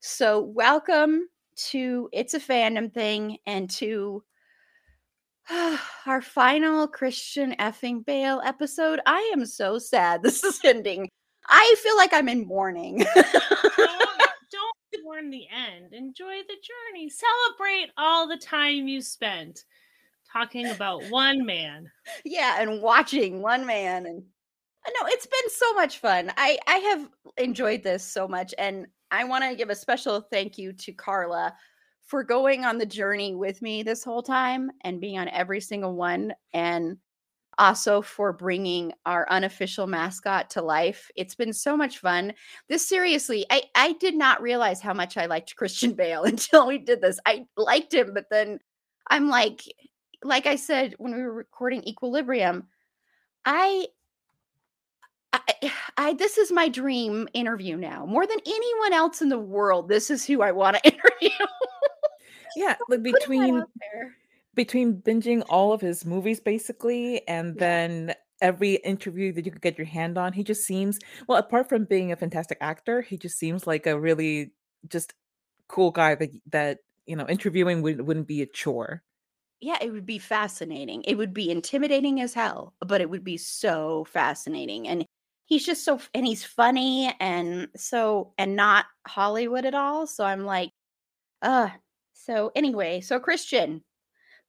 So welcome to It's a Fandom Thing and to our final Christian effing Bale episode. I am so sad this is ending. I feel like I'm in mourning. Don't mourn the end. Enjoy the journey. Celebrate all the time you spent talking about one man. Yeah, and watching one man. And no, it's been so much fun. I have enjoyed this so much, and I want to give a special thank you to Carla for going on the journey with me this whole time and being on every single one, and also for bringing our unofficial mascot to life. It's been so much fun. This seriously, I did not realize how much I liked Christian Bale until we did this. I liked him, but then I'm like I said when we were recording Equilibrium, I this is my dream interview now. More than anyone else in the world, this is who I want to interview. Yeah, like between binging all of his movies basically, and then every interview that you could get your hand on, he just seems, well, apart from being a fantastic actor, he just seems like a really just cool guy that you know, interviewing wouldn't be a chore. Yeah, it would be fascinating. It would be intimidating as hell, but it would be so fascinating. And he's just so, and he's funny and not Hollywood at all. So I'm like, so anyway, so Christian,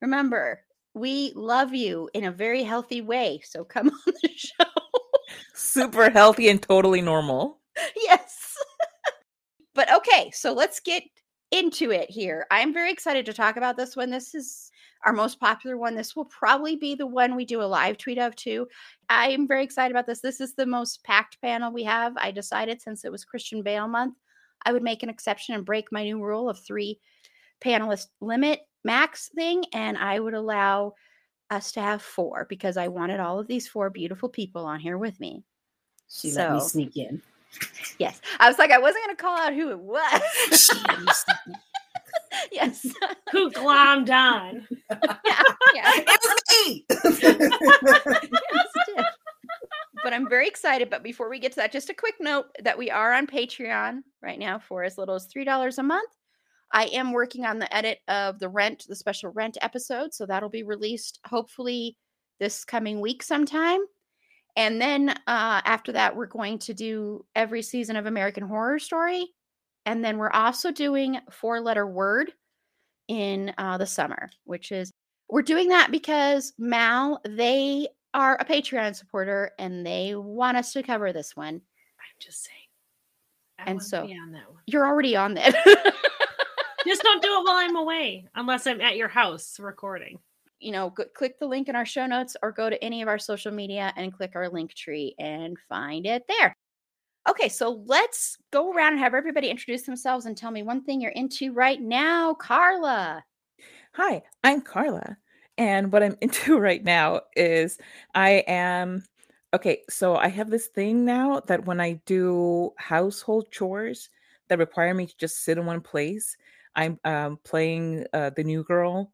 remember, we love you in a very healthy way. So come on the show. Super healthy and totally normal. Yes. But okay, so let's get into it here. I'm very excited to talk about this one. This is our most popular one. This will probably be the one we do a live tweet of too. I am very excited about this. This is the most packed panel we have. I decided since it was Christian Bale month, I would make an exception and break my new rule of 3 panelist limit max thing. And I would allow us to have 4 because I wanted all of these 4 beautiful people on here with me. She let me sneak in. Yes. I was like, I wasn't going to call out who it was. She let me sneak in. Yes. Who glommed on? Yeah. It was me. Yes, but I'm very excited. But before we get to that, just a quick note that we are on Patreon right now for as little as $3 a month. I am working on the edit of the special Rent episode. So that'll be released hopefully this coming week sometime. And then after that, we're going to do every season of American Horror Story. And then we're also doing 4-letter word in the summer, which is, we're doing that because Mal, they are a Patreon supporter and they want us to cover this one. I'm just saying. And so on that one. You're already on that. Just don't do it while I'm away, unless I'm at your house recording. You know, click the link in our show notes or go to any of our social media and click our link tree and find it there. Okay, so let's go around and have everybody introduce themselves and tell me one thing you're into right now. Carla. Hi, I'm Carla. And what I'm into right now is I have this thing now that when I do household chores that require me to just sit in one place, I'm playing the New Girl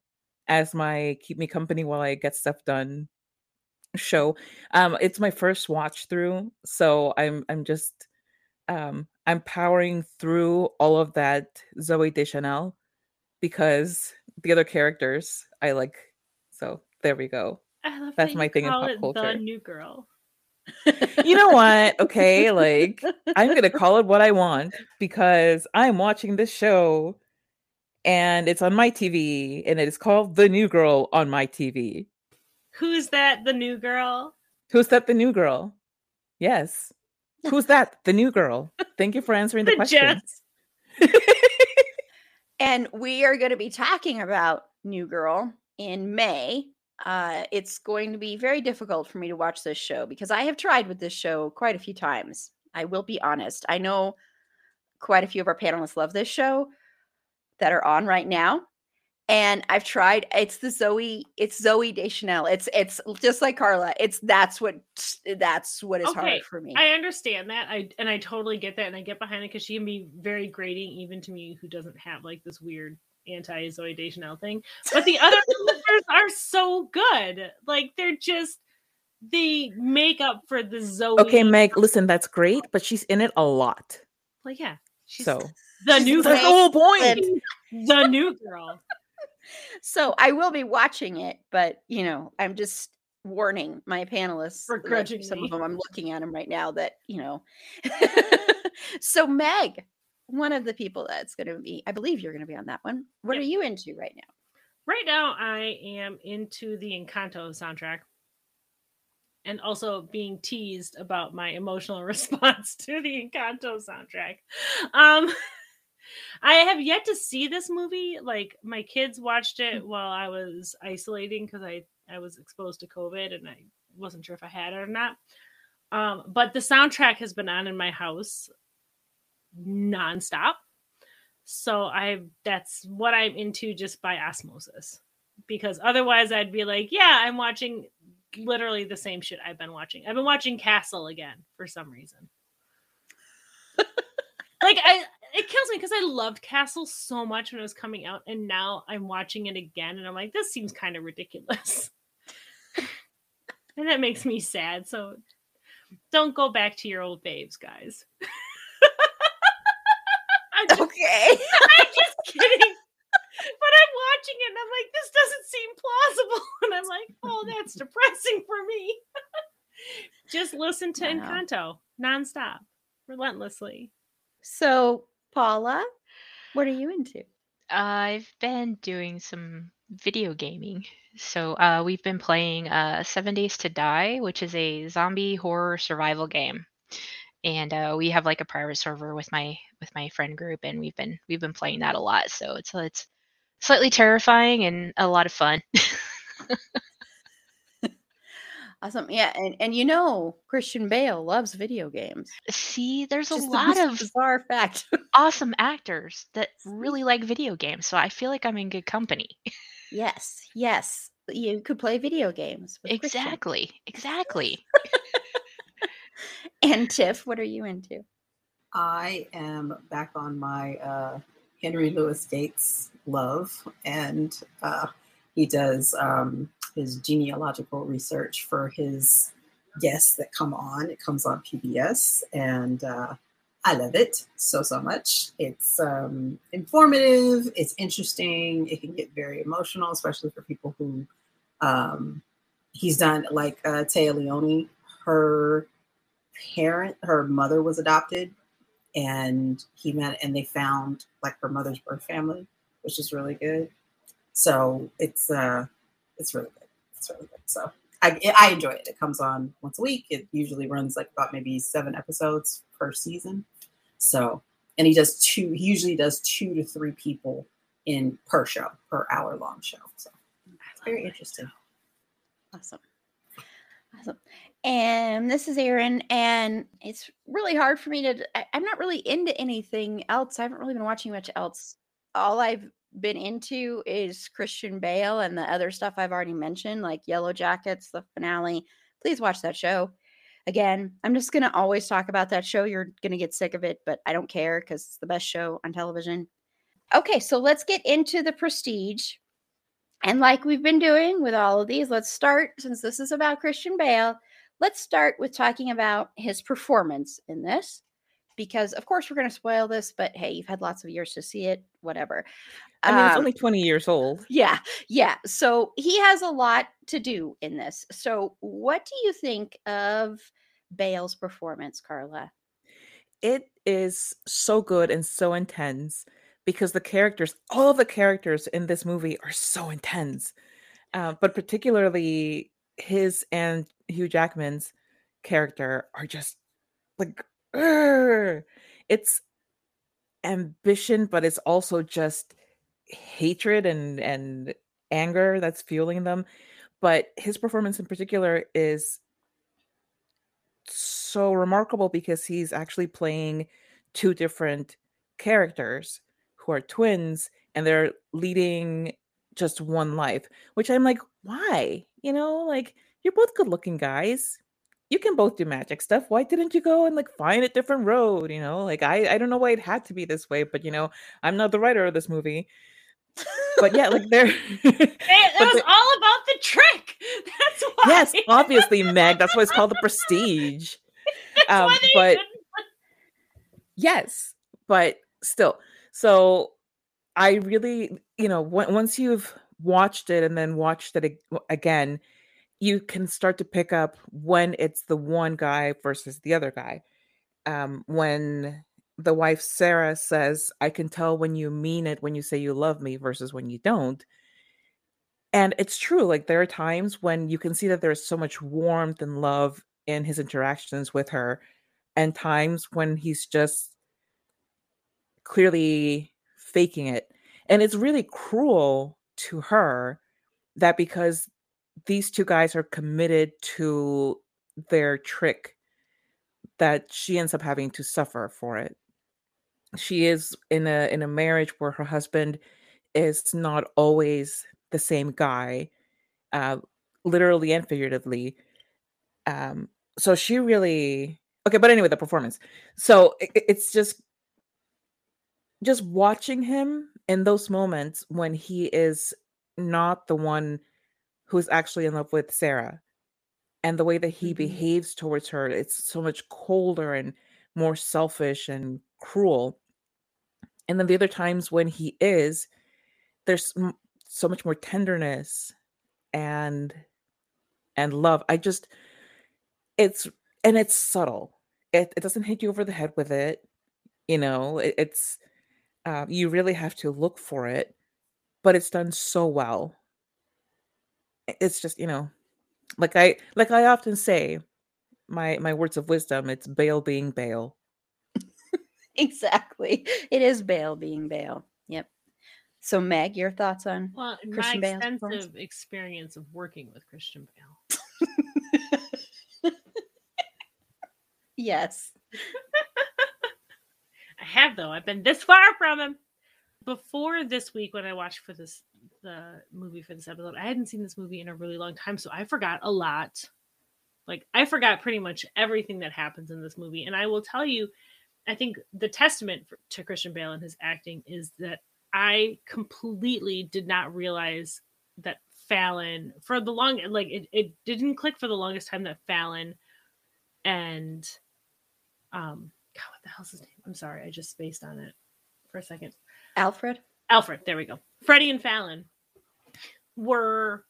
as my keep me company while I get stuff done show. It's my first watch through, so I'm just I'm powering through all of that Zooey Deschanel because the other characters I like. So there we go. I love that's that my thing in pop culture. The New Girl. You know what? Okay, like I'm gonna call it what I want because I'm watching this show and it's on my TV and it is called The New Girl on my TV. Who's that? The New Girl? Who's that? The New Girl? Yes. Who's that? The New Girl. Thank you for answering the question. And we are going to be talking about New Girl in May. It's going to be very difficult for me to watch this show because I have tried with this show quite a few times. I will be honest. I know quite a few of our panelists love this show that are on right now. And I've tried, it's Zooey Deschanel. It's just like Carla. That's what is hard for me. I understand that. I totally get that. And I get behind it because she can be very grating even to me who doesn't have like this weird anti-Zooey Deschanel thing. But the other members are so good. Like they're just, they make up for the Zooey. Okay, Meg, listen, that's great, but she's in it a lot. Well, yeah. That's the whole point. The New Girl. So I will be watching it, but, you know, I'm just warning my panelists. Begrudging some of them. I'm looking at them right now that, you know. So Meg, one of the people that's going to be, I believe you're going to be on that one. What are you into right now? Right now, I am into the Encanto soundtrack. And also being teased about my emotional response to the Encanto soundtrack. I have yet to see this movie. Like my kids watched it while I was isolating because I was exposed to COVID and I wasn't sure if I had it or not. But the soundtrack has been on in my house nonstop. So that's what I'm into just by osmosis, because otherwise I'd be like, yeah, I'm watching literally the same shit I've been watching. I've been watching Castle again for some reason. Like it kills me because I loved Castle so much when it was coming out, and now I'm watching it again and I'm like, this seems kind of ridiculous. And that makes me sad. So don't go back to your old babes, guys. I'm just kidding. But I'm watching it and I'm like, this doesn't seem plausible. And I'm like, oh, that's depressing for me. Just listen to Encanto nonstop, relentlessly. So, Paula, what are you into? I've been doing some video gaming. So we've been playing 7 Days to Die, which is a zombie horror survival game. And we have like a private server with my friend group, and we've been playing that a lot. So it's slightly terrifying and a lot of fun. Awesome. Yeah. And you know, Christian Bale loves video games. See, there's a lot of bizarre fact. Awesome actors that really like video games. So I feel like I'm in good company. Yes. You could play video games. Exactly. And Tiff, what are you into? I am back on my Henry Louis Gates love, and he does his genealogical research for his guests that come on. It comes on PBS, and I love it so much. It's informative. It's interesting. It can get very emotional, especially for people who he's done, like Taya Leone. Her mother was adopted, and they found like her mother's birth family, which is really good. So it's really good. So I enjoy it. It comes on once a week. It usually runs like about maybe 7 episodes per season. So, and he usually does 2 to 3 people per hour long show. So it's very interesting. Awesome. And this is Erin, and it's really hard for me I'm not really into anything else. I haven't really been watching much else. All I've been into is Christian Bale and the other stuff I've already mentioned, like Yellow Jackets, the finale. Please watch that show. Again, I'm just going to always talk about that show. You're going to get sick of it, but I don't care because it's the best show on television. Okay, so let's get into The Prestige. And like we've been doing with all of these, let's start, since this is about Christian Bale, let's start with talking about his performance in this. because of course we're going to spoil this, but hey, you've had lots of years to see it, whatever. I mean, it's only 20 years old. Yeah. Yeah. So he has a lot to do in this. So what do you think of Bale's performance, Carla? It is so good and so intense because the characters, all of the characters in this movie are so intense. But particularly his and Hugh Jackman's character are just like, it's ambition, but it's also just hatred and anger that's fueling them. But his performance in particular is so remarkable because he's actually playing two different characters who are twins, and they're leading just one life, which I'm like, why? You know, like, you're both good looking guys. You can both do magic stuff. Why didn't you go and like find a different road? You know, like, I don't know why it had to be this way, but you know, I'm not the writer of this movie. But yeah, like they're it was all about the trick. That's why. Yes, obviously, Meg. That's why it's called The Prestige. Yes, but still. So I really, you know, once you've watched it and then watched it again, you can start to pick up when it's the one guy versus the other guy. When the wife, Sarah, says, I can tell when you mean it, when you say you love me versus when you don't. And it's true. Like, there are times when you can see that there's so much warmth and love in his interactions with her, and times when he's just clearly faking it. And it's really cruel to her that because these two guys are committed to their trick, that she ends up having to suffer for it. She is in a marriage where her husband is not always the same guy, literally and figuratively. So she really, okay. But anyway, the performance. So it's just watching him in those moments when he is not the one who's actually in love with Sarah, and the way that he behaves towards her, it's so much colder and more selfish and cruel. And then the other times when he is, there's so much more tenderness and love. It's subtle. It doesn't hit you over the head with it. You know, it's you really have to look for it, but it's done so well. It's just, you know, like I often say, my words of wisdom, it's Bale being Bale. Exactly. It is Bale being Bale. Yep. So Meg, your thoughts on Christian Bale? My extensive experience of working with Christian Bale. Yes. I have, though. I've been this far from him. Before this week, when I watched for the movie for this episode, I hadn't seen this movie in a really long time, so I forgot a lot. Like, I forgot pretty much everything that happens in this movie. And I will tell you, I think the testament to Christian Bale and his acting is that I completely did not realize that Fallon, for the long, like, it didn't click for the longest time that Fallon and God, what the hell's his name? I'm sorry, I just spaced on it for a second. Alfred, there we go. Freddie and Fallon were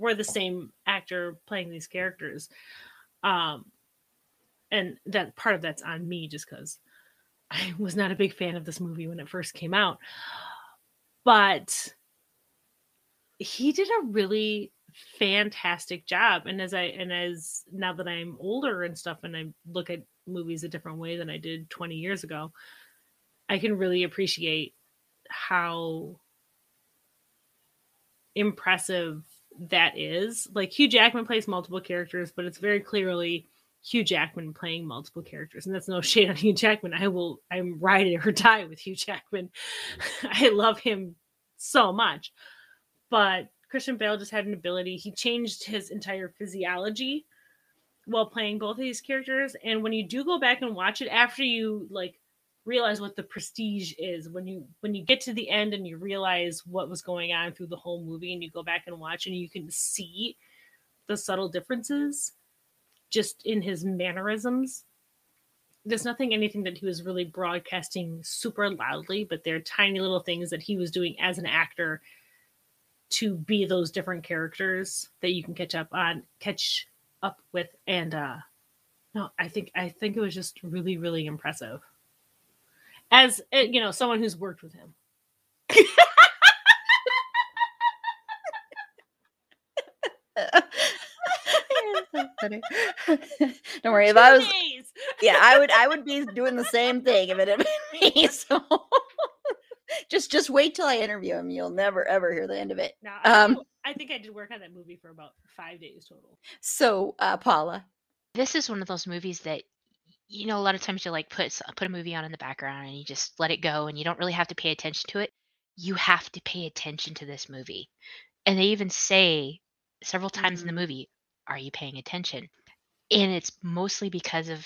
the same actor playing these characters. And that part of that's on me just because I was not a big fan of this movie when it first came out. But he did a really fantastic job. And as now that I'm older and stuff and I look at movies a different way than I did 20 years ago, I can really appreciate how impressive that is. Like, Hugh Jackman plays multiple characters, but it's very clearly Hugh Jackman playing multiple characters. And that's no shade on Hugh Jackman. I'm ride or die with Hugh Jackman. I love him so much. But Christian Bale just had an ability. He changed his entire physiology while playing both of these characters. And when you do go back and watch it after you, like, realize what The Prestige is, when you get to the end and you realize what was going on through the whole movie, and you go back and watch and you can see the subtle differences just in his mannerisms, there's nothing, anything that he was really broadcasting super loudly, but they're tiny little things that he was doing as an actor to be those different characters that you can catch up with. And no, I think it was just really, really impressive. As, you know, someone who's worked with him. Don't worry. If I was, yeah, I would be doing the same thing if it had been me. So just wait till I interview him. You'll never ever hear the end of it. No, I think I did work on that movie for about 5 days total. So Paula, this is one of those movies that, you know, a lot of times you like put a movie on in the background and you just let it go and you don't really have to pay attention to it. You have to pay attention to this movie, and they even say several times in the movie, are you paying attention? And it's mostly because of,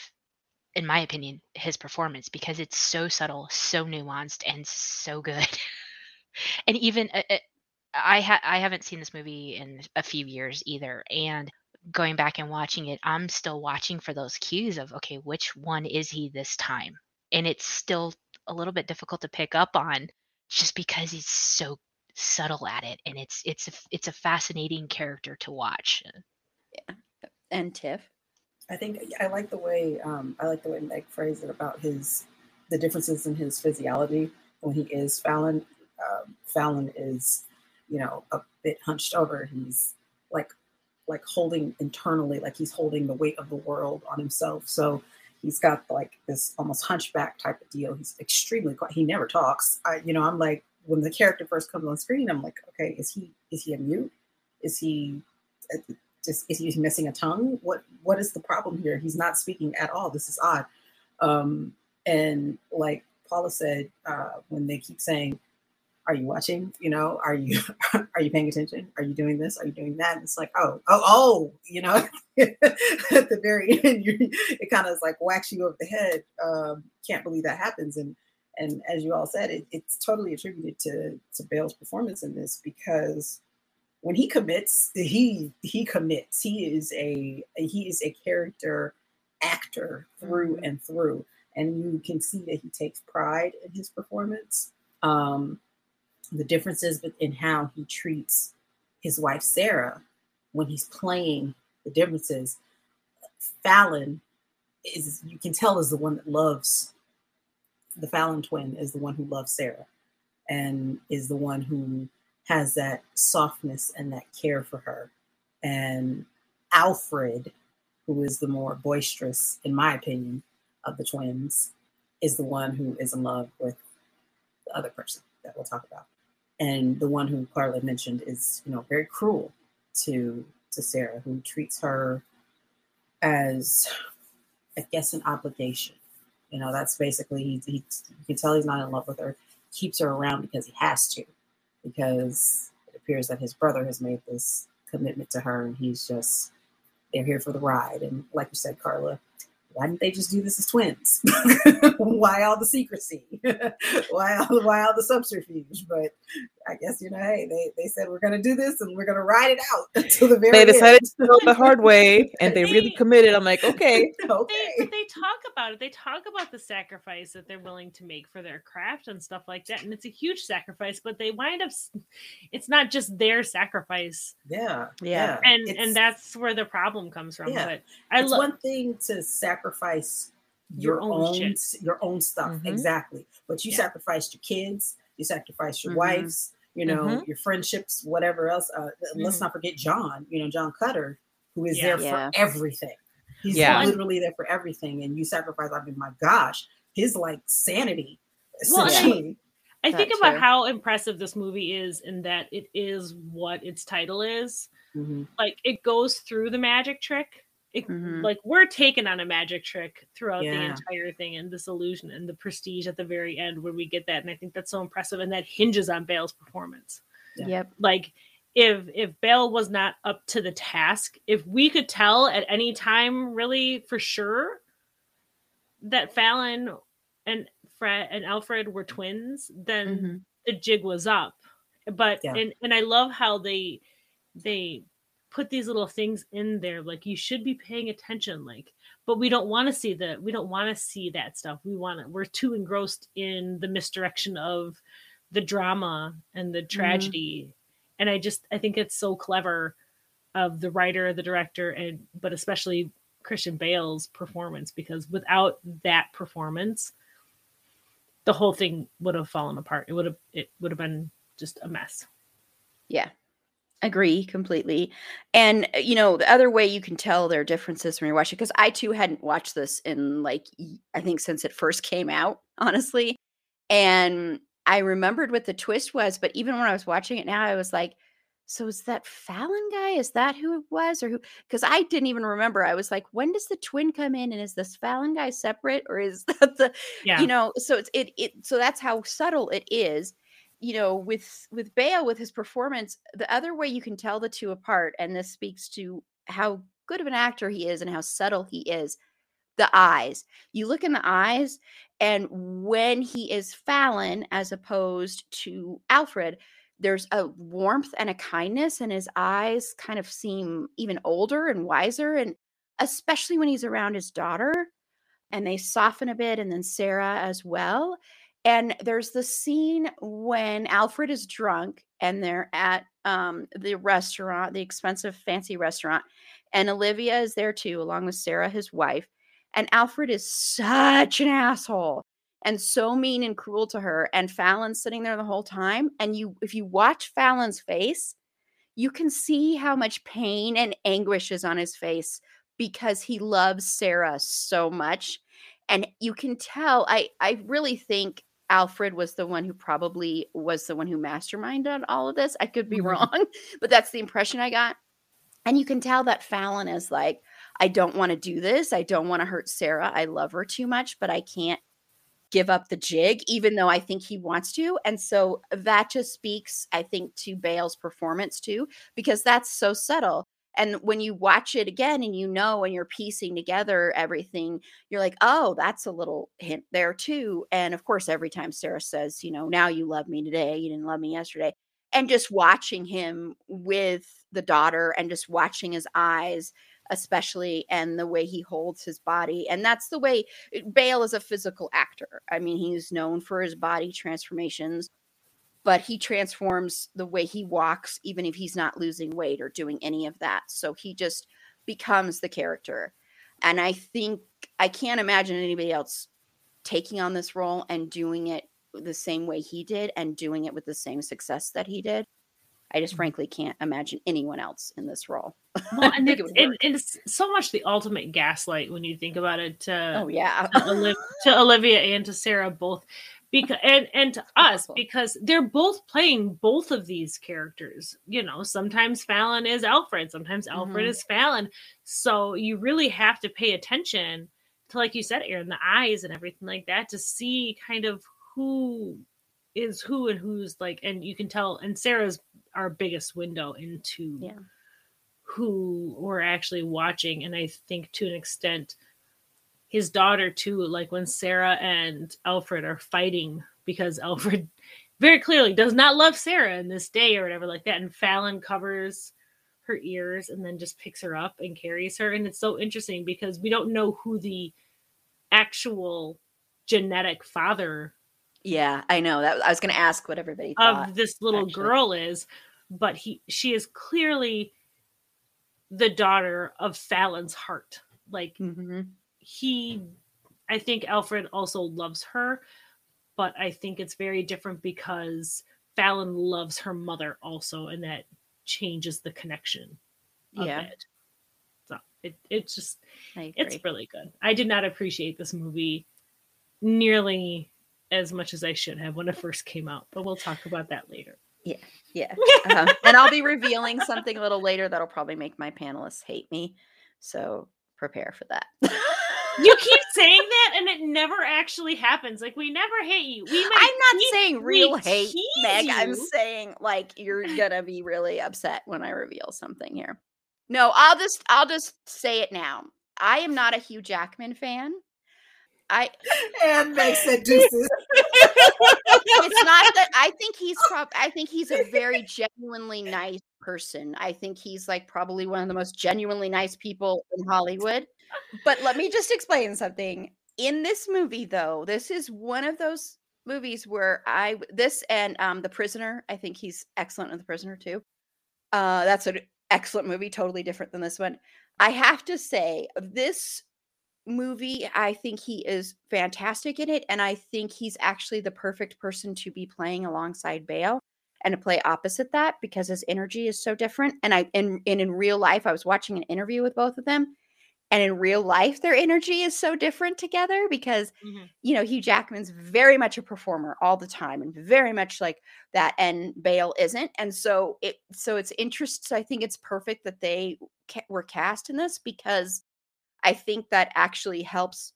in my opinion, his performance, because it's so subtle, so nuanced, and so good. And even I haven't seen this movie in a few years either. And going back and watching it, I'm still watching for those cues of, okay, which one is he this time? And it's still a little bit difficult to pick up on just because he's so subtle at it. And it's a fascinating character to watch. Yeah. And Tiff, I think I like the way Meg phrased it about the differences in his physiology when he is Fallon. Fallon is, you know, a bit hunched over. He's like holding internally, like he's holding the weight of the world on himself. So he's got like this almost hunchback type of deal. He's extremely quiet. He never talks. I'm like, when the character first comes on screen, I'm like, okay, is he a mute? Is he missing a tongue? What is the problem here? He's not speaking at all. This is odd. And like Paula said, when they keep saying, are you watching? You know, are you paying attention? Are you doing this? Are you doing that? And it's like, oh, you know, at the very end, it kind of is like whacks you over the head. Can't believe that happens. And as you all said, it's totally attributed to Bale's performance in this, because when he commits, he commits. He is a character actor through and through, and you can see that he takes pride in his performance. The differences in how he treats his wife Sarah when he's playing the differences. Fallon is, you can tell, is the one that loves the Fallon twin, is the one who loves Sarah, and is the one who has that softness and that care for her. And Alfred, who is the more boisterous, in my opinion, of the twins, is the one who is in love with the other person that we'll talk about. And the one who Carla mentioned is, you know, very cruel to Sarah, who treats her as, I guess, an obligation. You know, that's basically, you can tell he's not in love with her, keeps her around because he has to, because it appears that his brother has made this commitment to her, and he's just, they're here for the ride. And like you said, Carla, why didn't they just do this as twins? Why all the secrecy? Why all the subterfuge? But I guess, you know, hey, they said, we're going to do this and we're going to ride it out until the very end. They decided to go the hard way, and they really committed. I'm like, okay. They talk about it. They talk about the sacrifice that they're willing to make for their craft and stuff like that. And it's a huge sacrifice, but they wind up, it's not just their sacrifice. Yeah. And that's where the problem comes from. Yeah. But it's one thing to sacrifice your own stuff. Mm-hmm. Exactly. But you sacrificed your kids, you sacrificed your wives, you know, your friendships, whatever else. Let's not forget John Cutter, who is there for everything. He's literally there for everything. And you sacrifice, I mean, my gosh, his like sanity. Well, I think about how impressive this movie is in that it is what its title is. Mm-hmm. Like, it goes through the magic trick. Like, we're taken on a magic trick throughout the entire thing, and this illusion and the prestige at the very end where we get that. And I think that's so impressive, and that hinges on Bale's performance. Yeah. Yep. Like, if Bale was not up to the task, if we could tell at any time really for sure that Fallon and Fred and Alfred were twins, then the jig was up. But and I love how they put these little things in there, like you should be paying attention, like, but we don't want to see that. We don't want to see that stuff. We're too engrossed in the misdirection of the drama and the tragedy. Mm-hmm. And I think it's so clever of the writer, the director, but especially Christian Bale's performance, because without that performance, the whole thing would have fallen apart. It would have been just a mess. Yeah. Agree completely. And, the other way you can tell their differences when you watch it, because I too hadn't watched this in I think since it first came out, honestly. And I remembered what the twist was, but even when I was watching it now, I was like, so is that Fallon guy? Is that who it was? Because I didn't even remember. I was like, when does the twin come in? And is this Fallon guy separate, or is that so so that's how subtle it is. With Bale, with his performance, the other way you can tell the two apart, and this speaks to how good of an actor he is and how subtle he is, the eyes. You look in the eyes, and when he is Fallon as opposed to Alfred, there's a warmth and a kindness, and his eyes kind of seem even older and wiser, and especially when he's around his daughter, and they soften a bit, and then Sarah as well. And there's the scene when Alfred is drunk and they're at the restaurant, the expensive fancy restaurant, and Olivia is there too, along with Sarah, his wife. And Alfred is such an asshole and so mean and cruel to her. And Fallon's sitting there the whole time. And if you watch Fallon's face, you can see how much pain and anguish is on his face because he loves Sarah so much. And you can tell, I really think Alfred was the one who masterminded all of this. I could be wrong, but that's the impression I got. And you can tell that Fallon is like, I don't want to do this. I don't want to hurt Sarah. I love her too much, but I can't give up the jig, even though I think he wants to. And so that just speaks, I think, to Bale's performance too, because that's so subtle. And when you watch it again and when you're piecing together everything, you're like, oh, that's a little hint there too. And of course, every time Sarah says, now you love me today, you didn't love me yesterday. And just watching him with the daughter and just watching his eyes, especially, and the way he holds his body. And that's the way Bale is a physical actor. I mean, he's known for his body transformations. But he transforms the way he walks, even if he's not losing weight or doing any of that. So he just becomes the character. And I think I can't imagine anybody else taking on this role and doing it the same way he did and doing it with the same success that he did. I just frankly can't imagine anyone else in this role. Well, and it's so much the ultimate gaslight when you think about it. To Olivia and to Sarah both. And to us, because they're both playing both of these characters. Sometimes Fallon is Alfred, sometimes Alfred is Fallon. So you really have to pay attention to, like you said, Erin, the eyes and everything like that, to see kind of who is who and who's like, and you can tell, and Sarah's our biggest window into who we're actually watching. And I think to an extent, his daughter too, like when Sarah and Alfred are fighting because Alfred very clearly does not love Sarah in this day or whatever like that. And Fallon covers her ears and then just picks her up and carries her. And it's so interesting because we don't know who the actual genetic father. Yeah, I know that. I was going to ask what everybody thought of this little girl is, but she is clearly the daughter of Fallon's heart. Like, I think Alfred also loves her, but I think it's very different because Fallon loves her mother also, and that changes the connection of it. So it's just, it's really good. I did not appreciate this movie nearly as much as I should have when it first came out, but we'll talk about that later. Yeah. And I'll be revealing something a little later that'll probably make my panelists hate me. So prepare for that. You keep saying that, and it never actually happens. Like, we never hate you. I'm not saying real hate, Meg. I'm saying you're gonna be really upset when I reveal something here. No, I'll just say it now. I am not a Hugh Jackman fan. And Meg said deuces. It's not that I think he's a very genuinely nice person. I think he's like probably one of the most genuinely nice people in Hollywood. But let me just explain something. In this movie, though, this is one of those movies where The Prisoner, I think he's excellent in The Prisoner too. That's an excellent movie, totally different than this one. I have to say, this movie, I think he is fantastic in it, and I think he's actually the perfect person to be playing alongside Bale and to play opposite that, because his energy is so different. And in real life, I was watching an interview with both of them, and in real life, their energy is so different together because, Hugh Jackman's very much a performer all the time and very much like that, and Bale isn't. And so I think it's perfect that they were cast in this, because I think that actually helps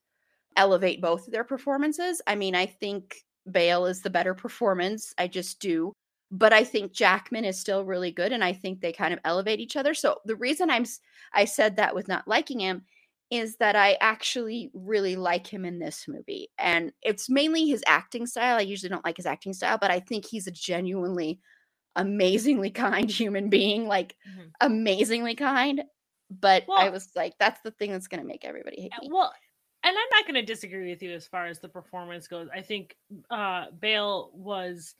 elevate both of their performances. I mean, I think Bale is the better performance. I just do. But I think Jackman is still really good, and I think they kind of elevate each other. So the reason I said that with not liking him is that I actually really like him in this movie. And it's mainly his acting style. I usually don't like his acting style, but I think he's a genuinely, amazingly kind human being, like amazingly kind. But I was like, that's the thing that's going to make everybody hate me. Well, and I'm not going to disagree with you as far as the performance goes. I think Bale was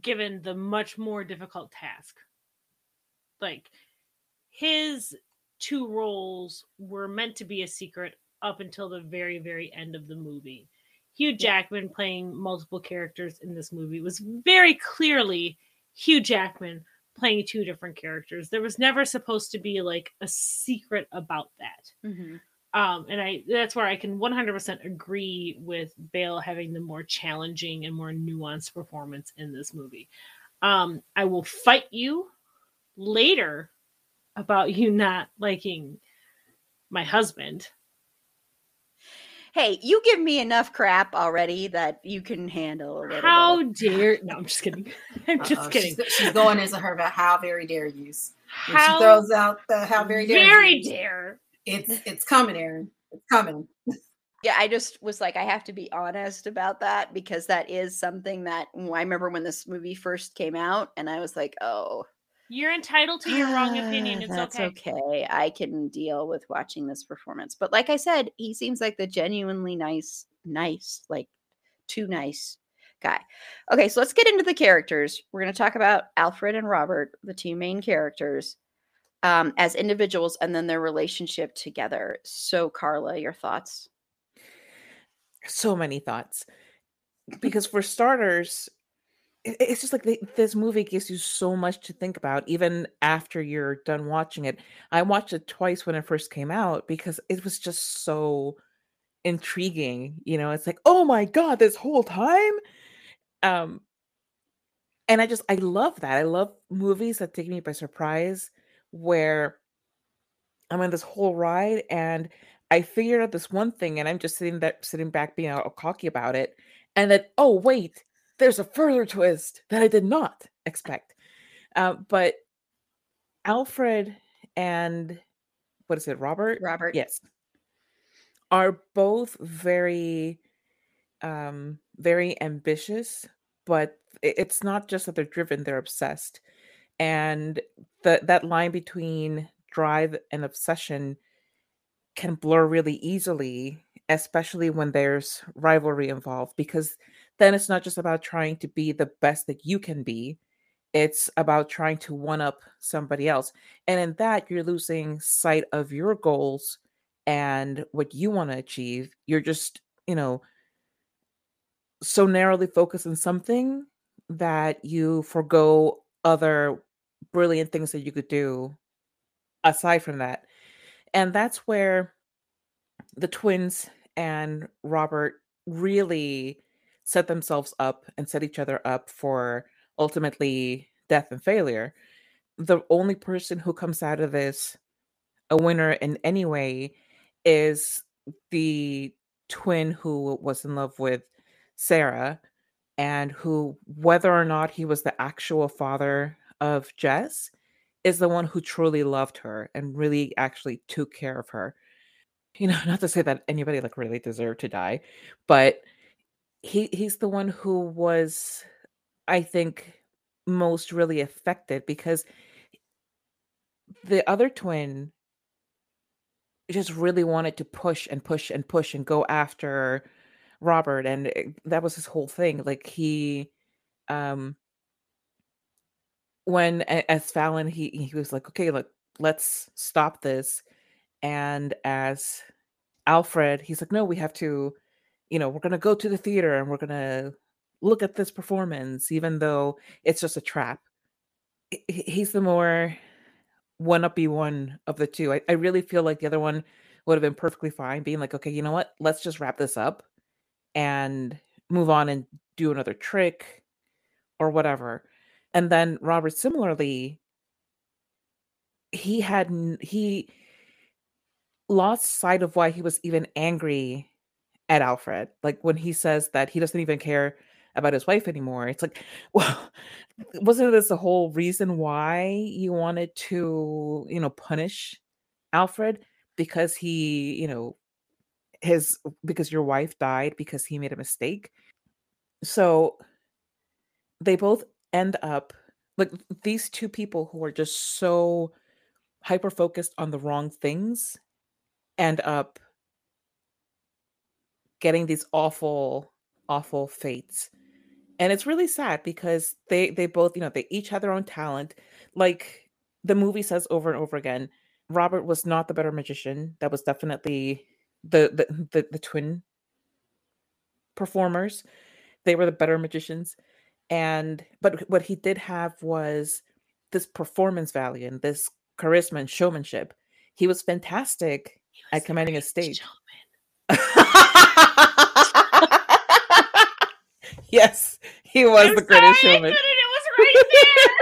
given the much more difficult task. Like, his two roles were meant to be a secret up until the very, very end of the movie. Hugh Jackman playing multiple characters in this movie was very clearly Hugh Jackman playing two different characters. There was never supposed to be like a secret about that. That's where I can 100% agree with Bale having the more challenging and more nuanced performance in this movie. I will fight you later about you not liking my husband. Hey, you give me enough crap already that you can handle a little. How dare... No, I'm just kidding. I'm just kidding. She's going into her about how very dare yous. She throws out the how very dare. Very yous. Dare. It's coming, Erin. It's coming. Yeah, I just was like, I have to be honest about that, because that is something that I remember when this movie first came out, and I was like, oh. You're entitled to your wrong opinion. It's okay. I can deal with watching this performance. But like I said, he seems like the genuinely nice, like too nice guy. Okay, so let's get into the characters. We're going to talk about Alfred and Robert, the two main characters. As individuals, and then their relationship together. So, Carla, your thoughts? So many thoughts. Because for starters, it's just like this movie gives you so much to think about, even after you're done watching it. I watched it twice when it first came out because it was just so intriguing. You know, it's like, oh my God, this whole time? And I love that. I love movies that take me by surprise, where I'm on this whole ride and I figured out this one thing and I'm just sitting back being all cocky about it. And then, oh, wait, there's a further twist that I did not expect. But Alfred and Robert? Robert. Yes. Are both very, very ambitious, but it's not just that they're driven, they're obsessed. And that line between drive and obsession can blur really easily, especially when there's rivalry involved, because then it's not just about trying to be the best that you can be. It's about trying to one-up somebody else. And in that, you're losing sight of your goals and what you want to achieve. You're just, so narrowly focused on something that you forego other brilliant things that you could do aside from that. And that's where the twins and Robert really set themselves up and set each other up for ultimately death and failure. The only person who comes out of this a winner in any way is the twin who was in love with Sarah, and who, whether or not he was the actual father of Jess, is the one who truly loved her and really actually took care of her. not to say that anybody like really deserved to die, but he's the one who was, I think, most really affected, because the other twin just really wanted to push and push and push and go after Robert, and that was his whole thing. Like he when as Fallon, he was like, okay, look, let's stop this. And as Alfred, he's like, no, we have to, we're going to go to the theater and we're going to look at this performance, even though it's just a trap. He's the more one-uppy one of the two. I really feel like the other one would have been perfectly fine being like, okay, you know what? Let's just wrap this up and move on and do another trick or whatever. And then Robert, similarly, he lost sight of why he was even angry at Alfred. Like when he says that he doesn't even care about his wife anymore, it's like, well, wasn't this the whole reason why you wanted to, punish Alfred? Because he, because your wife died because he made a mistake. So they both end up like these two people who are just so hyper-focused on the wrong things end up getting these awful, awful fates. And it's really sad because they both, they each had their own talent. Like the movie says over and over again, Robert was not the better magician. That was definitely the twin performers. They were the better magicians. But what he did have was this performance value and this charisma and showmanship. He was fantastic at commanding a stage. Yes, he was the greatest showman. It was right there.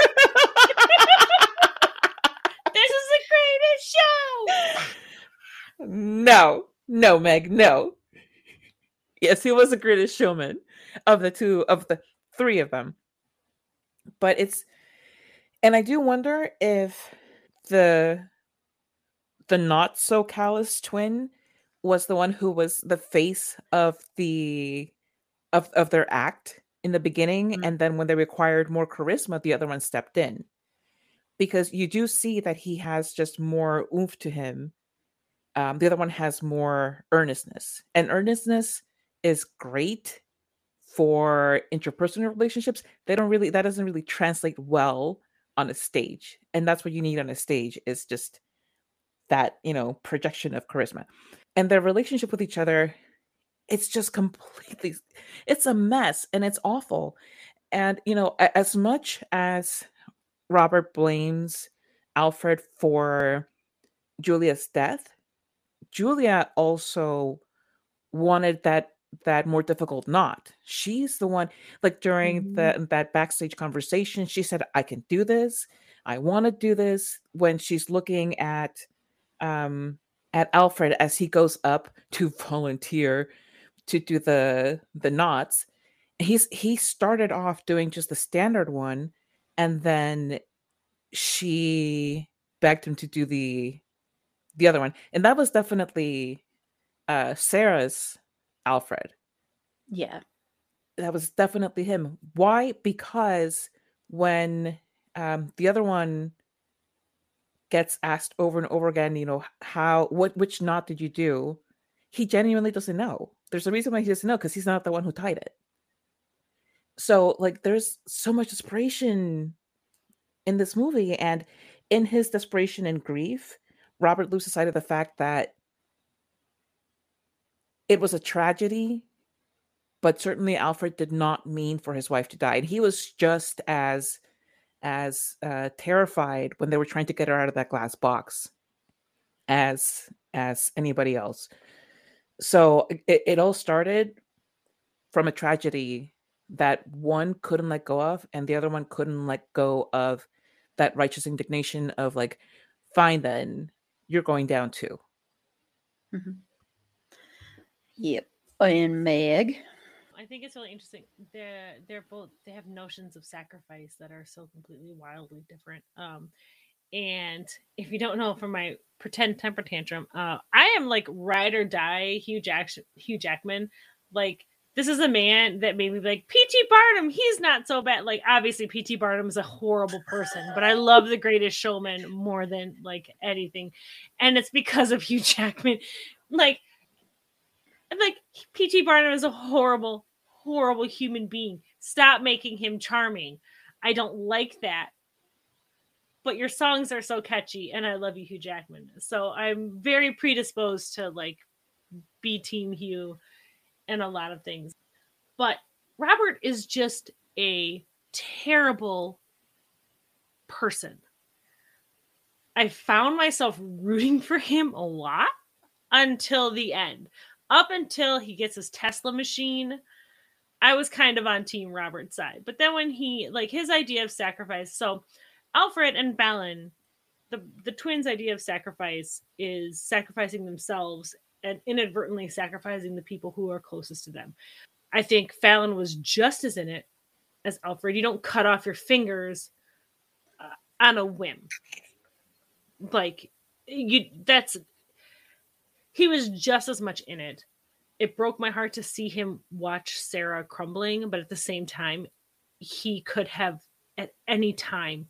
This is the greatest show. No, Meg, no. Yes, he was the greatest showman of the three of them. But and I do wonder if the not so callous twin was the one who was the face of their act in the beginning. Mm-hmm. And then when they required more charisma, the other one stepped in, because you do see that he has just more oomph to him. The other one has more earnestness, and earnestness is great for interpersonal relationships. That doesn't really translate well on a stage. And that's what you need on a stage, is just that, projection of charisma. And their relationship with each other, it's just completely, it's a mess and it's awful. And, as much as Robert blames Alfred for Julia's death, Julia also wanted that more difficult knot. She's the one, like during that backstage conversation, she said, I can do this. I want to do this. When she's looking at Alfred as he goes up to volunteer to do the knots, he started off doing just the standard one, and then she begged him to do the other one, and that was definitely Sarah's Alfred. Yeah, that was definitely him. Why? Because when the other one gets asked over and over again, which knot did you do? He genuinely doesn't know. There's a reason why he doesn't know, because he's not the one who tied it. So, like, there's so much desperation in this movie. And in his desperation and grief, Robert loses sight of the fact that it was a tragedy, but certainly Alfred did not mean for his wife to die. And he was just as terrified when they were trying to get her out of that glass box as anybody else. So it all started from a tragedy that one couldn't let go of, and the other one couldn't let go of that righteous indignation of like, fine, then you're going down too. Mm-hmm. Yep. And Meg, I think it's really interesting. They have notions of sacrifice that are so completely wildly different. And if you don't know from my pretend temper tantrum, I am like ride or die Hugh Jackman. Like, this is a man that made me like, P.T. Barnum, he's not so bad. Like, obviously, P.T. Barnum is a horrible person, but I love The Greatest Showman more than, like, anything. And it's because of Hugh Jackman. Like P.T. Barnum is a horrible, horrible human being. Stop making him charming. I don't like that. But your songs are so catchy, and I love you, Hugh Jackman. So I'm very predisposed to, like, be Team Hugh. And a lot of things. But Robert is just a terrible person. I found myself rooting for him a lot until the end. Up until he gets his Tesla machine, I was kind of on Team Robert's side. But then when he, like, his idea of sacrifice. So Alfred and Belen, the twins' idea of sacrifice is sacrificing themselves and inadvertently sacrificing the people who are closest to them. I think Fallon was just as in it as Alfred. You don't cut off your fingers on a whim. Like, he was just as much in it. It broke my heart to see him watch Sarah crumbling, but at the same time, he could have at any time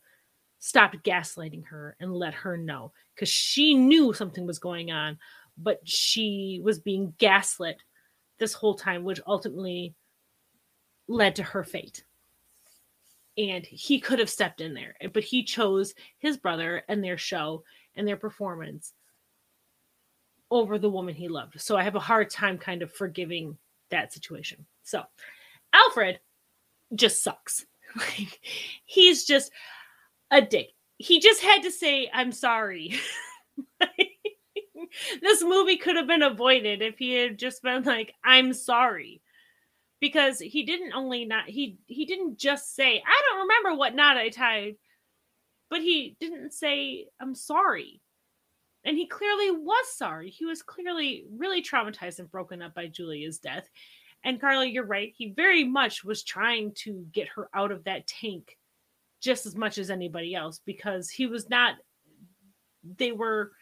stopped gaslighting her and let her know, because she knew something was going on. But she was being gaslit this whole time, which ultimately led to her fate. And he could have stepped in there, but he chose his brother and their show and their performance over the woman he loved. So I have a hard time kind of forgiving that situation. So Alfred just sucks. He's just a dick. He just had to say, I'm sorry. This movie could have been avoided if he had just been like, I'm sorry. Because he didn't only not, he didn't just say, I don't remember what knot I tied, but he didn't say, I'm sorry. And he clearly was sorry. He was clearly really traumatized and broken up by Julia's death. And Carla, you're right. He very much was trying to get her out of that tank just as much as anybody else, because he was not, they weren't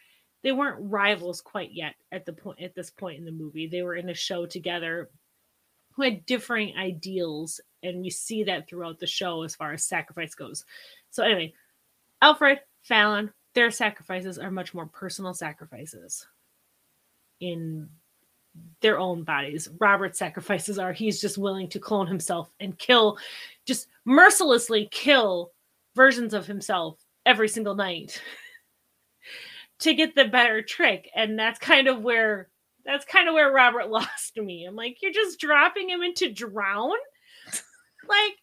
rivals quite yet at this point in the movie. They were in a show together who had differing ideals, and we see that throughout the show as far as sacrifice goes. So anyway, Alfred, Fallon, their sacrifices are much more personal sacrifices in their own bodies. Robert's sacrifices are he's just willing to clone himself and mercilessly kill versions of himself every single night to get the better trick. And that's kind of where Robert lost me. I'm like, you're just dropping him in to drown? Like,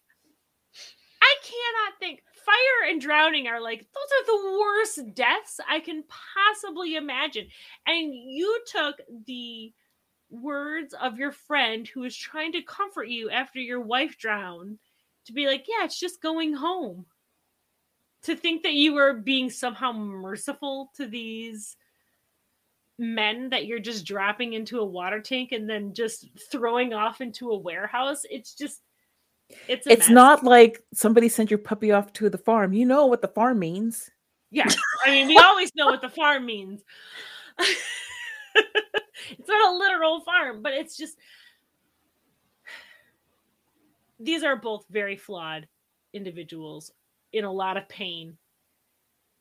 I cannot think. Fire and drowning are like, those are the worst deaths I can possibly imagine. And you took the words of your friend who was trying to comfort you after your wife drowned to be like, yeah, it's just going home. To think that you were being somehow merciful to these men that you're just dropping into a water tank and then just throwing off into a warehouse. It's a mess. Not like somebody sent your puppy off to the farm. You know what the farm means. Yeah. I mean, we always know what the farm means. It's not a literal farm, but it's just, these are both very flawed individuals in a lot of pain,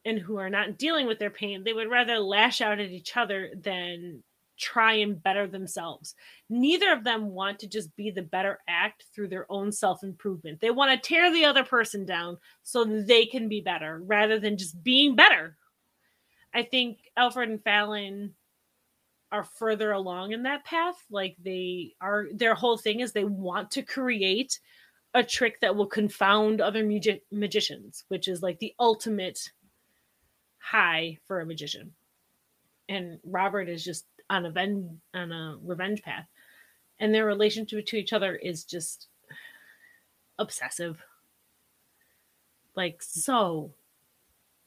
and who are not dealing with their pain. They would rather lash out at each other than try and better themselves. Neither of them want to just be the better act through their own self-improvement. They want to tear the other person down so they can be better rather than just being better. I think Alfred and Fallon are further along in that path. Like, they are, their whole thing is they want to create a trick that will confound other magicians, which is like the ultimate high for a magician. And Robert is just on a revenge path. And their relationship to each other is just obsessive. Like, so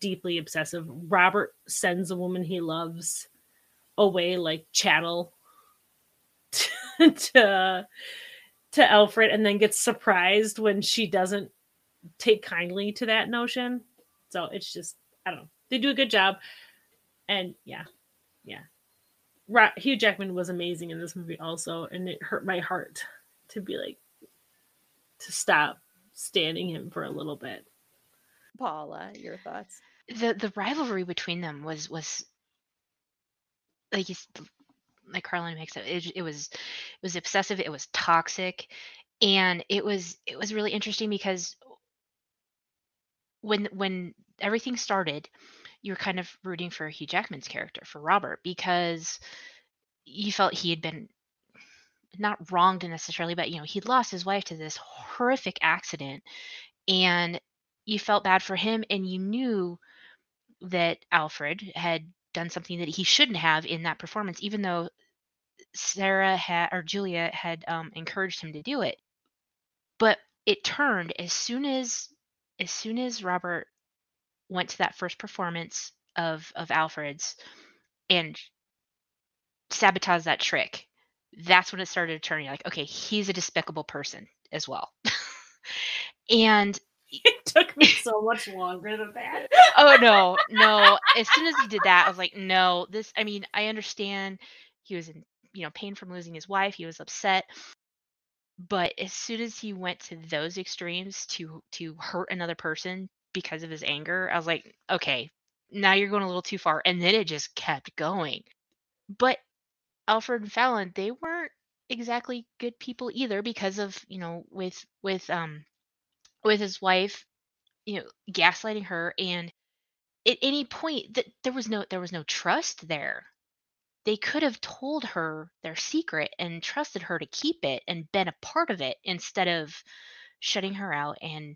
deeply obsessive. Robert sends a woman he loves away like chattel to Alfred, and then gets surprised when she doesn't take kindly to that notion. So it's just, I don't know. They do a good job. And yeah. Hugh Jackman was amazing in this movie also, and it hurt my heart to be like, to stop standing him for a little bit. Paula, your thoughts? The rivalry between them was like Carla makes it. It was obsessive. It was toxic, and it was really interesting because when everything started, you were kind of rooting for Hugh Jackman's character, for Robert, because you felt he had been not wronged necessarily, but he'd lost his wife to this horrific accident, and you felt bad for him, and you knew that Alfred had done something that he shouldn't have in that performance, even though Julia had encouraged him to do it. But it turned as soon as Robert went to that first performance of Alfred's and sabotaged that trick, that's when it started turning. Like, okay, he's a despicable person as well. And it took me so much longer than that. Oh, no. As soon as he did that, I was like, no, I understand he was in pain from losing his wife. He was upset. But as soon as he went to those extremes to hurt another person because of his anger, I was like, okay, now you're going a little too far. And then it just kept going. But Alfred and Fallon, they weren't exactly good people either, because of, with his wife, gaslighting her, and at any point that there was no trust there. They could have told her their secret and trusted her to keep it and been a part of it, instead of shutting her out and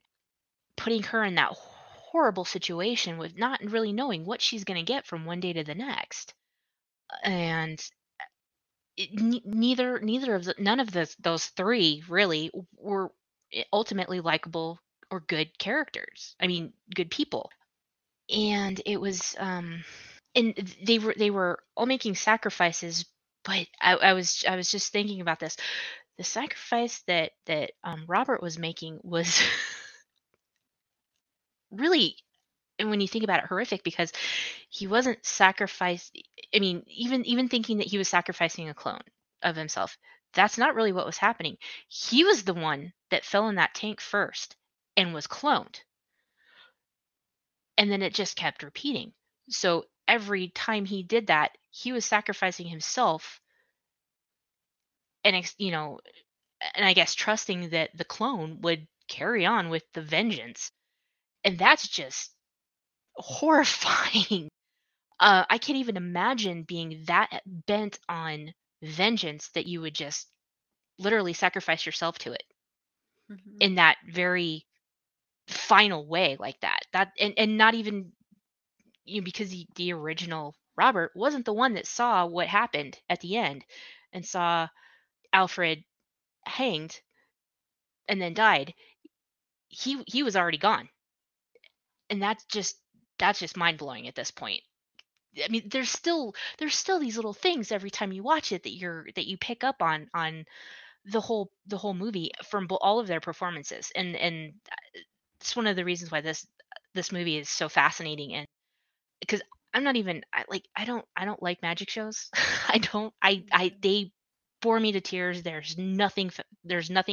putting her in that horrible situation with not really knowing what she's going to get from one day to the next. And none of those three really were ultimately likable or good characters. Good people. And it was, and they were all making sacrifices. But I was just thinking about this. The sacrifice that Robert was making was really, and when you think about it, horrific, because he wasn't sacrificed. Even thinking that he was sacrificing a clone of himself, that's not really what was happening. He was the one that fell in that tank first and was cloned. And then it just kept repeating. So every time he did that, he was sacrificing himself and I guess trusting that the clone would carry on with the vengeance. And that's just horrifying. I can't even imagine being that bent on vengeance that you would just literally sacrifice yourself to it in that very final way like that. And not even because the original Robert wasn't the one that saw what happened at the end and saw Alfred hanged and then died. He was already gone. And that's just mind blowing at this point. There's still these little things every time you watch it that you pick up on the whole movie from all of their performances, and it's one of the reasons why this movie is so fascinating. And because I don't like magic shows. They bore me to tears. There's nothing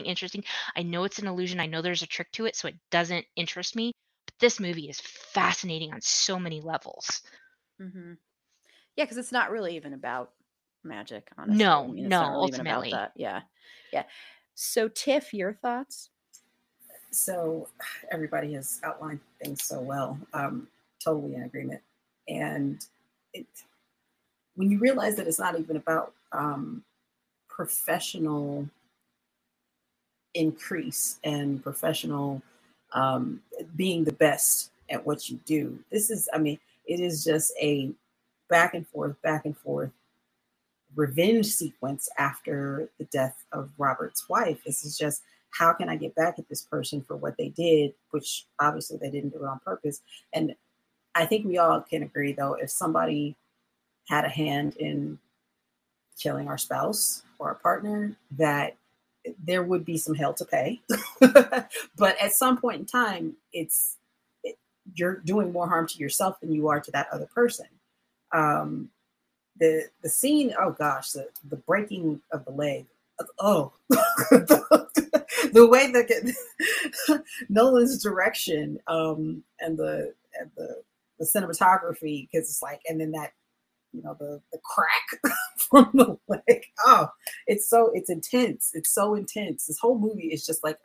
interesting. I know it's an illusion. I know there's a trick to it, so it doesn't interest me. But this movie is fascinating on so many levels. Mm-hmm. Yeah, because it's not really even about magic, honestly. No, really ultimately. Even about that. Yeah. So, Tiff, your thoughts? So, everybody has outlined things so well. Totally in agreement. And when you realize that it's not even about professional increase and professional being the best at what you do. This is, it is just a back and forth revenge sequence after the death of Robert's wife. This is just, how can I get back at this person for what they did, which obviously they didn't do it on purpose. And I think we all can agree, though, if somebody had a hand in killing our spouse or our partner, that there would be some hell to pay. But at some point in time, you're doing more harm to yourself than you are to that other person. The scene, oh gosh, the breaking of the leg. Oh, the way that Nolan's direction and the cinematography, because it's like, and then that, you know, the crack from the leg. Oh, it's intense. It's so intense. This whole movie is just like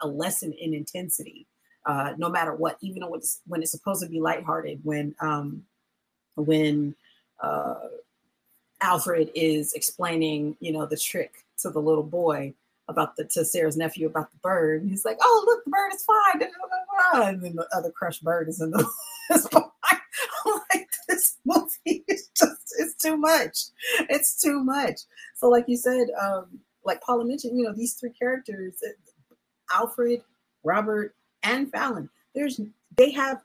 a lesson in intensity, no matter what, even when it's supposed to be lighthearted, when Alfred is explaining, you know, the trick to the little boy to Sarah's nephew about the bird. And he's like, oh, look, the bird is fine. And then the other crushed bird is in the I'm like, this movie is just, it's too much. So like you said, like Paula mentioned, you know, these three characters, Alfred, Robert, and Fallon, they have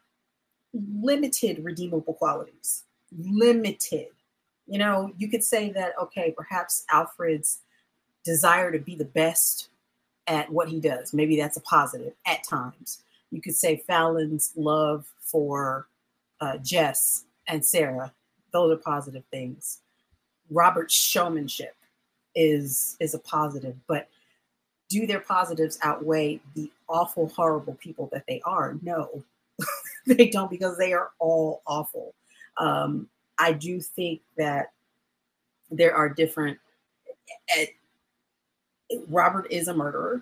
limited redeemable qualities. Limited. You know, you could say that, okay, perhaps Alfred's desire to be the best at what he does, maybe that's a positive at times. You could say Fallon's love for Jess and Sarah, those are positive things. Robert's showmanship is a positive, but do their positives outweigh the awful, horrible people that they are? No, they don't, because they are all awful. I do think that there are different. Robert is a murderer.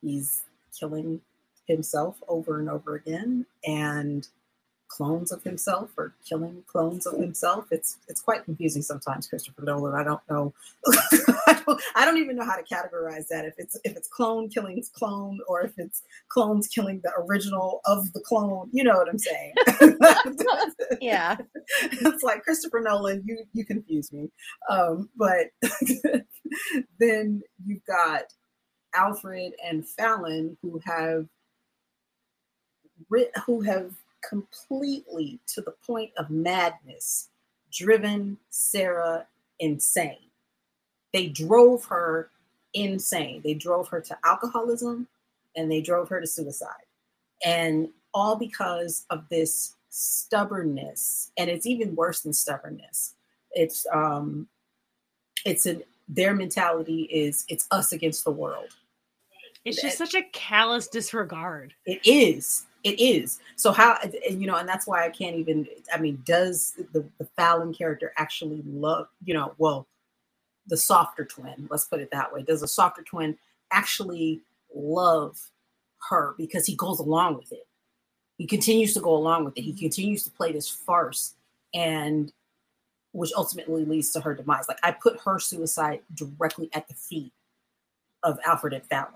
He's killing himself over and over again, and clones of himself are killing clones of himself. It's quite confusing sometimes, Christopher Nolan. I don't know. I don't even know how to categorize that. If it's clone killing clone, or if it's clones killing the original of the clone. You know what I'm saying? Yeah. It's like, Christopher Nolan, you confuse me. But then you've got Alfred and Fallon, who have completely, to the point of madness, driven Sarah insane. They drove her insane. They drove her to alcoholism, and they drove her to suicide. And all because of this stubbornness. And it's even worse than stubbornness. Their mentality is, it's us against the world. It's just such a callous disregard. It is. So how, you know, and that's why I can't even, I mean, does the Fallon character actually love, you know, well, the softer twin, let's put it that way. Does the softer twin actually love her? Because he goes along with it. He continues to go along with it. He continues to play this farce, and which ultimately leads to her demise. Like, I put her suicide directly at the feet of Alfred and Fallon.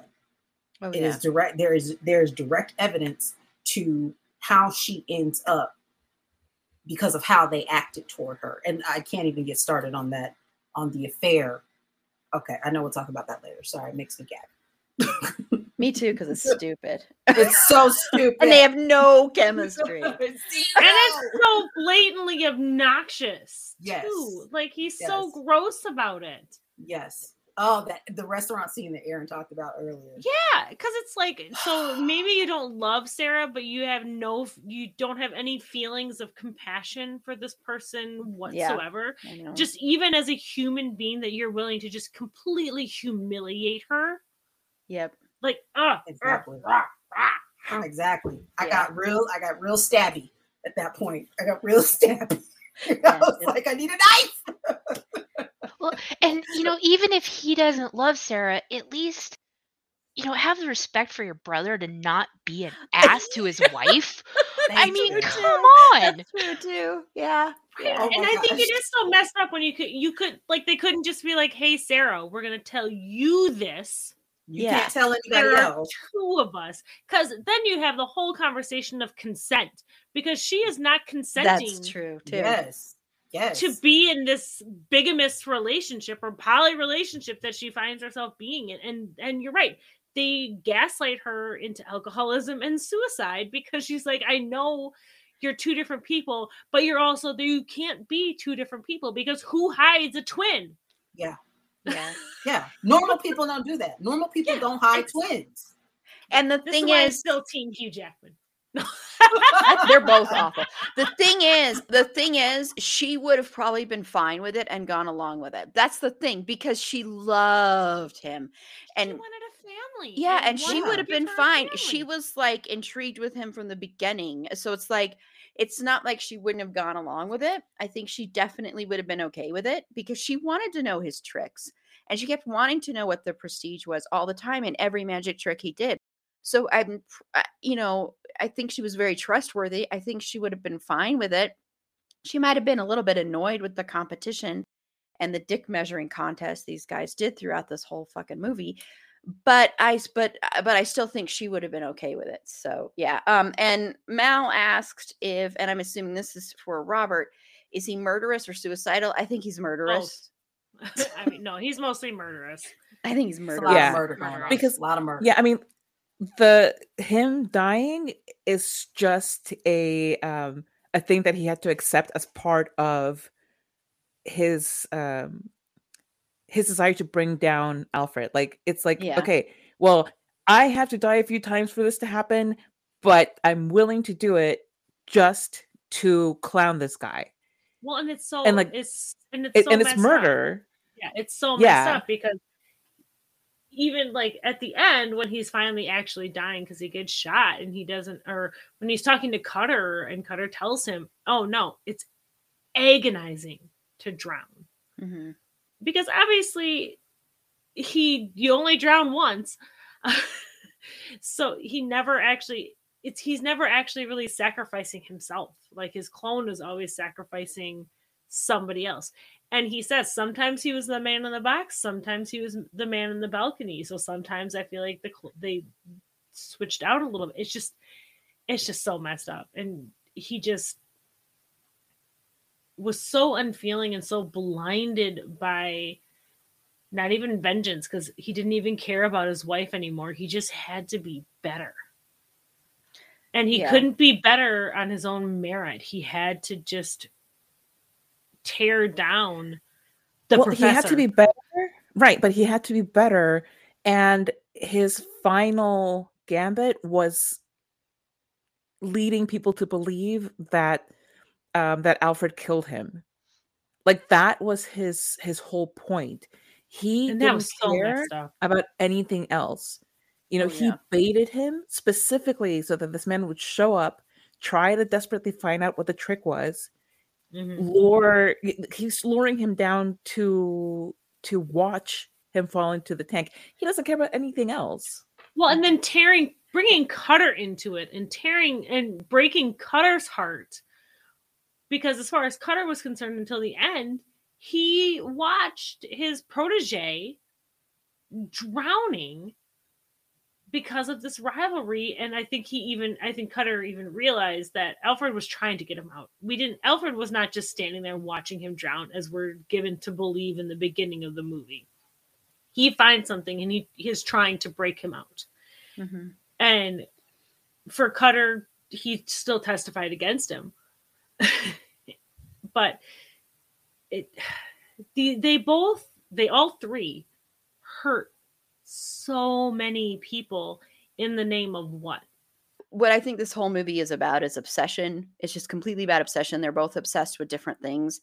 Oh, yeah. It is direct. There is direct evidence to how she ends up because of how they acted toward her. And I can't even get started on that, on the affair. Okay, I know we'll talk about that later. Sorry, it makes me gag. Me too, because it's stupid. It's so stupid. And they have no chemistry. And it's so blatantly obnoxious. Yes. Too. Like, he's so gross about it. Yes. Oh, the restaurant scene that Erin talked about earlier. Yeah, because it's like, so maybe you don't love Sarah, but you don't have any feelings of compassion for this person whatsoever. Yeah, just even as a human being, that you're willing to just completely humiliate her. Yep. Like, exactly. Exactly. Yeah. I got real stabby at that point. I got real stabby. Yeah, I was like, I need a knife. Well, and, you know, even if he doesn't love Sarah, at least, you know, have the respect for your brother to not be an ass to his wife. I mean, come on. That's true, too. Yeah. Yeah. Oh, and I think it is so messed up when you could, like, they couldn't just be like, hey, Sarah, we're going to tell you this. You can't tell anybody else. Two of us. Because then you have the whole conversation of consent, because she is not consenting. That's true, too. Yes. To be in this bigamous relationship or poly relationship that she finds herself being in. And you're right. They gaslight her into alcoholism and suicide, because she's like, I know you're two different people, but you're also, you can't be two different people, because who hides a twin? Yeah. Normal people don't do that. Normal people don't hide twins. And the thing is, still team Hugh Jackman. They're both awful. The thing is, she would have probably been fine with it and gone along with it. That's the thing, because she loved him, and she wanted a family. Yeah, and she would have been fine. She was like intrigued with him from the beginning, so it's like, it's not like she wouldn't have gone along with it. I think she definitely would have been okay with it because she wanted to know his tricks, and she kept wanting to know what the prestige was all the time and every magic trick he did. So I think she was very trustworthy. I think she would have been fine with it. She might have been a little bit annoyed with the competition and the dick measuring contest these guys did throughout this whole fucking movie. But I still think she would have been okay with it. So yeah. And Mal asked if, and I'm assuming this is for Robert, is he murderous or suicidal? I think he's murderous. Oh. I mean, no, he's mostly murderous. I think he's murderous. Because a lot of murder. Yeah, I mean, him dying is just a thing that he had to accept as part of his desire to bring down Alfred. Like, it's like, okay, well, I have to die a few times for this to happen, but I'm willing to do it just to clown this guy. Well, and it's so, and like, it's murder. Yeah, it's so messed up because even like at the end when he's finally actually dying because he gets shot and he doesn't, or when he's talking to Cutter and Cutter tells him, oh no, it's agonizing to drown. Mm-hmm. Because obviously you only drown once. So he's never actually really sacrificing himself. Like his clone is always sacrificing somebody else. And he says sometimes he was the man in the box, sometimes he was the man in the balcony. So sometimes I feel like they switched out a little bit. It's just so messed up. And he just was so unfeeling and so blinded by not even vengeance, because he didn't even care about his wife anymore. He just had to be better. And he couldn't be better on his own merit. He had to just tear down the professor. He had to be better. Right. But he had to be better. And his final gambit was leading people to believe that Alfred killed him. Like, that was his whole point. He didn't care about anything else. You know, he baited him specifically so that this man would show up, try to desperately find out what the trick was. Mm-hmm. He's luring him down to watch him fall into the tank. He doesn't care about anything else. Well, and then bringing Cutter into it and tearing and breaking Cutter's heart. Because as far as Cutter was concerned, until the end, he watched his protege drowning because of this rivalry. And I think Cutter even realized that Alfred was trying to get him out. Alfred was not just standing there watching him drown, as we're given to believe in the beginning of the movie. He finds something and he is trying to break him out. Mm-hmm. And for Cutter, he still testified against him. But all three hurt so many people in the name of what I think this whole movie is about is obsession. It's just completely about obsession. They're both obsessed with different things,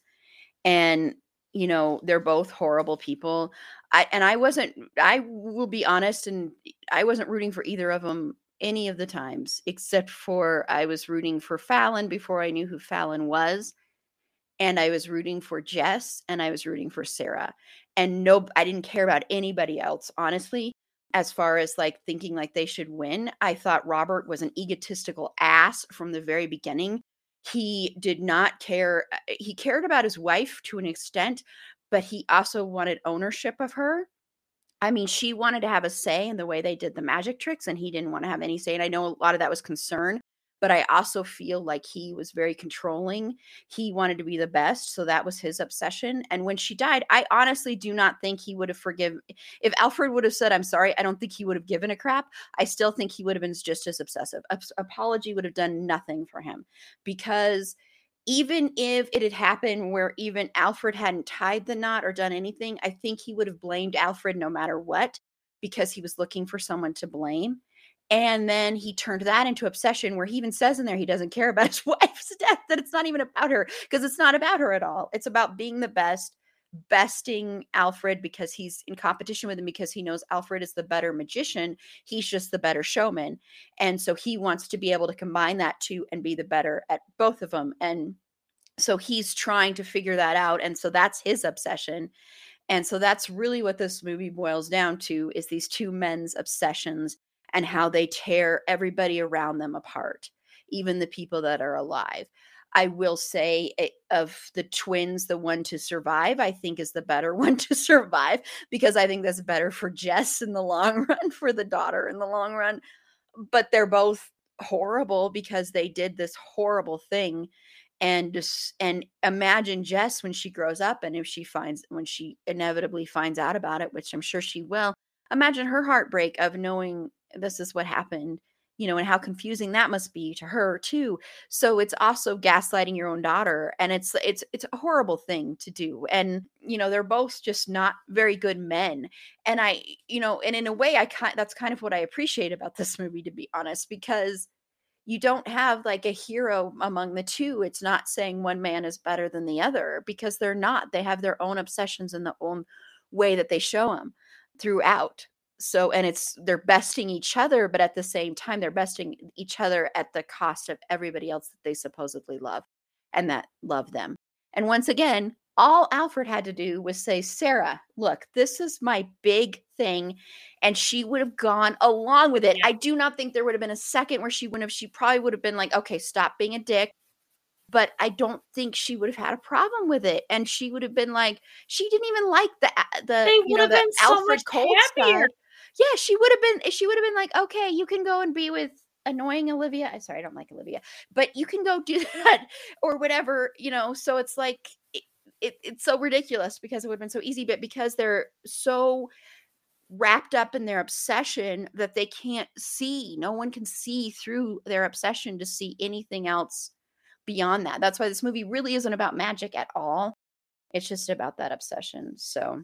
and you know, they're both horrible people. I wasn't rooting for either of them any of the times, except for I was rooting for Fallon before I knew who Fallon was. And I was rooting for Jess, and I was rooting for Sarah. And I didn't care about anybody else, honestly, as far as like thinking like they should win. I thought Robert was an egotistical ass from the very beginning. He did not care. He cared about his wife to an extent, but he also wanted ownership of her. I mean, she wanted to have a say in the way they did the magic tricks, and he didn't want to have any say. And I know a lot of that was concern, but I also feel like he was very controlling. He wanted to be the best, so that was his obsession. And when she died, I honestly do not think he would have forgiven. If Alfred would have said, I'm sorry, I don't think he would have given a crap. I still think he would have been just as obsessive. Apology would have done nothing for him, because even if it had happened where even Alfred hadn't tied the knot or done anything, I think he would have blamed Alfred no matter what, because he was looking for someone to blame. And then he turned that into obsession, where he even says in there he doesn't care about his wife's death, that it's not even about her, because it's not about her at all. It's about being the best, besting Alfred, because he's in competition with him, because he knows Alfred is the better magician. He's just the better showman. And so he wants to be able to combine that two and be the better at both of them. And so he's trying to figure that out. And so that's his obsession. And so that's really what this movie boils down to, is these two men's obsessions and how they tear everybody around them apart, even the people that are alive. I will say, of the twins, the one to survive, I think, is the better one to survive, because I think that's better for Jess in the long run, for the daughter in the long run. But they're both horrible because they did this horrible thing. And imagine Jess when she grows up, and if she finds, when she inevitably finds out about it, which I'm sure she will, imagine her heartbreak of knowing this is what happened, you know, and how confusing that must be to her too. So it's also gaslighting your own daughter, and it's a horrible thing to do. And, you know, they're both just not very good men. And I, you know, and in a way that's kind of what I appreciate about this movie, to be honest, because you don't have like a hero among the two. It's not saying one man is better than the other, because they're not. They have their own obsessions in the own way that they show them throughout. So, and they're besting each other, but at the same time, they're besting each other at the cost of everybody else that they supposedly love and that love them. And once again, all Alfred had to do was say, Sarah, look, this is my big thing. And she would have gone along with it. I do not think there would have been a second where she probably would have been like, okay, stop being a dick. But I don't think she would have had a problem with it. And she would have been like, she didn't even like the Alfred Cold stuff. Yeah, she would have been like, okay, you can go and be with annoying Olivia. I'm sorry, I don't like Olivia, but you can go do that or whatever, you know. So it's like, it's so ridiculous, because it would have been so easy, but because they're so wrapped up in their obsession that they can't see. No one can see through their obsession to see anything else beyond that. That's why this movie really isn't about magic at all. It's just about that obsession. So.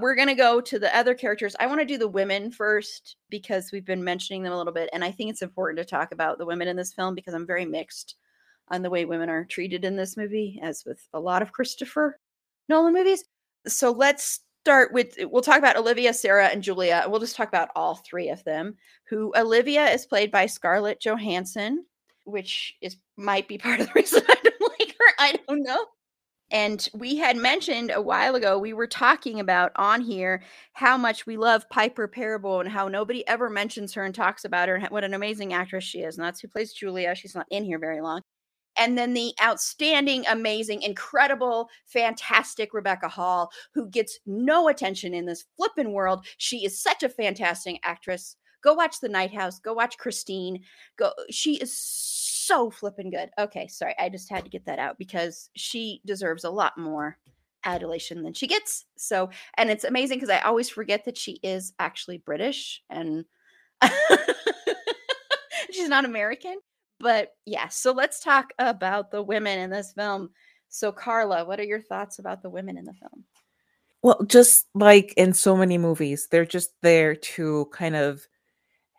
We're going to go to the other characters. I want to do the women first, because we've been mentioning them a little bit. And I think it's important to talk about the women in this film, because I'm very mixed on the way women are treated in this movie, as with a lot of Christopher Nolan movies. So let's start with, we'll talk about Olivia, Sarah, and Julia. We'll just talk about all three of them. Who Olivia is played by Scarlett Johansson, which might be part of the reason I don't like her. I don't know. And we had mentioned a while ago, we were talking about on here how much we love Piper Perabo and how nobody ever mentions her and talks about her and what an amazing actress she is. And that's who plays Julia. She's not in here very long. And then the outstanding, amazing, incredible, fantastic Rebecca Hall, who gets no attention in this flippin' world. She is such a fantastic actress. Go watch The Night House. Go watch Christine. Go. She is so flipping good. Okay, sorry. I just had to get that out, because she deserves a lot more adulation than she gets. So, and it's amazing, because I always forget that she is actually British and she's not American. But yeah, so let's talk about the women in this film. So Carla, what are your thoughts about the women in the film? Well, just like in so many movies, they're just there to kind of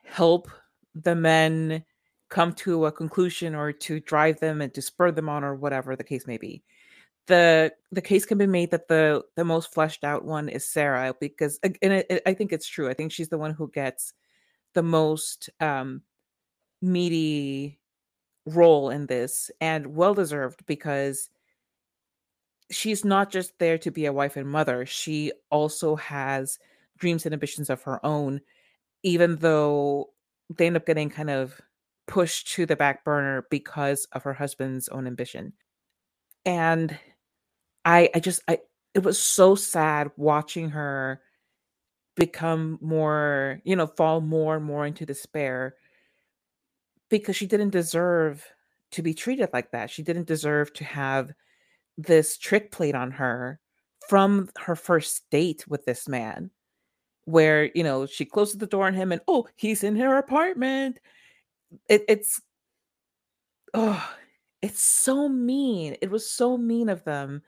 help the men come to a conclusion, or to drive them and to spur them on, or whatever the case may be. The case can be made that the most fleshed out one is Sarah, because, and I think it's true. I think she's the one who gets the most meaty role in this, and well-deserved, because she's not just there to be a wife and mother. She also has dreams and ambitions of her own, even though they end up getting kind of pushed to the back burner because of her husband's own ambition. And I just, it was so sad watching her become more, you know, fall more and more into despair, because she didn't deserve to be treated like that. She didn't deserve to have this trick played on her from her first date with this man, where, you know, she closes the door on him and, oh, he's in her apartment. It's so mean. It was so mean of them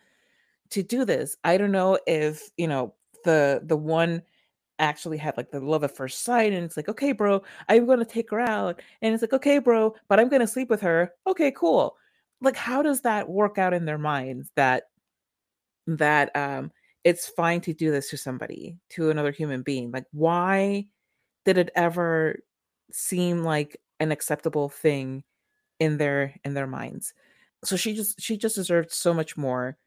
to do this. I don't know if, you know, the one actually had like the love at first sight, and it's like, okay, bro, I'm going to take her out. And it's like, okay, bro, but I'm going to sleep with her. Okay, cool. Like, how does that work out in their minds that it's fine to do this to somebody, to another human being? Like, why did it ever seem like an acceptable thing in their minds? So she just deserved so much more.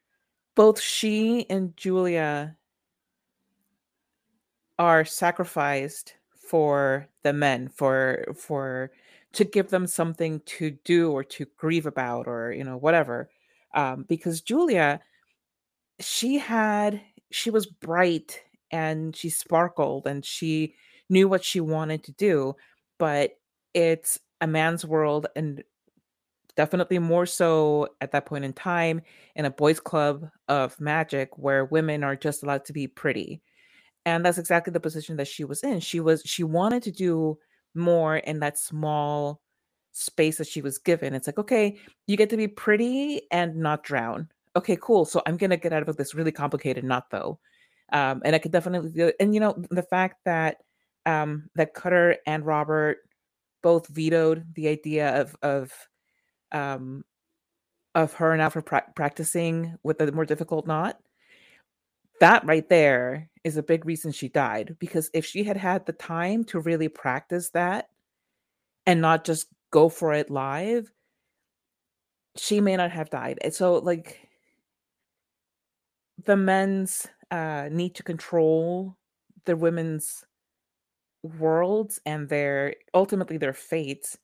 Both she and Julia are sacrificed for the men, for to give them something to do or to grieve about, or, you know, whatever. Because Julia, she was bright and she sparkled and she knew what she wanted to do, but it's a man's world, and definitely more so at that point in time in a boys' club of magic where women are just allowed to be pretty. And that's exactly the position that she was in. She wanted to do more in that small space that she was given. It's like, okay, you get to be pretty and not drown. Okay, cool. So I'm going to get out of this really complicated knot, though. And I could definitely do it. And, you know, the fact that that Cutter and Robert both vetoed the idea of her and Alfred practicing with a more difficult knot, that right there is a big reason she died. Because if she had had the time to really practice that and not just go for it live, she may not have died. And so, like, the men's need to control the women's worlds and ultimately their fates,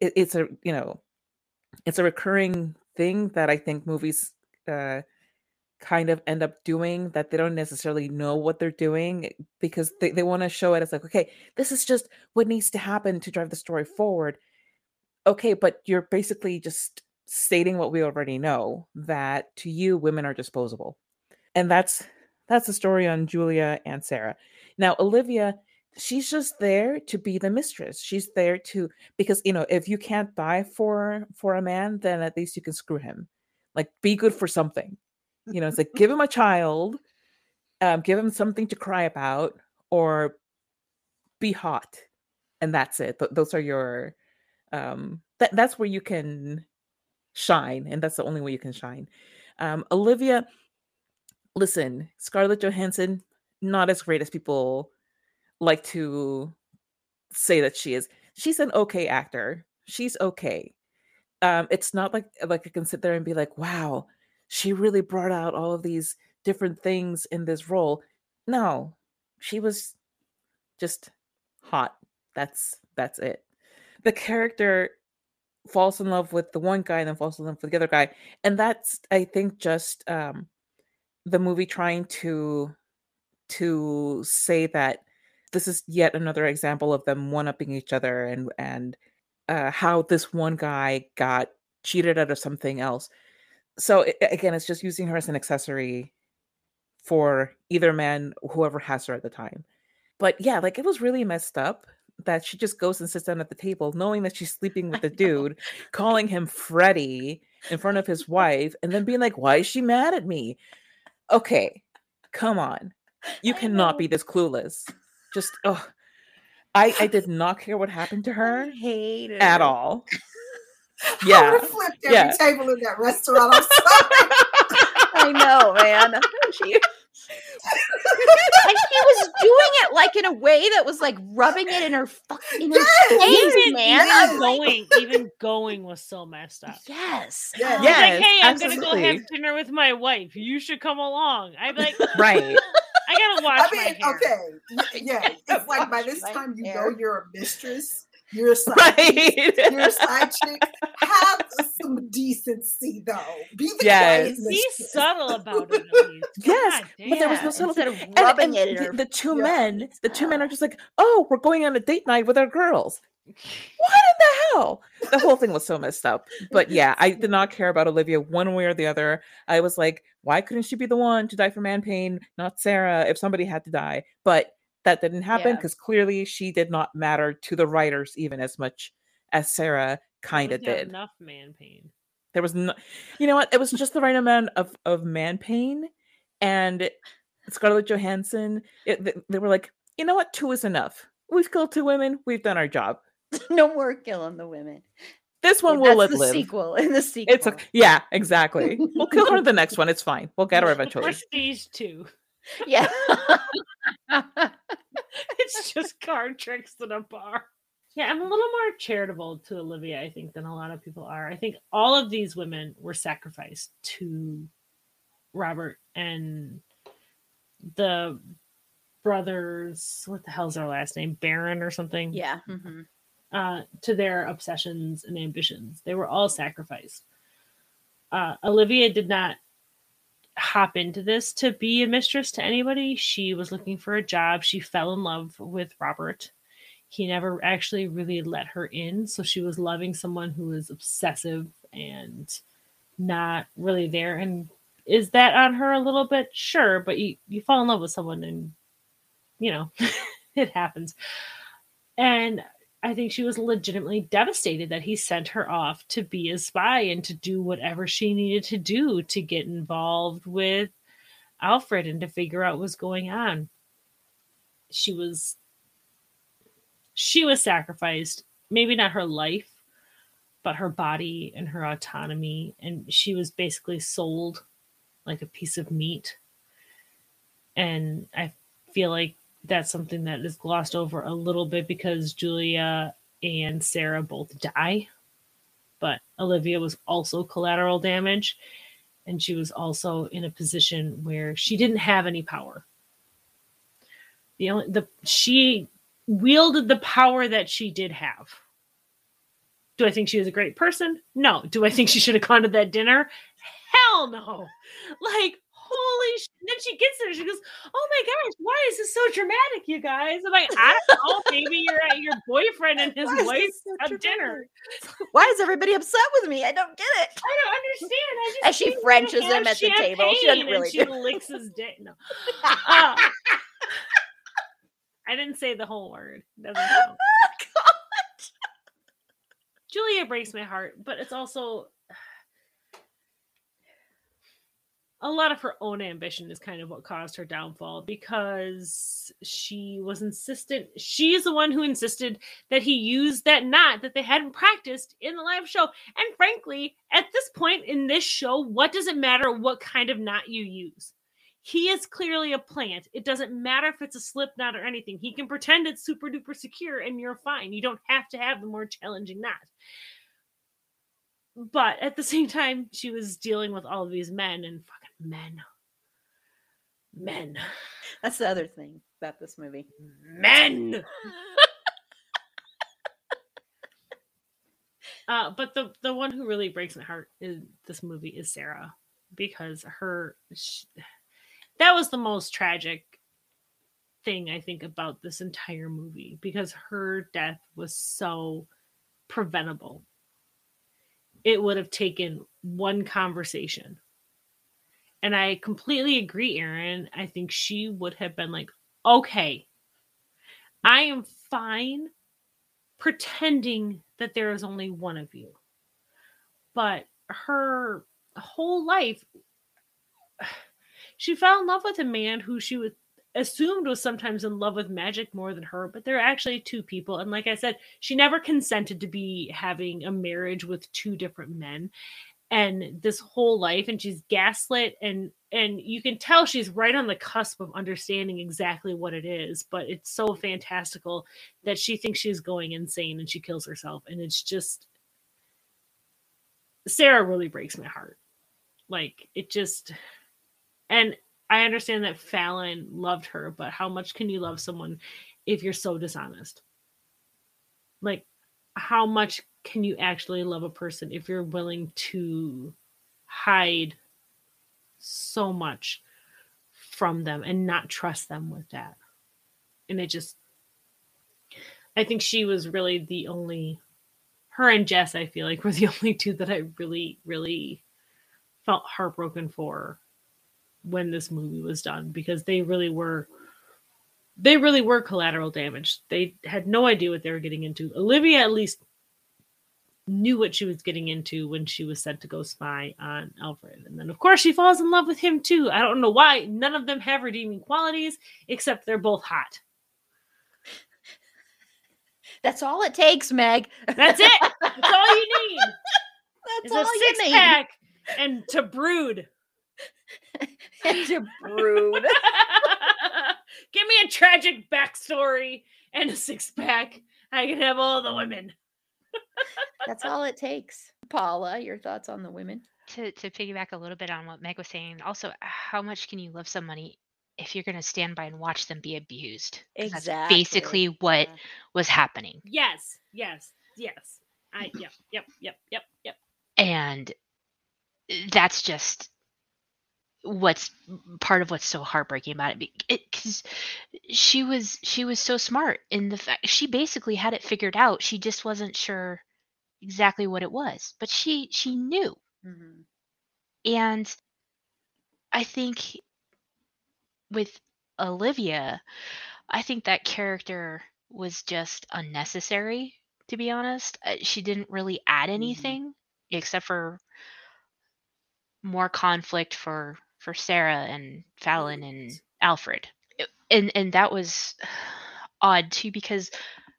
it's a recurring thing that I think movies kind of end up doing, that they don't necessarily know what they're doing, because they want to show it as like, okay, this is just what needs to happen to drive the story forward. Okay, but you're basically just stating what we already know, that to you, women are disposable. And that's the story on Julia and Sarah. Now, Olivia, she's just there to be the mistress. She's there to, because, you know, if you can't die for a man, then at least you can screw him. Like, be good for something. You know, it's like, give him a child, give him something to cry about, or be hot. And that's it. Those are your, that's where you can shine. And that's the only way you can shine. Olivia, listen, Scarlett Johansson, not as great as people like to say that she is. She's an okay actor. She's okay. It's not like I can sit there and be like, wow, she really brought out all of these different things in this role. No, she was just hot. That's it. The character falls in love with the one guy and then falls in love with the other guy. And that's, I think, just the movie trying to say that this is yet another example of them one-upping each other, and how this one guy got cheated out of something else. So again, it's just using her as an accessory for either man, whoever has her at the time. But yeah, like, it was really messed up that she just goes and sits down at the table knowing that she's sleeping with the dude, calling him Freddy in front of his wife, and then being like, why is she mad at me? Okay, come on. You cannot be this clueless. Just, oh, I did not care what happened to her at all. Yeah. I would have flipped every table in that restaurant. I'm sorry. I know, man. She was doing it like in a way that was like rubbing it in her fucking face, man. Even going was so messed up. Yes. Yes. Like, hey, I'm going to go have dinner with my wife. You should come along. I'd be like, right. I got to wash my hair. Okay. Yeah. It's like by this time you know you're a mistress. your side, right? Your side chick. Have some decency, though. Be the subtle about it. Yes, damn. But there was no subtlety. And the two men are just like, oh, we're going on a date night with our girls. What in the hell? The whole thing was so messed up. But yeah, I did not care about Olivia one way or the other. I was like, why couldn't she be the one to die for man pain, not Sarah, if somebody had to die? But that didn't happen because clearly she did not matter to the writers even as much as Sarah kind of did. Enough man pain. There was no, you know what? It was just the right amount of man pain. And Scarlett Johansson, they were like, you know what? Two is enough. We've killed two women. We've done our job. No more killing the women. This one will let live. In the sequel. It's yeah, exactly. We'll kill her in the next one. It's fine. We'll get her eventually. Prestige 2. Yeah. It's just card tricks in a bar. Yeah, I'm a little more charitable to Olivia, I think, than a lot of people are. I think all of these women were sacrificed to Robert and the brothers. What the hell's their last name? Baron or something? Yeah. Mm-hmm. To their obsessions and ambitions. They were all sacrificed. Olivia did not hop into this to be a mistress to anybody. She was looking for a job. She fell in love with Robert. He never actually really let her in. So she was loving someone who was obsessive and not really there. And is that on her a little bit? Sure. But you fall in love with someone and, you know, it happens. And I think she was legitimately devastated that he sent her off to be a spy and to do whatever she needed to do to get involved with Alfred and to figure out what was going on. She was sacrificed, maybe not her life, but her body and her autonomy. And she was basically sold like a piece of meat. And I feel like that's something that is glossed over a little bit because Julia and Sarah both die, but Olivia was also collateral damage. And she was also in a position where she didn't have any power. She wielded the power that she did have. Do I think she was a great person? No. Do I think she should have gone to that dinner? Hell no. Like, holy shit. And then she gets there. She goes, oh my gosh, why is this so dramatic, you guys? I'm like, I don't know. Maybe you're at your boyfriend and his wife at dinner. Why is everybody upset with me? I don't get it. I don't understand. And she Frenches him at the table. She doesn't really do. She licks his dick. No. I didn't say the whole word. Doesn't count. Julia breaks my heart, but it's also a lot of her own ambition is kind of what caused her downfall because she was insistent. She's the one who insisted that he use that knot that they hadn't practiced in the live show. And frankly, at this point in this show, what does it matter what kind of knot you use? He is clearly a plant. It doesn't matter if it's a slip knot or anything. He can pretend it's super duper secure and you're fine. You don't have to have the more challenging knot. But at the same time, she was dealing with all of these men and fucking men. That's the other thing about this movie. Men. But the one who really breaks my heart in this movie is Sarah, because that was the most tragic thing I think about this entire movie, because her death was so preventable. It would have taken one conversation. And I completely agree, Erin. I think she would have been like, okay, I am fine pretending that there is only one of you. But her whole life, she fell in love with a man who she was assumed was sometimes in love with magic more than her, but they're actually two people. And like I said, she never consented to be having a marriage with two different men and this whole life. And she's gaslit and you can tell she's right on the cusp of understanding exactly what it is, but it's so fantastical that she thinks she's going insane and she kills herself. And it's just, Sarah really breaks my heart. Like it just, and I understand that Fallon loved her, but how much can you love someone if you're so dishonest? Like, how much can you actually love a person if you're willing to hide so much from them and not trust them with that? And it just, I think she was really the only, her and Jess, I feel like, were the only two that I really, really felt heartbroken for when this movie was done, because they really were collateral damage. They had no idea what they were getting into. Olivia at least knew what she was getting into when she was sent to go spy on Alfred. And then, of course, she falls in love with him, too. I don't know why. None of them have redeeming qualities, except they're both hot. That's all it takes, Meg. That's it. That's all you need. That's all you need. It's a six-pack and to brood. And to brood. Give me a tragic backstory and a six-pack. I can have all the women. That's all it takes. Paula, your thoughts on the women? To piggyback a little bit on what Meg was saying, also, how much can you love somebody if you're going to stand by and watch them be abused? Exactly. That's basically what was happening. Yes. Yep. And that's just what's part of what's so heartbreaking about it, because she was so smart in the fact she basically had it figured out. She just wasn't sure exactly what it was, but she knew. Mm-hmm. And I think with Olivia, I think that character was just unnecessary, to be honest. She didn't really add anything, mm-hmm. except for more conflict for Sarah and Fallon and Alfred. And that was odd too, because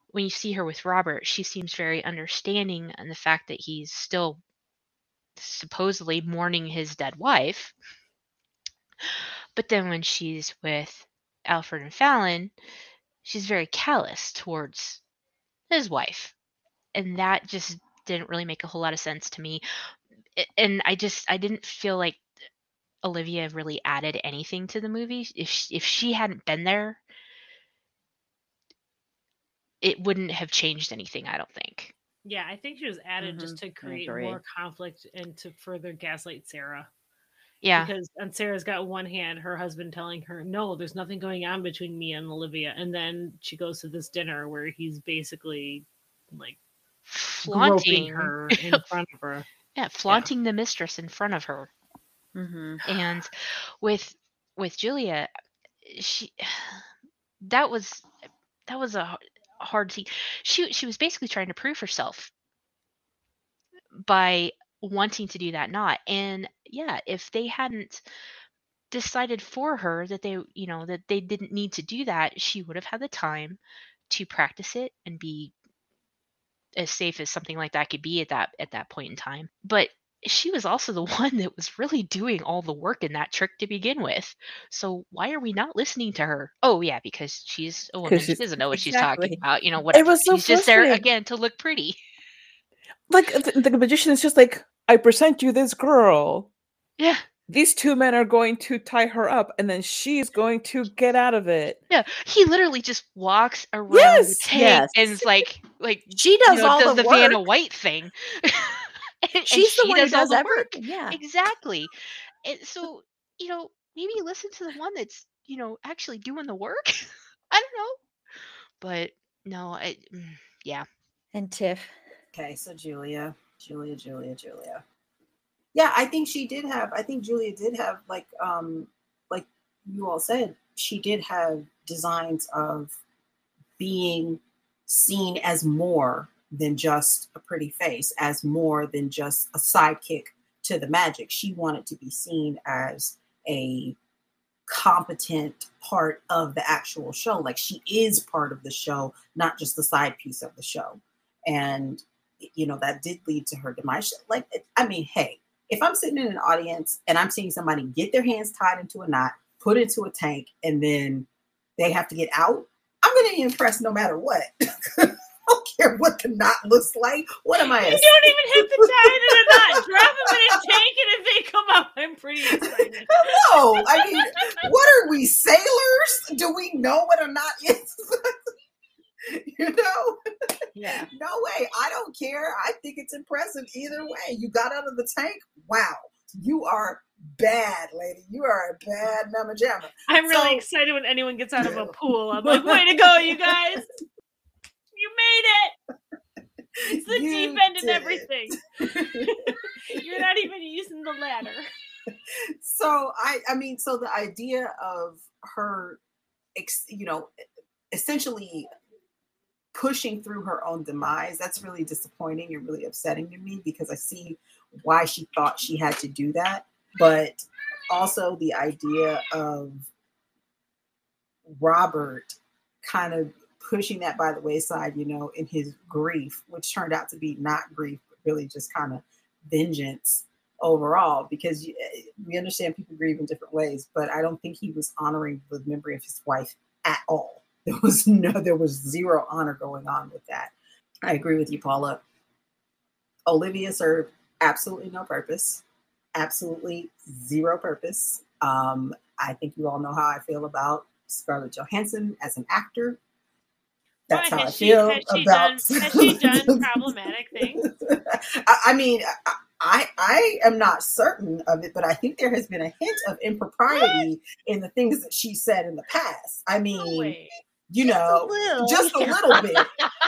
when you see her with Robert, she seems very understanding, and the fact that he's still supposedly mourning his dead wife. But then when she's with Alfred and Fallon, she's very callous towards his wife. And that just didn't really make a whole lot of sense to me. And I didn't feel like Olivia really added anything to the movie. If she hadn't been there, it wouldn't have changed anything, I don't think. Yeah, I think she was added just to create more conflict and to further gaslight Sarah. Yeah. Because on Sarah's got one hand, her husband telling her, no, there's nothing going on between me and Olivia. And then she goes to this dinner where he's basically like flaunting her in front of her. Yeah, flaunting the mistress in front of her. Mm-hmm. And with Julia, that was a hard scene. She was basically trying to prove herself by wanting to do that knot. And yeah, if they hadn't decided for her that they didn't need to do that, she would have had the time to practice it and be as safe as something like that could be at that point in time. But she was also the one that was really doing all the work in that trick to begin with. So why are we not listening to her? Oh yeah, because she's a woman. She doesn't know what she's talking about. You know what? So she's just there again to look pretty. Like the magician is just like, I present you this girl. Yeah. These two men are going to tie her up, and then she's going to get out of it. Yeah, he literally just walks around the tank and is like she does all the work. Vanna White thing. And she's the one who does all the work. Yeah, exactly. And so maybe listen to the one that's actually doing the work. I don't know, but no, yeah. And Tiff. Okay, so Julia. Yeah, I think Julia did have, like you all said, she did have designs of being seen as more than just a pretty face, as more than just a sidekick to the magic. She wanted to be seen as a competent part of the actual show. Like, she is part of the show, not just the side piece of the show. And, that did lead to her demise. Like, I mean, hey. If I'm sitting in an audience and I'm seeing somebody get their hands tied into a knot, put into a tank, and then they have to get out, I'm going to impress no matter what. I don't care what the knot looks like. What am I? You don't even have to tie into the knot. Drop them in a tank, and if they come out, I'm pretty excited. No, I mean, what are we, sailors? Do we know what a knot is? you know? Yeah. No way. I don't care. I think it's impressive either way. You got out of the tank. Wow. You are bad, lady. You are a bad mama jamma. I'm really excited when anyone gets out of a pool. I'm like, way to go, you guys. You made it. It's the deep end and everything. You're not even using the ladder. So I mean, the idea of her, you know, essentially pushing through her own demise, that's really disappointing and really upsetting to me, because I see why she thought she had to do that. But also the idea of Robert kind of pushing that by the wayside, you know, in his grief, which turned out to be not grief, but really just kind of vengeance overall, because we understand people grieve in different ways, but I don't think he was honoring the memory of his wife at all. There was zero honor going on with that. I agree with you, Paula. Olivia served absolutely no purpose, absolutely zero purpose. I think you all know how I feel about Scarlett Johansson as an actor. That's how I feel about. Has she done problematic things? I mean, I am not certain of it, but I think there has been a hint of impropriety in the things that she said in the past. I mean, you know, just a little bit.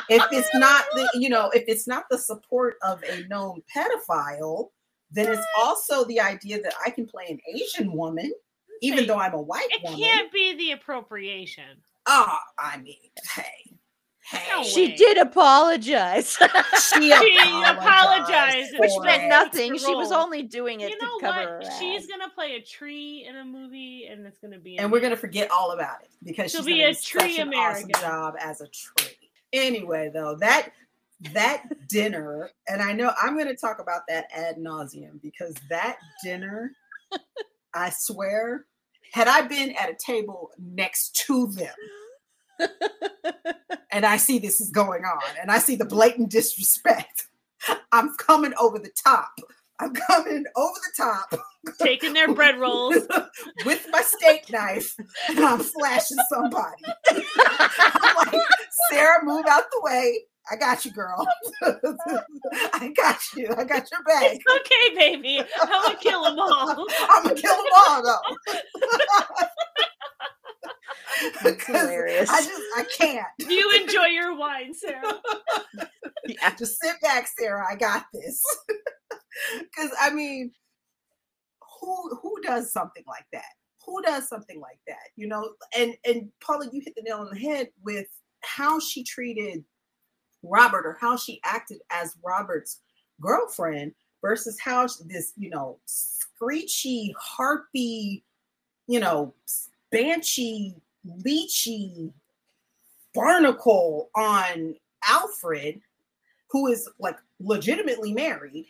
If it's not the, you know, if it's not the support of a known pedophile, then it's also the idea that I can play an Asian woman, even though I'm a white woman. It can't be the appropriation. Oh, I mean, hey. No she did apologize. She apologized. Which meant nothing. She was only doing it to cover her. She's going to play a tree in a movie, and it's going to be... And we're going to forget all about it, because she'll be a tree American. Awesome job as a tree. Anyway, though, that dinner, and I know I'm going to talk about that ad nauseum, because that dinner, I swear... Had I been at a table next to them, and I see this is going on, and I see the blatant disrespect, I'm coming over the top. Taking their bread rolls. With my steak knife, and I'm flashing somebody. I'm like, Sarah, move out the way. I got you, girl. I got you. I got your back. It's okay, baby. I'm going to kill them all. though. That's hilarious. I can't. You enjoy your wine, Sarah. Yeah. Just sit back, Sarah. I got this. Because, I mean, who does something like that? You know, and Paula, you hit the nail on the head with how she treated Robert, or how she acted as Robert's girlfriend versus how this, you know, screechy, harpy, you know, banshee, leechy barnacle on Alfred, who is like legitimately married,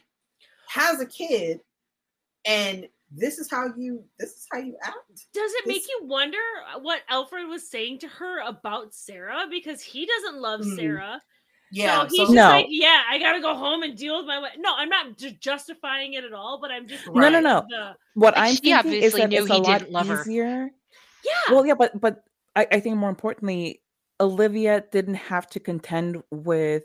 has a kid, and this is how you act. Does it make you wonder what Alfred was saying to her about Sarah? Because he doesn't love Sarah. Yeah, so he's just like, yeah, I gotta go home and deal with my wife. No, I'm not justifying it at all, but I'm just what I'm thinking is that it's a lot easier. Yeah. Well, yeah, but I think more importantly, Olivia didn't have to contend with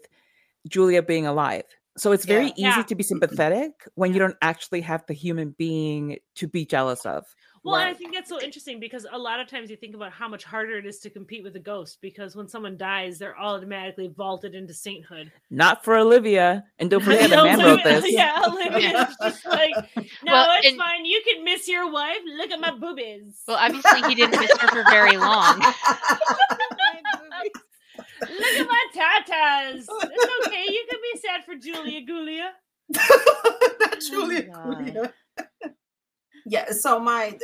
Julia being alive. So it's very easy to be sympathetic when you don't actually have the human being to be jealous of. Well, and I think that's so interesting, because a lot of times you think about how much harder it is to compete with a ghost, because when someone dies, they're automatically vaulted into sainthood. Not for Olivia. And don't forget the man wrote this. Yeah, Olivia's just like, it's fine. You can miss your wife. Look at my boobies. Well, obviously he didn't miss her for very long. Look at my tatas. It's okay. You can be sad for Julia Gulia. Not Julia Gulia. Yeah, so my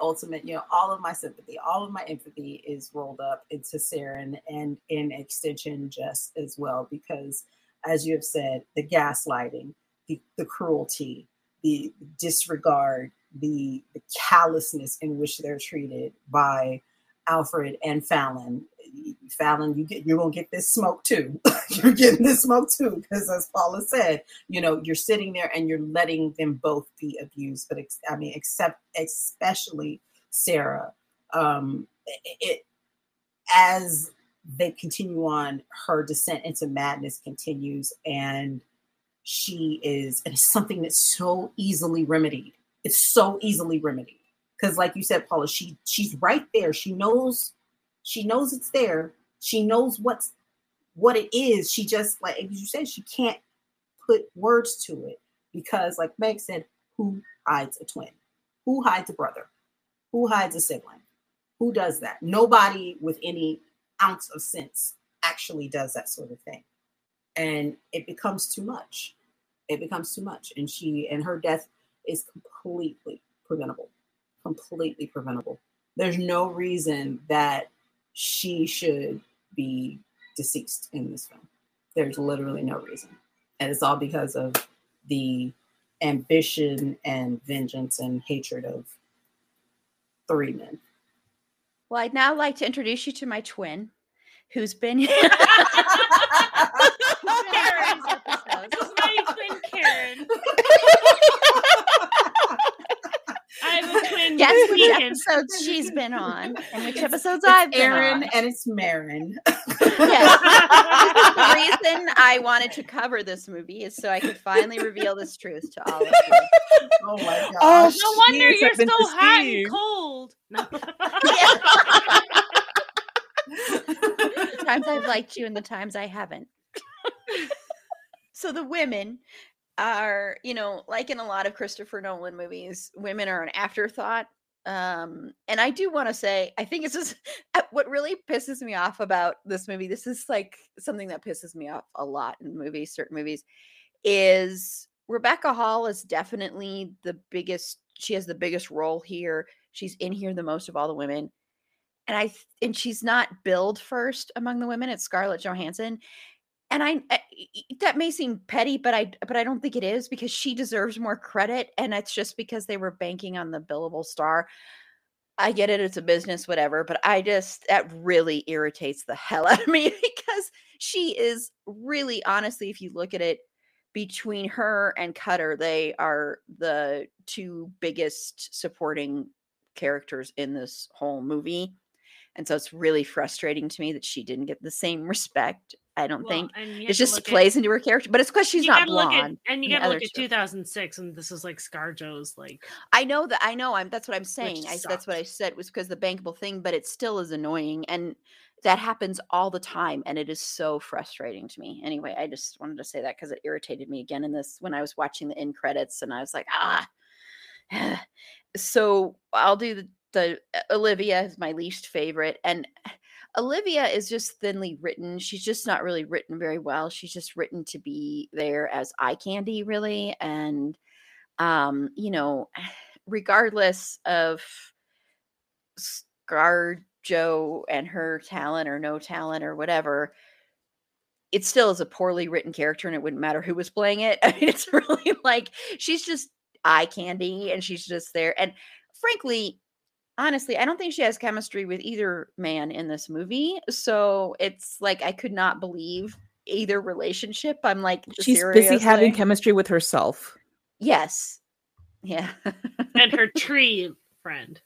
ultimate, you know, all of my sympathy, all of my empathy is rolled up into Saren, and in extension Jess as well, because as you have said, the gaslighting, the cruelty, the disregard, the callousness in which they're treated by Alfred and Fallon. Fallon, you're gonna get this smoke too. You're getting this smoke too, because as Paula said, you know, you're sitting there and you're letting them both be abused. But especially Sarah, as they continue on, her descent into madness continues, and she is, and it's something that's so easily remedied. It's so easily remedied. Because like you said, Paula, she's right there. She knows it's there. She knows what it is. She just, like you said, she can't put words to it because, like Meg said, who hides a twin? Who hides a brother? Who hides a sibling? Who does that? Nobody with any ounce of sense actually does that sort of thing. And it becomes too much. It becomes too much. And her death is completely preventable. Completely preventable. There's no reason that she should be deceased in this film. There's literally no reason. And it's all because of the ambition and vengeance and hatred of three men. Well, I'd now like to introduce you to my twin, who's been Karen. This is my twin, Karen. I'm a twin. Guess which episodes she's been on and which episodes I've been Erin on. And it's Marin. Yes. The reason I wanted to cover this movie is so I could finally reveal this truth to all of you. Oh my gosh. Oh, no wonder you're so hot and cold. No. The times I've liked you and the times I haven't. So the women are, you know, like in a lot of Christopher Nolan movies, women are an afterthought. And I do want to say, I think it's just what really pisses me off about this movie. This is like something that pisses me off a lot in movies, certain movies, is Rebecca Hall is definitely the biggest. She has the biggest role here. She's in here the most of all the women. And she's not billed first among the women. It's Scarlett Johansson. And I that may seem petty, but I don't think it is, because she deserves more credit, and it's just because they were banking on the billable star. I get it; it's a business, whatever. But that really irritates the hell out of me, because she is really, honestly, if you look at it, between her and Cutter, they are the two biggest supporting characters in this whole movie, and so it's really frustrating to me that she didn't get the same respect. I don't think it just plays into her character, but it's because she's not blonde. And you got to look at 2006, and this is like ScarJo's. Like I know. That's what I'm saying. That's what I said was because the bankable thing, but it still is annoying, and that happens all the time, and it is so frustrating to me. Anyway, I just wanted to say that because it irritated me again in this when I was watching the end credits, and I was like, So I'll do the Olivia is my least favorite, and Olivia is just thinly written. She's just not really written very well. She's just written to be there as eye candy, really. And, you know, regardless of ScarJo and her talent or no talent or whatever, it still is a poorly written character, and it wouldn't matter who was playing it. I mean, it's really like she's just eye candy, and she's just there. And frankly, honestly, I don't think she has chemistry with either man in this movie. So it's like I could not believe either relationship. I'm like, she's seriously? Busy having chemistry with herself. Yes. Yeah. And her tree friend.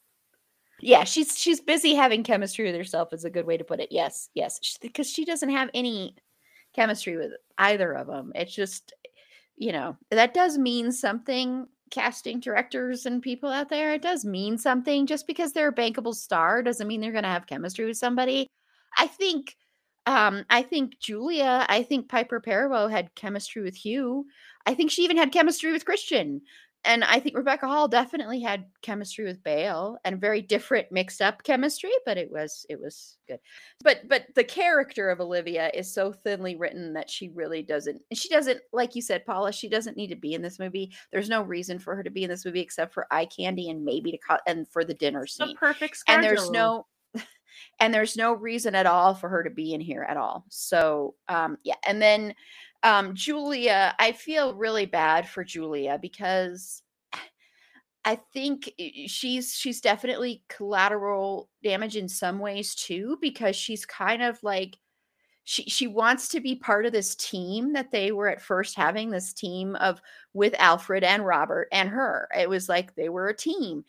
Yeah, she's busy having chemistry with herself is a good way to put it. Yes, yes. Because she doesn't have any chemistry with either of them. It's just, you know, that does mean something. Casting directors and people out there, it does mean something. Just because they're a bankable star doesn't mean they're going to have chemistry with somebody. I think Julia, I think Piper Perabo had chemistry with Hugh. I think she even had chemistry with Christian. And I think Rebecca Hall definitely had chemistry with Bale, and very different mixed up chemistry, but it was good. But the character of Olivia is so thinly written that she doesn't, like you said, Paula, she doesn't need to be in this movie. There's no reason for her to be in this movie except for eye candy and maybe and for the dinner scene. The perfect schedule. And there's no reason at all for her to be in here at all. So, yeah. And then, Julia, I feel really bad for Julia because I think she's definitely collateral damage in some ways too, because she's kind of like, she wants to be part of this team that they were at first having, this team of with Alfred and Robert and her. It was like they were a team,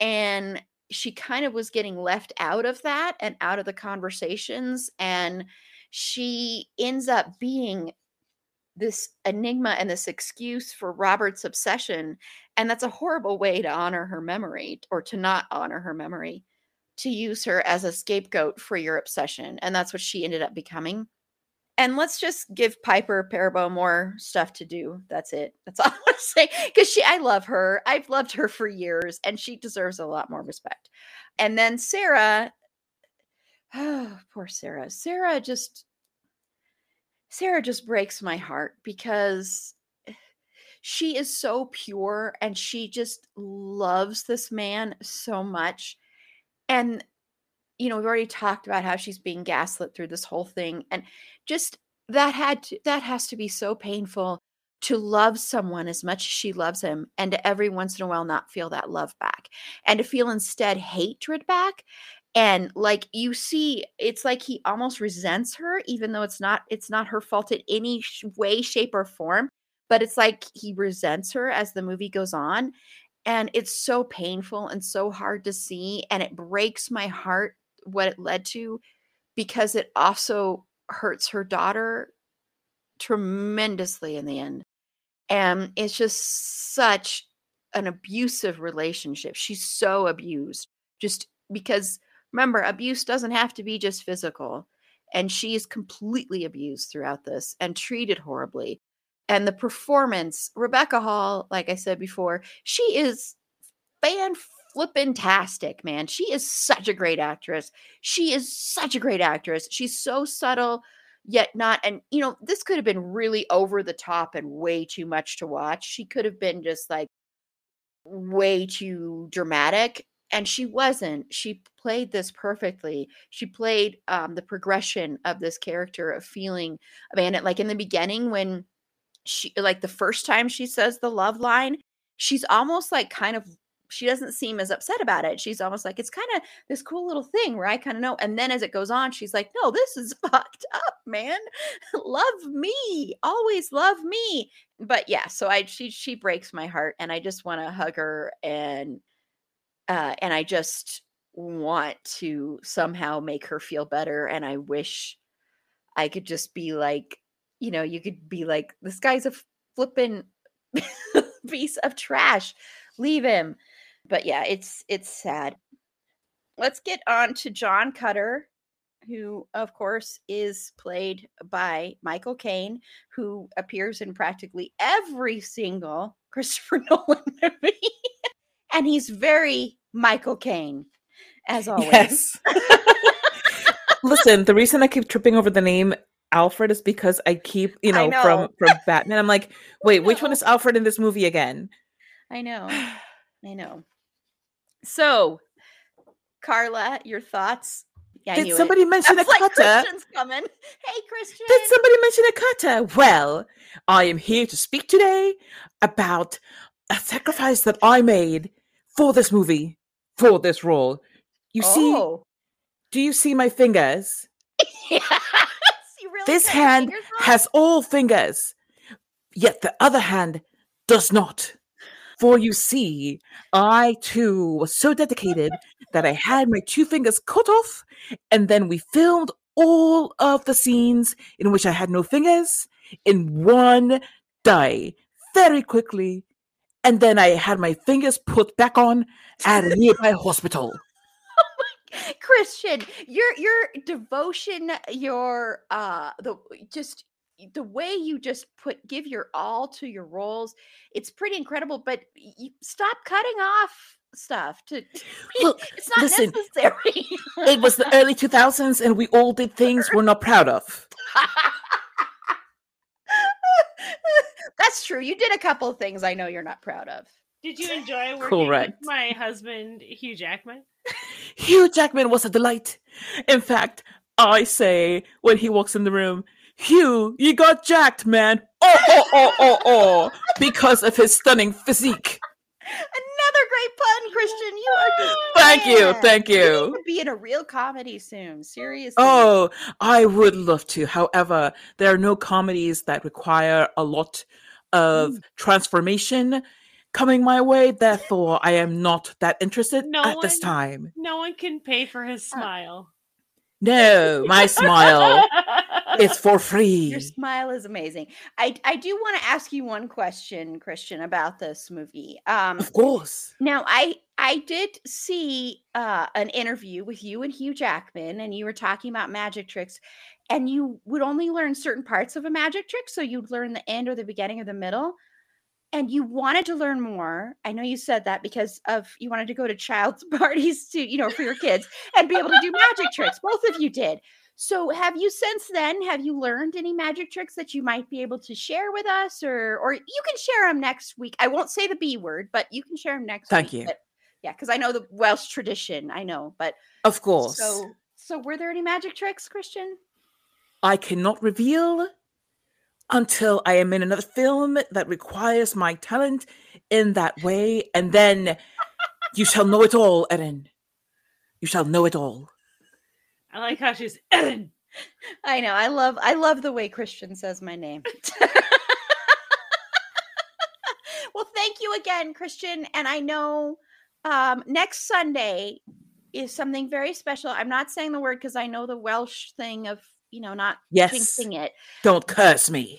and she kind of was getting left out of that and out of the conversations. And she ends up being this enigma and this excuse for Robert's obsession. And that's a horrible way to honor her memory, or to not honor her memory, to use her as a scapegoat for your obsession. And that's what she ended up becoming. And let's just give Piper Perabo more stuff to do. That's it. That's all I want to say. Because I love her. I've loved her for years, and she deserves a lot more respect. And then Sarah, oh, poor Sarah. Sarah just breaks my heart, because she is so pure and she just loves this man so much. And, you know, we've already talked about how she's being gaslit through this whole thing. And just that has to be so painful, to love someone as much as she loves him, and to every once in a while not feel that love back, and to feel instead hatred back. And like, you see, it's like he almost resents her, even though it's not her fault in any way, shape, or form. But it's like he resents her as the movie goes on. And it's so painful and so hard to see. And it breaks my heart what it led to, because it also hurts her daughter tremendously in the end. And it's just such an abusive relationship. She's so abused, just because, remember, abuse doesn't have to be just physical. And she is completely abused throughout this and treated horribly. And the performance, Rebecca Hall, like I said before, she is fan-flippin-tastic, man. She is such a great actress. She's so subtle, yet not. And, you know, this could have been really over the top and way too much to watch. She could have been just like way too dramatic. And she wasn't. She played this perfectly. She played the progression of this character of feeling abandoned. Like in the beginning, when she, like the first time she says the love line, she's almost like kind of, she doesn't seem as upset about it. She's almost like, it's kind of this cool little thing where I kind of know. And then as it goes on, she's like, no, this is fucked up, man. Love me. Always love me. But yeah, so she breaks my heart, and I just want to hug her, and I just want to somehow make her feel better. And I wish I could just be like, you know, you could be like, this guy's a flippin' piece of trash. Leave him. But yeah, it's sad. Let's get on to John Cutter, who, of course, is played by Michael Caine, who appears in practically every single Christopher Nolan movie. And he's very Michael Caine, as always. Yes. Listen, the reason I keep tripping over the name Alfred is because I keep, you know, from Batman. I'm like, wait, which one is Alfred in this movie again? I know. So, Carla, your thoughts? Yeah, did somebody mention Akata? Like, Christian's coming. Hey, Christian. Did somebody mention Akata? Well, I am here to speak today about a sacrifice that I made for this movie, for this role. Do you see my fingers? Yes, you really. This hand has all fingers, yet the other hand does not. For you see, I too was so dedicated that I had my two fingers cut off, and then we filmed all of the scenes in which I had no fingers in one day, very quickly. And then I had my fingers put back on at a nearby hospital. Oh, Christian, your devotion, the way you just give your all to your roles, it's pretty incredible. But you stop cutting off stuff. It's not necessary. It was the early 2000s, and we all did things we're not proud of. That's true. You did a couple of things I know you're not proud of. Did you enjoy working with my husband, Hugh Jackman? Hugh Jackman was a delight. In fact, I say when he walks in the room, Hugh, you got jacked, man. Oh, because of his stunning physique. Another great pun, Christian. You are just Thank you. You could be in a real comedy soon. Seriously. Oh, I would love to. However, there are no comedies that require a lot of transformation coming my way, therefore I am not that interested this time. No one can pay for his smile. No, my smile is for free. Your smile is amazing. I do want to ask you one question, Christian, about this movie. Of course. Now, I did see an interview with you and Hugh Jackman, and you were talking about magic tricks, and you would only learn certain parts of a magic trick. So you'd learn the end or the beginning or the middle. And you wanted to learn more. I know you said that because you wanted to go to child's parties to, for your kids and be able to do magic tricks. Both of you did. So have you since then, have you learned any magic tricks that you might be able to share with us? Or you can share them next week. I won't say the B word, but you can share them next week. Thank you. But yeah, because I know the Welsh tradition. I know, but. Of course. So were there any magic tricks, Christian? I cannot reveal until I am in another film that requires my talent in that way. And then you shall know it all, Erin. You shall know it all. I like how she's Erin. I know. I love the way Christian says my name. Well, thank you again, Christian. And I know next Sunday is something very special. I'm not saying the word because I know the Welsh thing of not jinxing it. Don't curse me.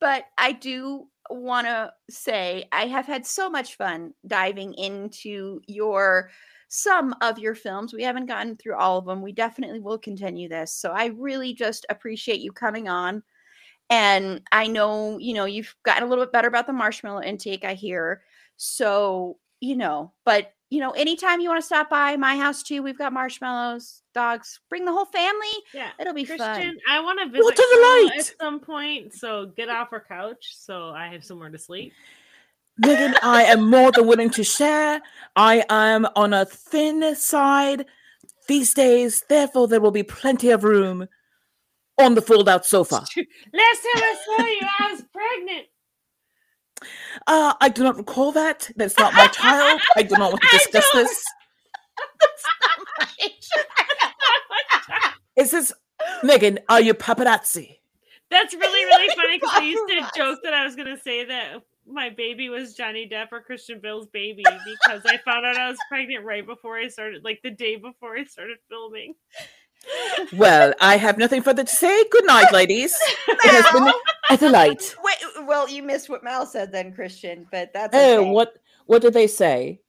But I do want to say I have had so much fun diving into some of your films. We haven't gotten through all of them. We definitely will continue this. So I really just appreciate you coming on. And I know, you've gotten a little bit better about the marshmallow intake, I hear. So, but anytime you want to stop by my house too, we've got marshmallows, dogs. Bring the whole family. Yeah, it'll be Christian, fun. I want to visit to at some point. So get off our couch so I have somewhere to sleep. Megan, I am more than willing to share. I am on a thin side these days. Therefore, there will be plenty of room on the fold-out sofa. Last time I saw you, I was pregnant. I do not recall that. That's not my child. I do not want to discuss this. Is this Megan? Are you paparazzi? That's really, really funny because I used to joke that I was going to say that my baby was Johnny Depp or Christian Bale's baby because I found out I was pregnant right before I started, like the day before I started filming. Well, I have nothing further to say. Good night, ladies. It has been a delight. Wait, well, you missed what Mal said then, Christian, but that's okay. What did they say?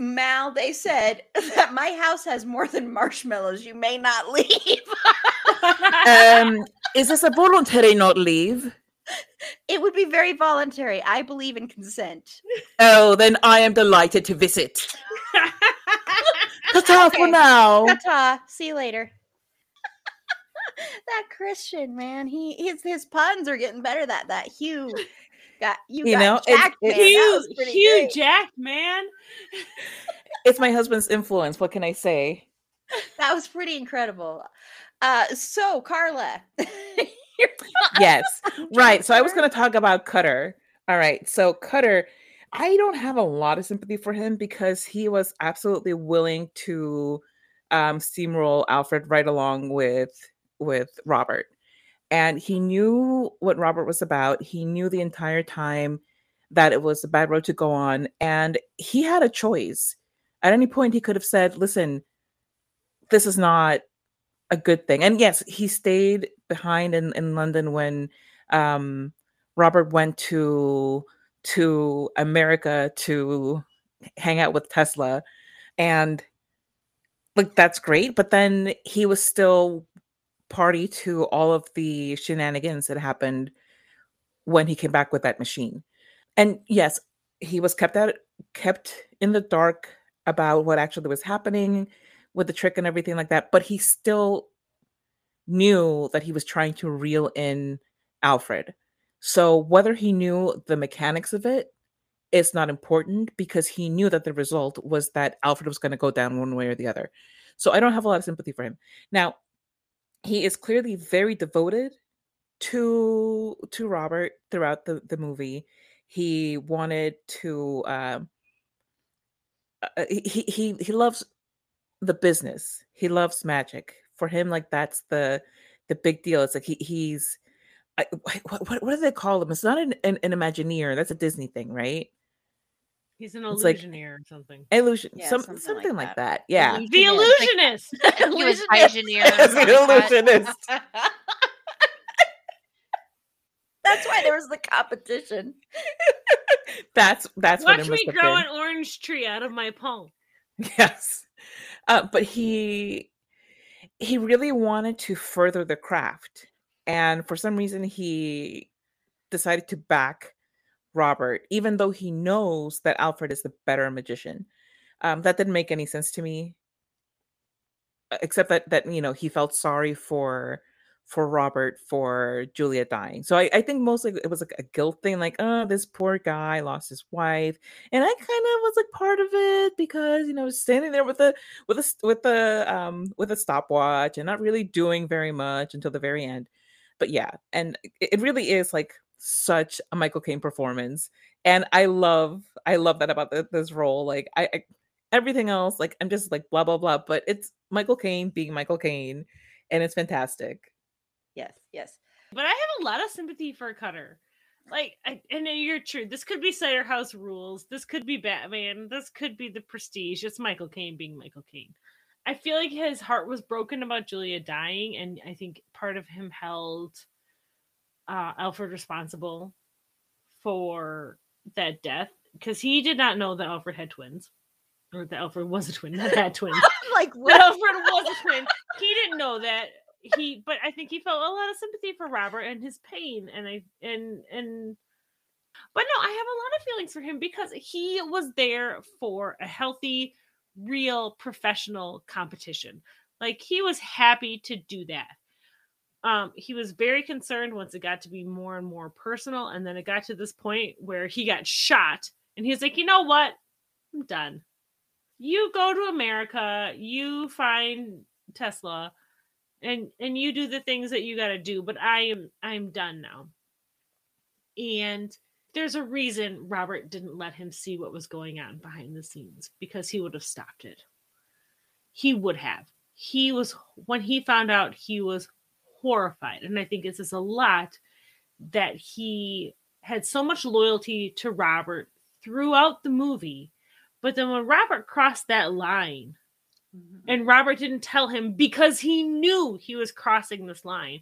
Mal, they said that my house has more than marshmallows. You may not leave. Is this a voluntary not leave? It would be very voluntary. I believe in consent. Oh, then I am delighted to visit. Ta-ta for now. Ta-ta. See you later. That Christian, man, his puns are getting better. That Hugh got Jackman. Hugh Jackman. It's my husband's influence. What can I say? That was pretty incredible. So Carla. Yes. Right. So I was going to talk about Cutter. All right. So Cutter, I don't have a lot of sympathy for him because he was absolutely willing to steamroll Alfred right along with Robert. And he knew what Robert was about. He knew the entire time that it was a bad road to go on. And he had a choice. At any point, he could have said, listen, this is not a good thing. And yes, he stayed behind in London when Robert went to America to hang out with Tesla, and like that's great, but then he was still party to all of the shenanigans that happened when he came back with that machine. And yes, he was kept in the dark about what actually was happening with the trick and everything like that, but he still knew that he was trying to reel in Alfred. So whether he knew the mechanics of it is not important because he knew that the result was that Alfred was going to go down one way or the other. So I don't have a lot of sympathy for him. Now, he is clearly very devoted to Robert throughout the movie. He wanted to, he loves the business. He loves magic. For him, like that's the big deal. It's like he's what do they call him? It's not an Imagineer. That's a Disney thing, right? He's an Illusioneer, like, or something. Illusion, yeah, something like that. Yeah. The Illusionist. Illusionist. That's why there was the competition. That's watch me grow an orange tree out of my palm. Yes, but he really wanted to further the craft, and for some reason he decided to back Robert, even though he knows that Alfred is the better magician. That didn't make any sense to me, except that you know, he felt sorry for Robert for Julia dying. So I think mostly it was like a guilt thing, like, oh, this poor guy lost his wife, and I kind of was like part of it because, you know, standing there with a stopwatch and not really doing very much until the very end. But yeah, and it really is like such a Michael Caine performance, and I love that about this role. Like I everything else, like I'm just like blah blah blah, but it's Michael Caine being Michael Caine, and it's fantastic. Yes But I have a lot of sympathy for Cutter. Like and you're true, this could be Cider House Rules, this could be Batman, this could be The Prestige. It's Michael Caine being Michael Caine. I feel like his heart was broken about Julia dying, and I think part of him held Alfred responsible for that death, because he did not know that Alfred had twins, or that Alfred was a twin, not had twins. Like what? That Alfred was a twin. He didn't know that. But I think he felt a lot of sympathy for Robert and his pain, but no, I have a lot of feelings for him because he was there for a healthy, real, professional competition. Like he was happy to do that. He was very concerned once it got to be more and more personal. And then it got to this point where he got shot and he was like, you know what? I'm done. You go to America, you find Tesla and you do the things that you got to do, but I'm done now. And there's a reason Robert didn't let him see what was going on behind the scenes, because he would have stopped it. He would have. When he found out, he was horrified. And I think it's just a lot that he had so much loyalty to Robert throughout the movie. But then when Robert crossed that line, mm-hmm. and Robert didn't tell him because he knew he was crossing this line,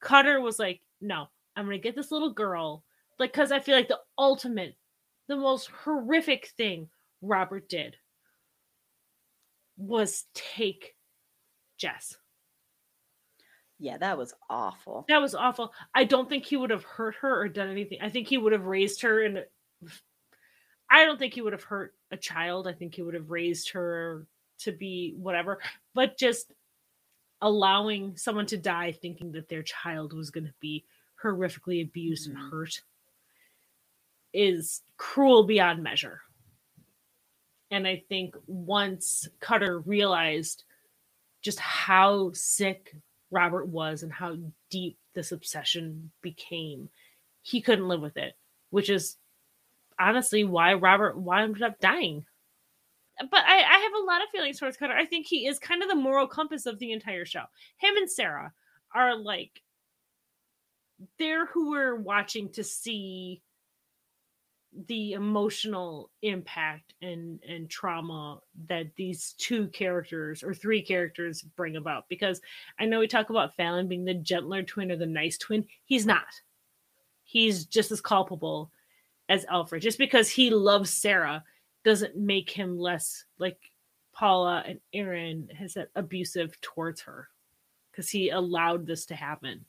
Cutter was like, no, I'm going to get this little girl. Like, because I feel like the most horrific thing Robert did was take Jess. Yeah, that was awful. I don't think he would have hurt her or done anything. I think he would have raised her. And I don't think he would have hurt a child. I think he would have raised her to be whatever. But just allowing someone to die thinking that their child was going to be horrifically abused, mm-hmm. and hurt is cruel beyond measure. And I think once Cutter realized just how sick Robert was and how deep this obsession became, he couldn't live with it, which is honestly why Robert wound up dying. But I have a lot of feelings towards Cutter. I think he is kind of the moral compass of the entire show. Him and Sarah are like, they're who we're watching to see the emotional impact and trauma that these two characters or three characters bring about. Because I know we talk about Fallon being the gentler twin or the nice twin. He's not. He's just as culpable as Alfred. Just because he loves Sarah doesn't make him less, like Paula and Erin has said, abusive towards her, because he allowed this to happen.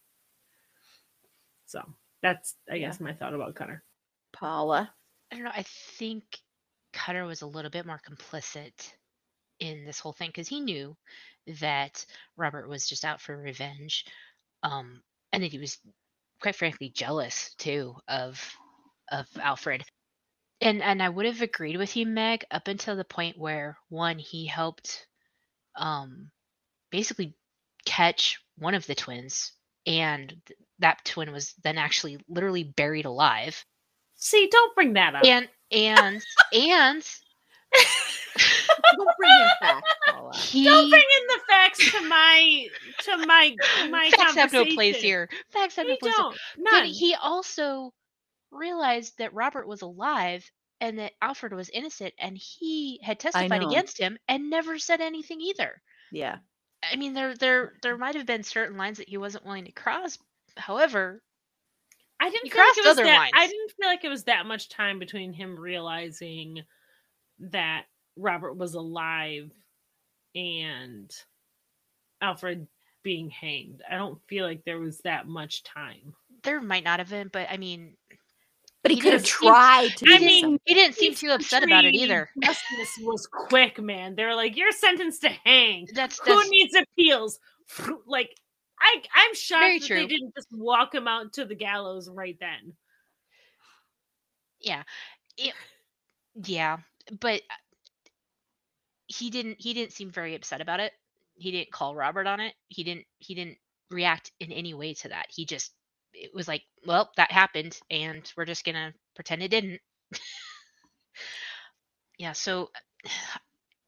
So that's, I guess, my thought about Cutter. Paula? I don't know. I think Cutter was a little bit more complicit in this whole thing because he knew that Robert was just out for revenge. And that he was, quite frankly, jealous, too, of Alfred. And I would have agreed with you, Meg, up until the point where, one, he helped basically catch one of the twins, and that twin was then actually literally buried alive. See, don't bring that up. And Don't bring in facts, Paula. Don't bring in the facts to my facts conversation. Facts have no place here. Facts have no place here. But he also realized that Robert was alive and that Alfred was innocent, and he had testified against him and never said anything either. Yeah. I mean, there might have been certain lines that he wasn't willing to cross. However, I didn't feel like it was that much time between him realizing that Robert was alive and Alfred being hanged. I don't feel like there was that much time. There might not have been, but I mean, but he could have tried to. I mean, he didn't seem too upset about it either. Justice was quick, man. They were like, "You're sentenced to hang. Who needs appeals?" Like, I'm shocked that they didn't just walk him out to the gallows right then. Yeah, but he didn't. He didn't seem very upset about it. He didn't call Robert on it. He didn't react in any way to that. He just. It was like, well, that happened, and we're just gonna pretend it didn't. Yeah. So,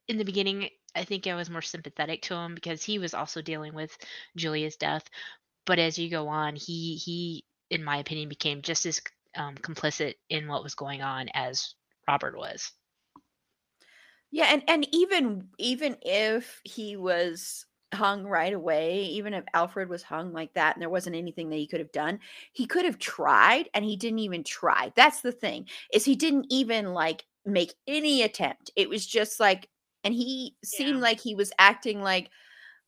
in the beginning, I think I was more sympathetic to him because he was also dealing with Julia's death. But as you go on, he, in my opinion, became just as complicit in what was going on as Robert was. Yeah, and even if he was hung right away, even if Alfred was hung like that and there wasn't anything that he could have done, he could have tried, and he didn't even try. That's the thing, is he didn't even make any attempt. It was just like, and he seemed like he was acting like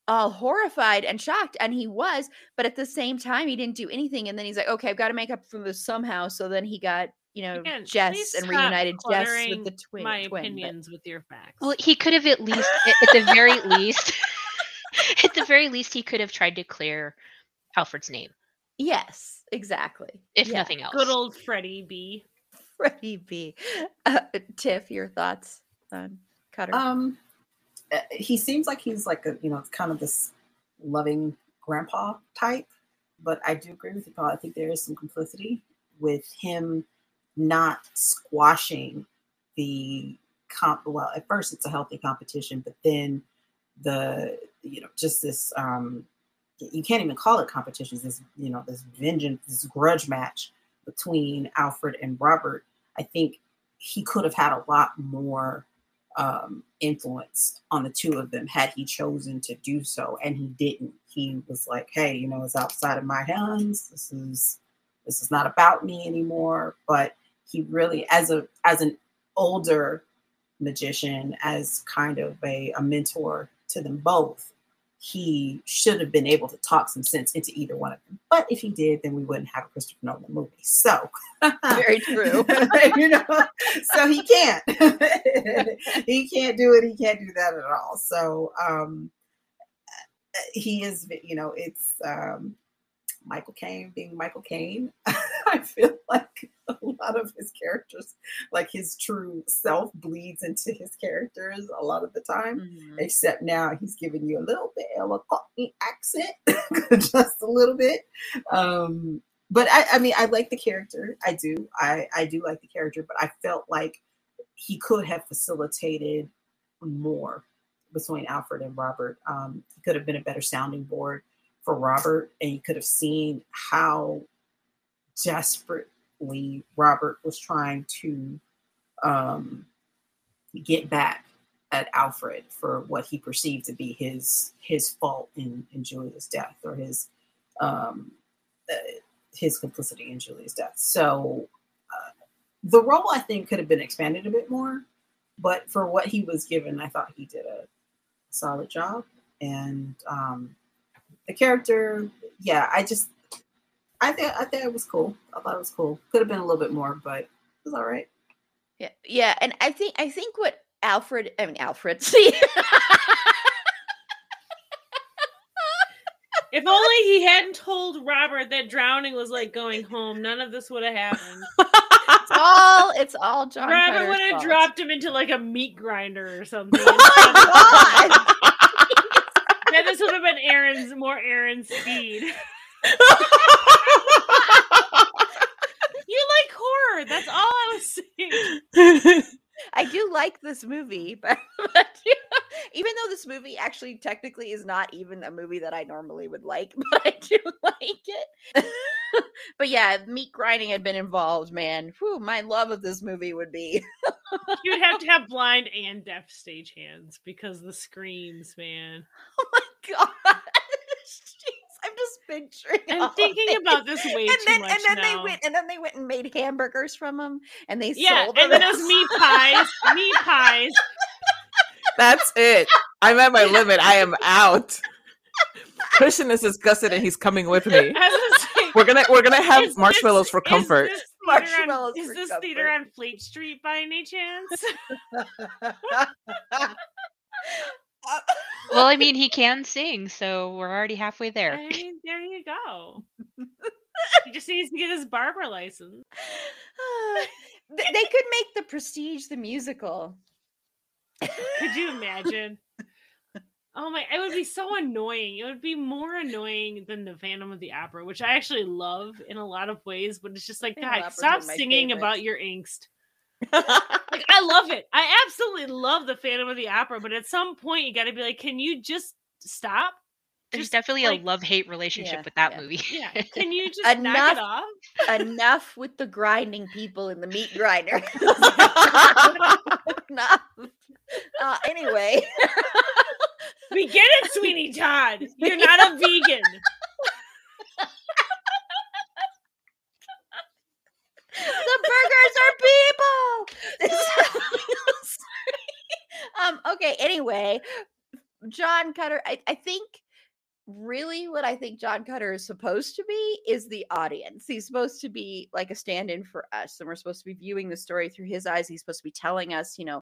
all horrified and shocked, and he was, but at the same time he didn't do anything. And then he's like, okay, I've got to make up for this somehow. So then he got Jess and reunited Jess with the twin. My opinions with your facts. Well, he could have at least at the very least at the very least, he could have tried to clear Alfred's name. Yes, exactly. If nothing else. Good old Freddie B. Freddie B. Tiff, your thoughts on Cutter? He seems like he's like a, kind of this loving grandpa type. But I do agree with you, Paul. I think there is some complicity with him not squashing the comp. Well, at first it's a healthy competition, but then just this, you can't even call it competitions, this, this vengeance, this grudge match between Alfred and Robert. I think he could have had a lot more influence on the two of them had he chosen to do so. And he didn't. He was like, hey, it's outside of my hands. This is not about me anymore. But he really, as an older magician, as kind of a mentor to them both, he should have been able to talk some sense into either one of them. But if he did, then we wouldn't have a Christopher Nolan movie. So very true. So he can't. He can't do it. He can't do that at all. So he is. It's Michael Caine being Michael Caine. I feel like a lot of his characters, like his true self bleeds into his characters a lot of the time, except now he's giving you a little bit of a Cockney accent, just a little bit. But I like the character. I do. I do like the character, but I felt like he could have facilitated more between Alfred and Robert. He could have been a better sounding board for Robert, and you could have seen how desperately Robert was trying to get back at Alfred for what he perceived to be his fault in Julia's death, or his complicity in Julia's death. So the role, I think, could have been expanded a bit more, but for what he was given, I thought he did a solid job. And the character, I think it was cool. I thought it was cool. Could have been a little bit more, but it was all right. Yeah, yeah. And I think what Alfred. See, if only he hadn't told Robert that drowning was like going home, none of this would have happened. It's all John. Robert would have dropped him into like a meat grinder or something. Oh my God! Then this would have been Aaron's speed. You like horror. That's all I was saying. I do like this movie, but even though this movie actually technically is not even a movie that I normally would like, but I do like it. But yeah, meat grinding had been involved, man. Whew, my love of this movie would be. You'd have to have blind and deaf stagehands because the screams, man. Oh my God. I'm just picturing. I'm thinking about this way and too then, much and then now. They went and made hamburgers from them, and they sold them. Yeah, and then those meat pies. Meat pies. That's it. I'm at my limit. I am out. Christian is disgusted, and he's coming with me. We're gonna have marshmallows for comfort. Is this theater on Fleet Street by any chance? Well, I mean, he can sing, so we're already halfway there. I mean, there you go. He just needs to get his barber license. They could make The Prestige the musical. Could you imagine? Oh my, it would be so annoying. It would be more annoying than The Phantom of the Opera, which I actually love in a lot of ways, but it's just like, God, stop singing about your angst. Like, I love it. I absolutely love The Phantom of the Opera, but at some point you gotta be like, can you just stop? There's definitely a love-hate relationship with that movie. Yeah. Can you just knock it off? Enough with the grinding people in the meat grinder. Enough. Anyway. We get it, Sweeney Todd. You're not a vegan. The burgers are people. Okay, anyway, John Cutter, I think really what I think John Cutter is supposed to be is the audience. He's supposed to be like a stand-in for us, and we're supposed to be viewing the story through his eyes. He's supposed to be telling us, you know,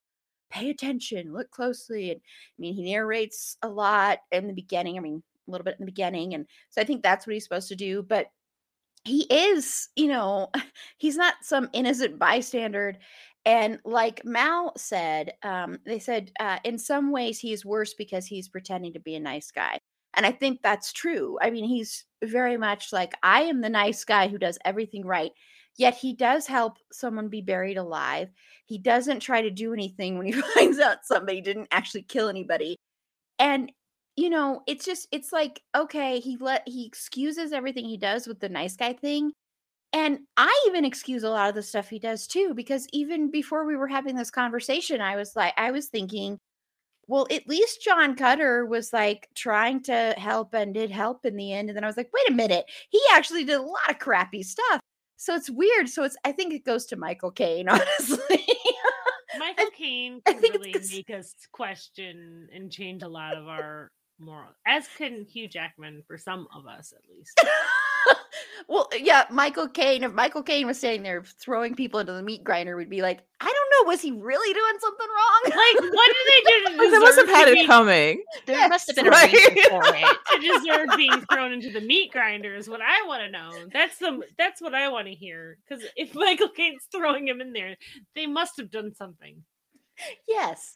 pay attention, look closely. And I mean, he narrates a lot in the beginning. I mean, a little bit in the beginning. And so I think that's what he's supposed to do. But he is, you know, he's not some innocent bystander. And like Mal said, they said, in some ways he's worse because he's pretending to be a nice guy. And I think that's true. I mean, he's very much like, I am the nice guy who does everything right. Yet he does help someone be buried alive. He doesn't try to do anything when he finds out somebody didn't actually kill anybody. And you know, it's just, it's like, okay, he excuses everything he does with the nice guy thing. And I even excuse a lot of the stuff he does too, because even before we were having this conversation, I was thinking, well, at least John Cutter was like trying to help and did help in the end. And then I was like, wait a minute, he actually did a lot of crappy stuff. So it's weird. So I think it goes to Michael Caine, honestly. Michael Caine can really make us question and change a lot of our moral, as can Hugh Jackman for some of us at least. Well, yeah, Michael Caine, if Michael Caine was standing there throwing people into the meat grinder, we'd be like, I don't know, was he really doing something wrong? Like, what did they do to deserve they must have had it coming. There must have been a reason for it. To deserve being thrown into the meat grinder is what I want to know. That's what I want to hear. Because if Michael Caine's throwing him in there, they must have done something. Yes.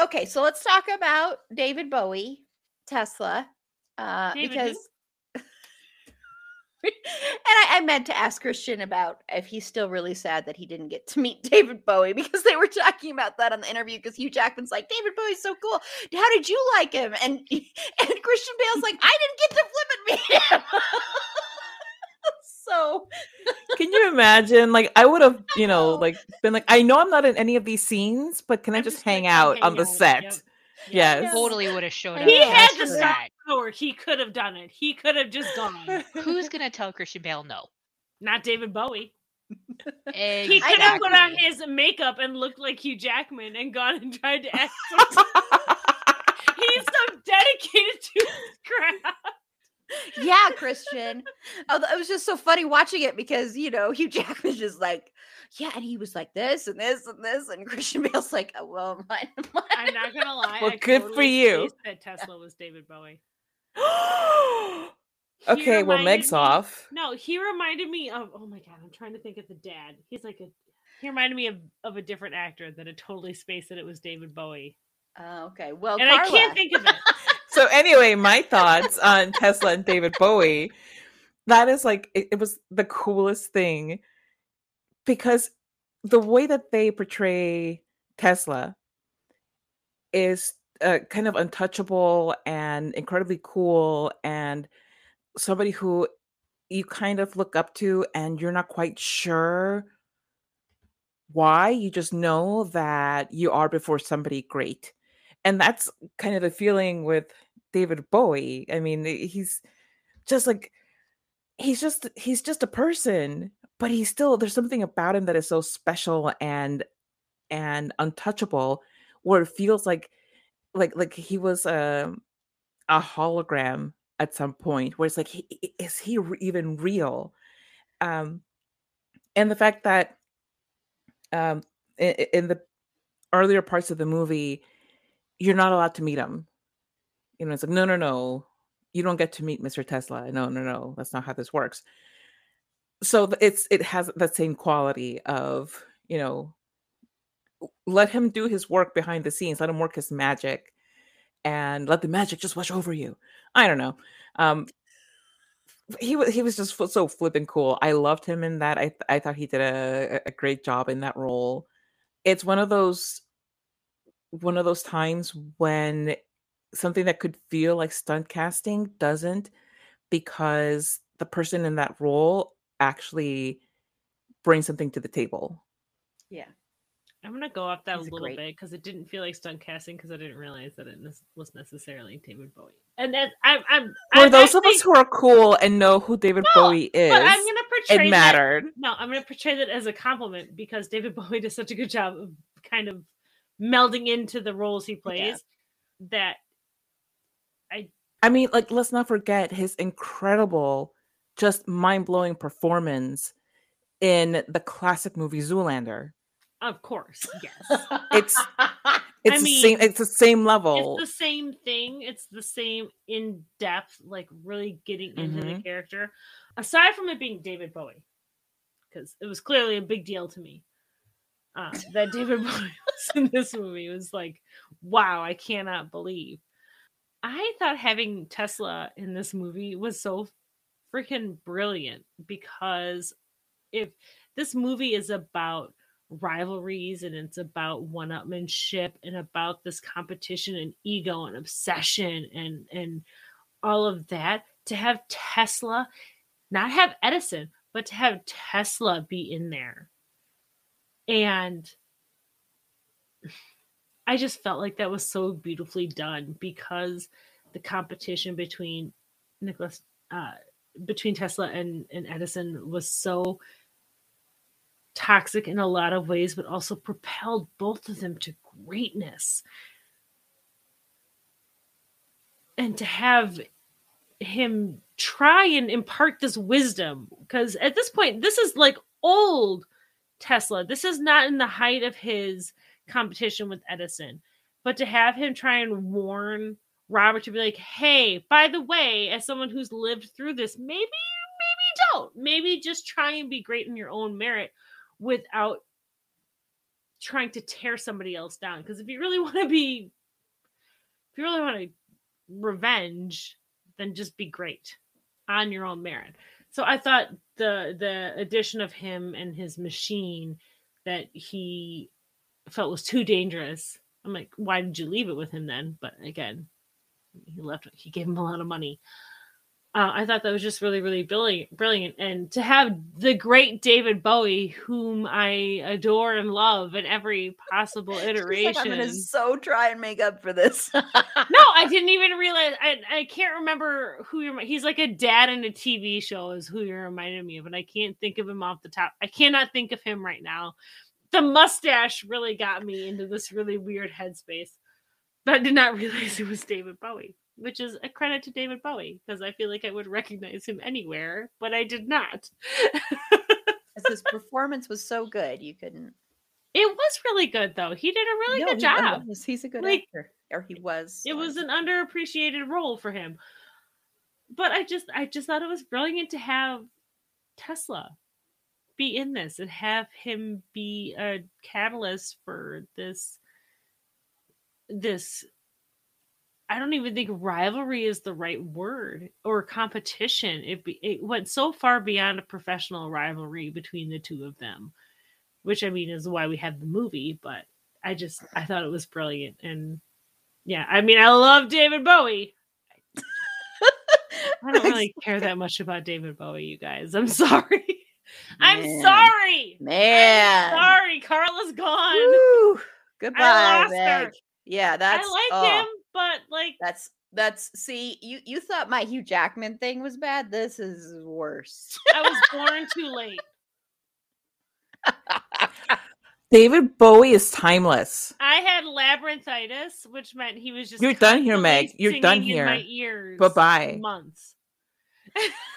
Okay, so let's talk about David Bowie, Tesla, because... And I meant to ask Christian about if he's still really sad that he didn't get to meet David Bowie, because they were talking about that on the interview, because Hugh Jackman's like, David Bowie's so cool. How did you like him? And Christian Bale's like, I didn't get to flip and meet him. So can you imagine? Like, I would have, you know, like been like, I know I'm not in any of these scenes, but can I just hang out on the set? Yep. Yes. Totally would have showed up. He had to stop, or he could have done it. He could have just gone. Who's going to tell Christian Bale no? Not David Bowie. Exactly. He could have put on his makeup and looked like Hugh Jackman and gone and tried to ask. He's so dedicated to his craft. Yeah, Christian. Although it was just so funny watching it, because, you know, Hugh Jackman's just like, yeah, and he was like this and this and this, and Christian Bale's like, oh, well, I'm not gonna lie. Well, I good totally for you. That Tesla was David Bowie. Okay, well, Meg's off. No, he reminded me of. Oh my god, I'm trying to think of the dad. He's like a. He reminded me of a different actor that had totally spaced that it was David Bowie. Okay, well, and Carla. I can't think of it. So anyway, my thoughts on Tesla and David Bowie. That is like it was the coolest thing because the way that they portray Tesla is kind of untouchable and incredibly cool and somebody who you kind of look up to and you're not quite sure why. You just know that you are before somebody great. And that's kind of the feeling with David Bowie. I mean, he's just a person, but he's still, there's something about him that is so special and untouchable where it feels like he was a hologram at some point where it's like, is he even real? And the fact that in the earlier parts of the movie, you're not allowed to meet him. You know, it's like, no. You don't get to meet Mr. Tesla. No. That's not how this works. So it has that same quality of, you know, let him do his work behind the scenes. Let him work his magic and let the magic just wash over you. I don't know. He was just so flipping cool. I loved him in that. I thought he did a great job in that role. It's one of those times when something that could feel like stunt casting doesn't, because the person in that role actually brings something to the table. Yeah. I'm going to go off that a little bit because it didn't feel like stunt casting because I didn't realize that it was necessarily David Bowie. And then for those of us who are cool and know who David Bowie is, but I'm gonna portray it mattered. I'm going to portray that as a compliment because David Bowie does such a good job of kind of melding into the roles he plays that I mean, like, let's not forget his incredible, just mind-blowing performance in the classic movie Zoolander. Of course, yes. It's the same level. It's the same thing. It's the same in-depth, like really getting into the character. Aside from it being David Bowie, because it was clearly a big deal to me that David Bowie was in this movie. It was like, wow, I cannot believe. I thought having Tesla in this movie was so freaking brilliant because if this movie is about rivalries and it's about one-upmanship and about this competition and ego and obsession and all of that, to have Tesla, not have Edison, but to have Tesla be in there. And I just felt like that was so beautifully done because the competition between Tesla and Edison was so toxic in a lot of ways, but also propelled both of them to greatness. And to have him try and impart this wisdom, because at this point, this is like old Tesla. This is not in the height of his competition with Edison, but to have him try and warn Robert to be like, hey, by the way, as someone who's lived through this, maybe just try and be great in your own merit without trying to tear somebody else down, because if you really want to revenge, then just be great on your own merit. So I thought the addition of him and his machine that he felt was too dangerous. I'm like, why did you leave it with him then? But again, he left. He gave him a lot of money. I thought that was just really, really brilliant. And to have the great David Bowie, whom I adore and love in every possible iteration. Like, I'm going to so try and make up for this. No, I didn't even realize. I can't remember who you're. He's like a dad in a TV show is who you reminded me of. And I can't think of him off the top. I cannot think of him right now. The mustache really got me into this really weird headspace, but I did not realize it was David Bowie, which is a credit to David Bowie because I feel like I would recognize him anywhere, but I did not. Because his performance was so good, you couldn't. It was really good, though. He did a really good job. He's a good actor. Or he was. It was an underappreciated role for him. But I just thought it was brilliant to have Tesla be in this and have him be a catalyst for this. I don't even think rivalry is the right word, or competition. It went so far beyond a professional rivalry between the two of them, which I mean is why we have the movie. But I thought it was brilliant, and yeah, I mean I love David Bowie. I don't really care that much about David Bowie, you guys. I'm sorry. Man. I'm sorry. Carla's gone. Woo. Goodbye. I lost her. Yeah, that's. I like him. But like that's see, you thought my Hugh Jackman thing was bad. This is worse. I was born too late. David Bowie is timeless. I had labyrinthitis, which meant he was just. You're done here, Meg. You're done here. My ears. Bye-bye. Months.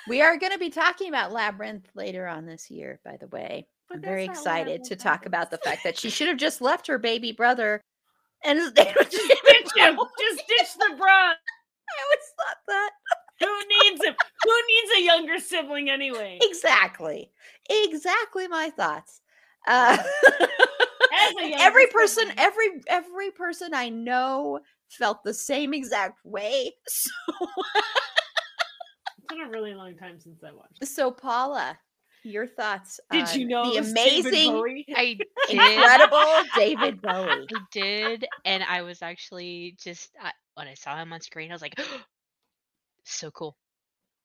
We are going to be talking about Labyrinth later on this year. By the way, I'm very excited to talk about the fact that she should have just left her baby brother. And they would just ditch him. Just ditch the bro. I always thought that. Who needs him? Who needs a younger sibling anyway? Exactly my thoughts. Every person I know felt the same exact way. So it's been a really long time since I watched it. So Paula, your thoughts? Did you know the amazing, incredible David Bowie? I did, and I was actually when I saw him on screen, I was like, oh, "So cool,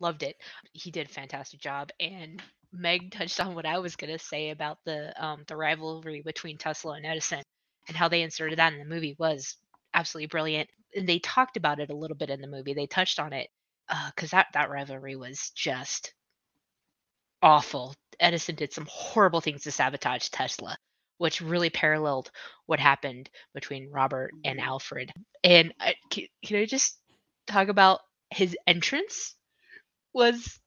loved it." He did a fantastic job, and Meg touched on what I was gonna say about the rivalry between Tesla and Edison, and how they inserted that in the movie was absolutely brilliant. And they talked about it a little bit in the movie. They touched on it because that rivalry was just awful. Edison did some horrible things to sabotage Tesla, which really paralleled what happened between Robert and Alfred. And can I just talk about his entrance was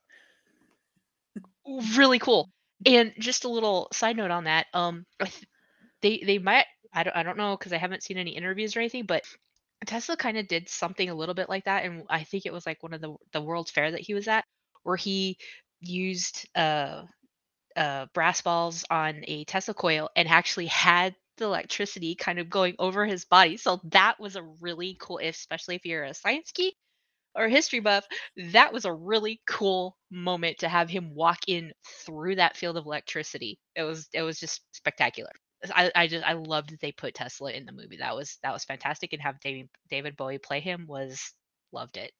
really cool. And just a little side note on that, they might, I don't know because I haven't seen any interviews or anything, but Tesla kind of did something a little bit like that, and I think it was like one of the World's Fair that he was at, where he used brass balls on a Tesla coil and actually had the electricity kind of going over his body. So that was a really cool, especially if you're a science geek or history buff, that was a really cool moment to have him walk in through that field of electricity. It was just spectacular. I loved that they put Tesla in the movie. That was fantastic, and have David Bowie play him was loved it.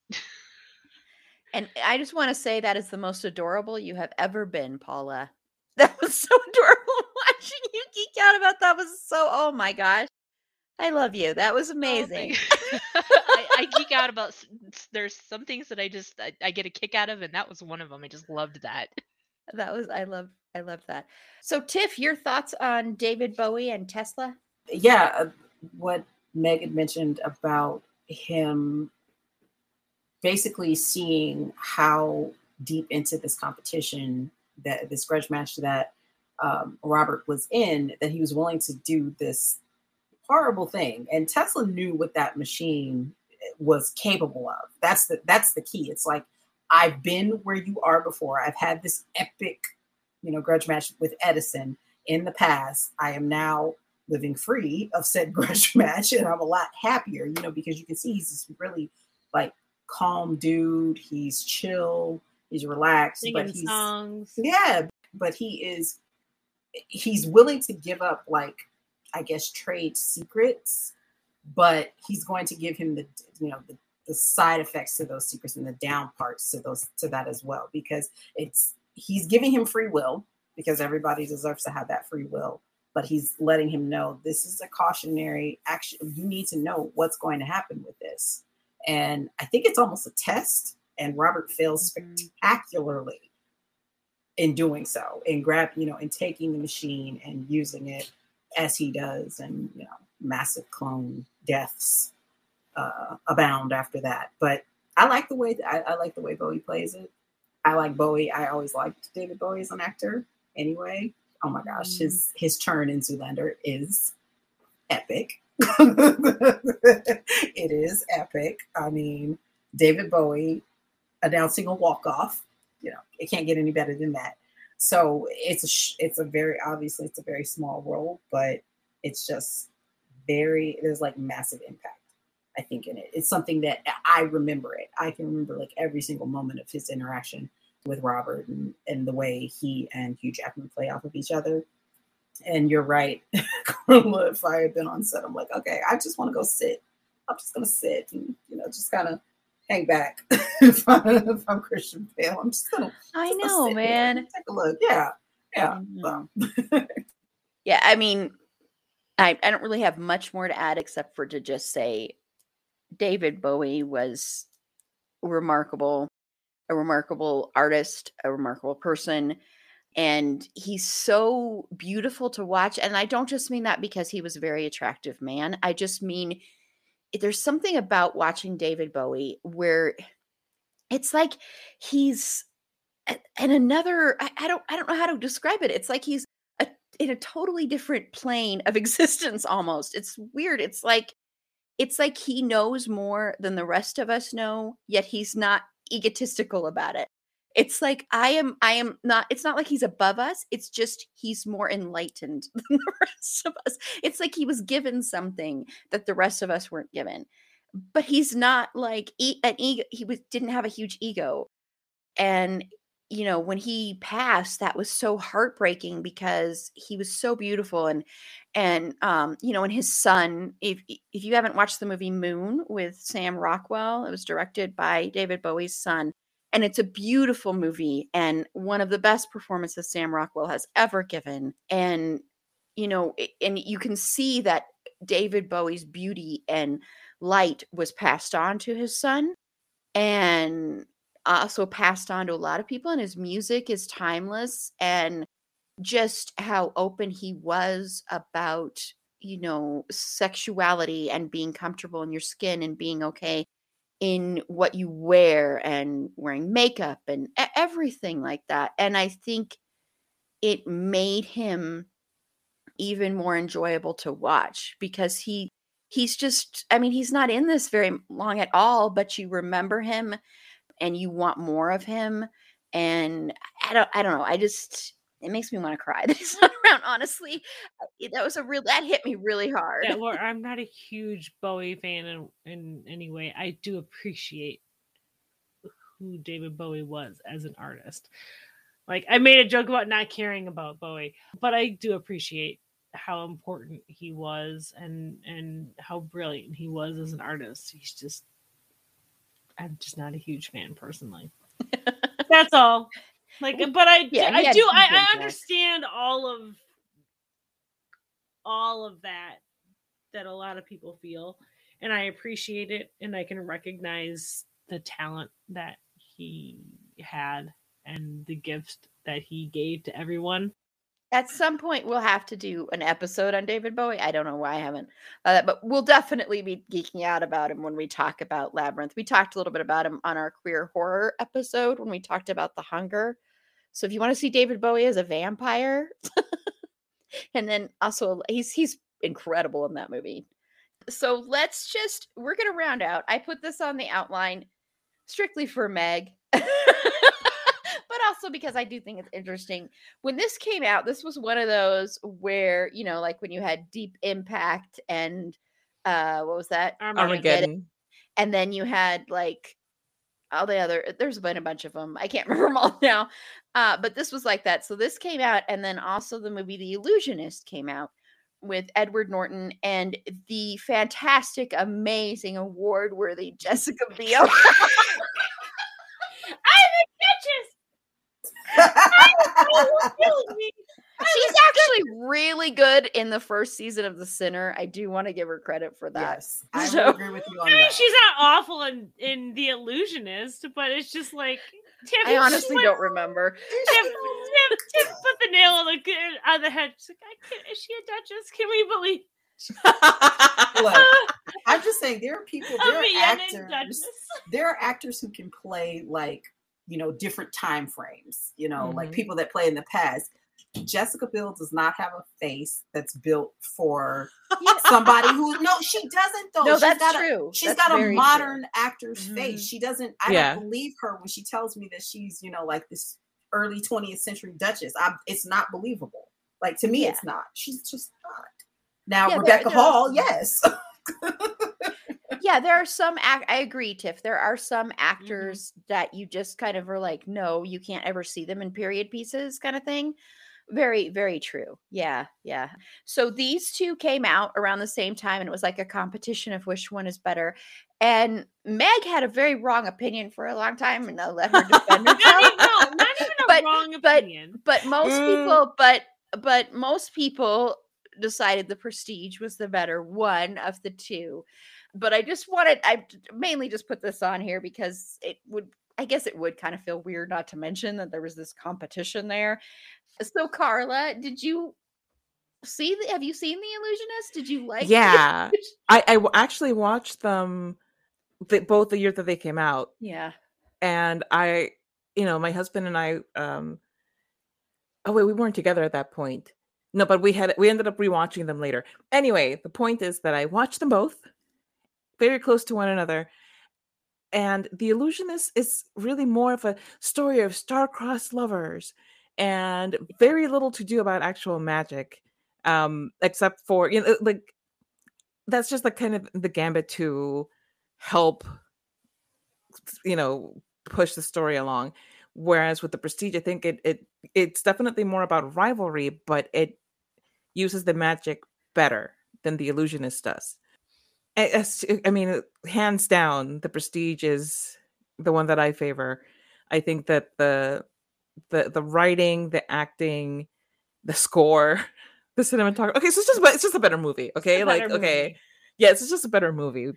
And I just want to say that is the most adorable you have ever been, Paula. That was so adorable watching you geek out about that. Was so, oh my gosh. I love you. That was amazing. Oh, I geek out about, there's some things that I get a kick out of, and that was one of them. I just loved that. I loved that. So Tiff, your thoughts on David Bowie and Tesla? Yeah. What Meg had mentioned about him basically seeing how deep into this competition, that this grudge match that Robert was in, that he was willing to do this horrible thing. And Tesla knew what that machine was capable of. That's the key. It's like, I've been where you are before. I've had this epic, grudge match with Edison in the past. I am now living free of said grudge match, and I'm a lot happier, because you can see he's just really like, calm dude. He's chill. He's relaxed. Singing songs. Yeah, but he's willing to give up, like, I guess, trade secrets, but he's going to give him the side effects to those secrets and the down parts to that as well, because he's giving him free will, because everybody deserves to have that free will, but he's letting him know this is a cautionary action. You need to know what's going to happen with this. And I think it's almost a test, and Robert fails spectacularly in doing so, and in taking the machine and using it as he does, and massive clone deaths abound after that. But I like the way Bowie plays it. I like Bowie. I always liked David Bowie as an actor. anyway. Oh my gosh, his turn in Zoolander is epic. It is epic. I mean, David Bowie announcing a walk-off, you know, it can't get any better than that. So it's a very small role, but it's just there's like massive impact, I think, in it. It's something that I remember it. I can remember like every single moment of his interaction with Robert and the way he and Hugh Jackman play off of each other. And you're right, Carla, if I had been on set, I'm like, okay, I just want to go sit. I'm just going to sit and, you know, just kind of hang back. if I'm Christian Bale, I'm just going to sit, man. Take a look. Yeah. Yeah. Yeah. I mean, I don't really have much more to add except for to just say David Bowie was remarkable, a remarkable artist, a remarkable person. And he's so beautiful to watch. And I don't just mean that because he was a very attractive man. I just mean there's something about watching David Bowie where it's like he's in another, I don't know how to describe it. It's like he's in a totally different plane of existence almost. It's weird. It's like he knows more than the rest of us know, yet he's not egotistical about it. It's like I am not, it's not like he's above us. It's just he's more enlightened than the rest of us. It's like he was given something that the rest of us weren't given. But he's not like an ego. He didn't have a huge ego. And, you know, when he passed, that was so heartbreaking because he was so beautiful. And you know, and his son, if you haven't watched the movie Moon with Sam Rockwell, it was directed by David Bowie's son. And it's a beautiful movie and one of the best performances Sam Rockwell has ever given. And, you know, and you can see that David Bowie's beauty and light was passed on to his son and also passed on to a lot of people. And his music is timeless and just how open he was about, you know, sexuality and being comfortable in your skin and being okay in what you wear and wearing makeup and everything like that. And I think it made him even more enjoyable to watch because he's just, I mean, he's not in this very long at all, but you remember him and you want more of him. And I don't know. It makes me want to cry that he's not around, honestly. That hit me really hard. Yeah, well, I'm not a huge Bowie fan in any way. I do appreciate who David Bowie was as an artist. Like, I made a joke about not caring about Bowie, but I do appreciate how important he was and how brilliant he was as an artist. I'm just not a huge fan personally. That's all. Like, but I understand all of that a lot of people feel, and I appreciate it, and I can recognize the talent that he had and the gift that he gave to everyone. At some point, we'll have to do an episode on David Bowie. I don't know why I haven't, but we'll definitely be geeking out about him when we talk about Labyrinth. We talked a little bit about him on our queer horror episode when we talked about The Hunger. So if you want to see David Bowie as a vampire, and then also he's incredible in that movie. So we're going to round out. I put this on the outline strictly for Meg. But also because I do think it's interesting. When this came out, this was one of those where, you know, like when you had Deep Impact and what was that? Armageddon. And then you had like all the other, there's been a bunch of them. I can't remember them all now. But this was like that. So this came out. And then also the movie The Illusionist came out with Edward Norton and the fantastic, amazing, award-worthy Jessica Biel. She's actually really good in the first season of The Sinner. I do want to give her credit for that. Yes, I agree with you on that. I mean, she's not awful in The Illusionist, but it's just like Tiff, I honestly don't remember. Tiff put the nail on the head. She's like, is she a duchess? Can we believe? Look, I'm just saying there are actors who can play like, you know, different time frames, you know, like people that play in the past. Jessica Biel does not have a face that's built for somebody who, no, she doesn't though. No, that's true. She's got a modern actor's face. She doesn't, I don't believe her when she tells me that she's, you know, like this early 20th century Duchess. It's not believable. Like to me, it's not. She's just not. Now, Rebecca Hall, yes. Yeah, there are some, I agree, Tiff, there are some actors that you just kind of are like, no, you can't ever see them in period pieces kind of thing. Very, very true. Yeah, yeah. So these two came out around the same time and it was like a competition of which one is better. And Meg had a very wrong opinion for a long time and I'll let her defend herself. Not even a wrong opinion. But most people, but most people decided The Prestige was the better one of the two. But I just wanted, I mainly just put this on here because it would, I guess it would kind of feel weird not to mention that there was this competition there. So Carla, have you seen The Illusionist? Did you like it? I actually watched them both the year that they came out. Yeah. And I, you know, my husband and I, we weren't together at that point. No, but we ended up rewatching them later. Anyway, the point is that I watched them both very close to one another. And The Illusionist is really more of a story of star-crossed lovers and very little to do about actual magic, except for, you know, like that's just the kind of the gambit to help, you know, push the story along. Whereas with The Prestige, I think it's definitely more about rivalry, but it uses the magic better than The Illusionist does. I mean, hands down, The Prestige is the one that I favor. I think that the writing, the acting, the score, the cinematography. Okay, so it's just a better movie. Okay, like okay, yes, it's just a better movie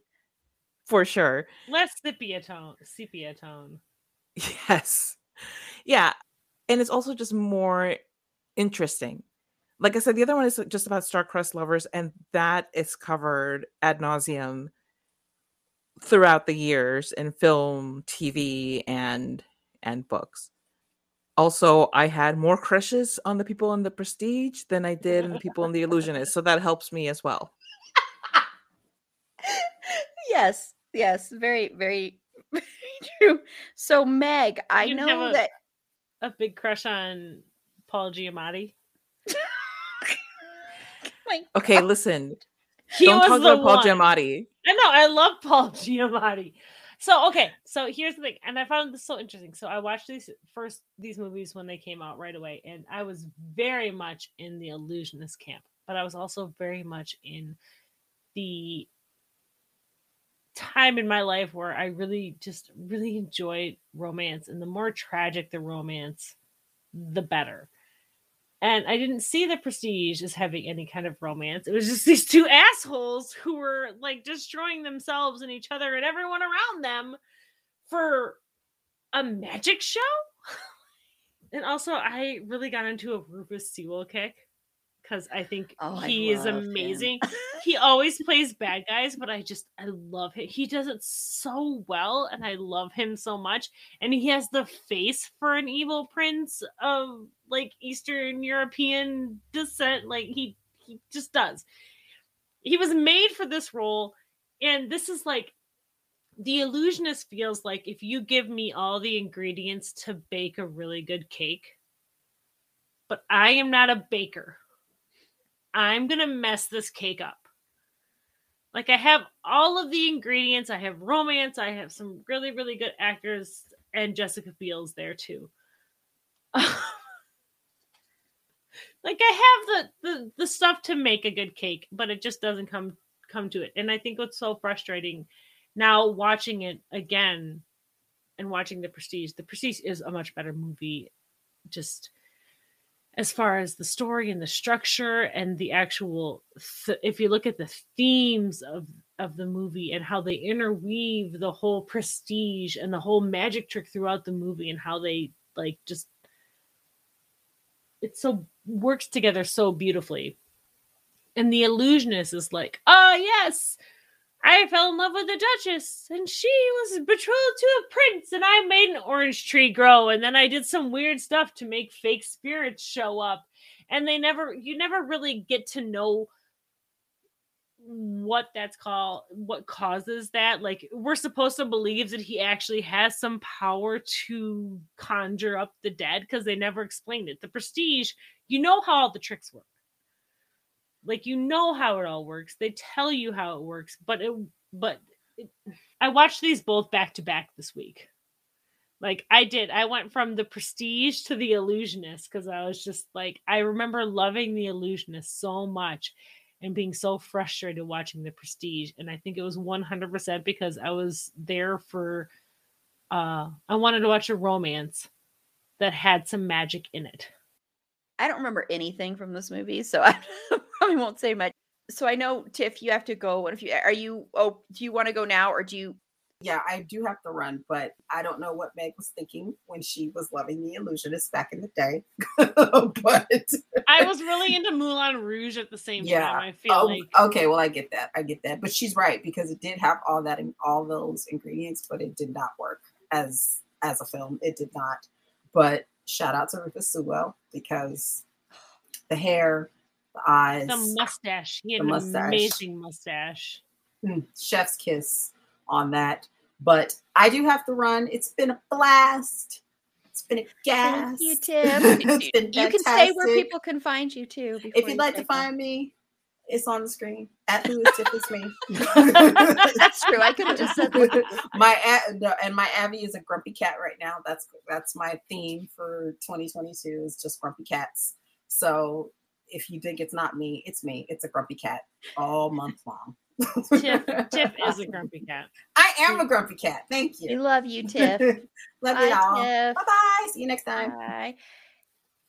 for sure. Less sepia tone. Yes, yeah, and it's also just more interesting. Like I said, the other one is just about star-crossed lovers, and that is covered ad nauseum throughout the years in film, TV, and books. Also, I had more crushes on the people in The Prestige than I did on the people in The Illusionist, so that helps me as well. Yes, very, very, very true. So, Meg, I know that a big crush on Paul Giamatti. Okay, listen. Don't talk about Paul Giamatti. I know, I love Paul Giamatti. So, okay, so here's the thing, and I found this so interesting. So I watched these movies when they came out right away, and I was very much in the Illusionist camp, but I was also very much in the time in my life where I really enjoyed romance, and the more tragic the romance, the better. And I didn't see The Prestige as having any kind of romance. It was just these two assholes who were like destroying themselves and each other and everyone around them for a magic show. And also, I really got into a Rufus Sewell kick because I think he is amazing. He always plays bad guys, but I love him. He does it so well, and I love him so much. And he has the face for an evil prince of like Eastern European descent. Like he just does. He was made for this role, and this is like The Illusionist feels like if you give me all the ingredients to bake a really good cake, but I am not a baker. I'm going to mess this cake up. Like I have all of the ingredients. I have romance. I have some really, really good actors, and Jessica Biel's there too. Like I have the stuff to make a good cake, but it just doesn't come to it. And I think what's so frustrating now watching it again and watching The Prestige. The Prestige is a much better movie. Just as far as the story and the structure and the actual, if you look at the themes of the movie and how they interweave the whole prestige and the whole magic trick throughout the movie and how they like just, it so works together so beautifully. And The Illusionist is like, oh yes, I fell in love with the Duchess and she was betrothed to a prince and I made an orange tree grow and then I did some weird stuff to make fake spirits show up and they never, you never really get to know what that's called, what causes that. Like, we're supposed to believe that he actually has some power to conjure up the dead because they never explained it. The Prestige, you know how all the tricks work. Like, you know how it all works. They tell you how it works, but I watched these both back to back this week. Like, I did. I went from The Prestige to The Illusionist because I was just like, I remember loving The Illusionist so much and being so frustrated watching The Prestige. And I think it was 100% because I was there for, I wanted to watch a romance that had some magic in it. I don't remember anything from this movie, so I probably won't say much. So I know, Tiff, you have to go. And if you, do you want to go now or do you? Yeah, I do have to run, but I don't know what Meg was thinking when she was loving The Illusionist back in the day. But I was really into Moulin Rouge at the same time. I feel okay. Well, I get that. But she's right, because it did have all that and all those ingredients, but it did not work as a film. It did not. But shout out to Rufus Sewell, because the hair, the eyes, the mustache. He had an amazing mustache. Chef's kiss on that. But I do have to run. It's been a blast. It's been a gas. Thank you, Tim. It's been fantastic. You can say where people can find you too. If you'd like to find me, it's on the screen. At Who Is Tiff Is Me. That's true. I could have just said that. My Abby is a grumpy cat right now. That's my theme for 2022 is just grumpy cats. So if you think it's not me, it's me. It's a grumpy cat all month long. Tiff is a grumpy cat. I am a grumpy cat. Thank you. We love you, Tiff. Love you all. Tiff. Bye-bye. See you next time. Bye.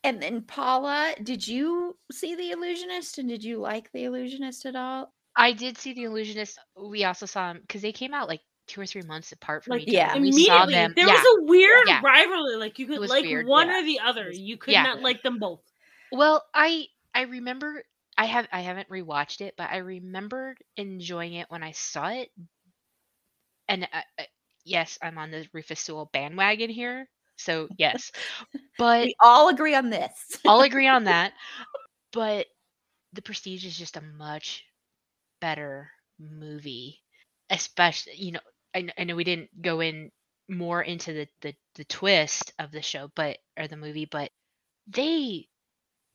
And then Paula, did you see The Illusionist and did you like The Illusionist at all? I did see The Illusionist. We also saw him because they came out like 2 or 3 months apart from each other. Yeah, immediately. We saw them. There was a weird rivalry. Like, you could like weird. One or the other. You could not like them both. Well, I remember. I haven't rewatched it, but I remembered enjoying it when I saw it. And yes, I'm on the Rufus Sewell bandwagon here. So yes, but we all agree on this. All agree on that. But The Prestige is just a much better movie, especially, you know, I know we didn't go in more into the twist of the show, but they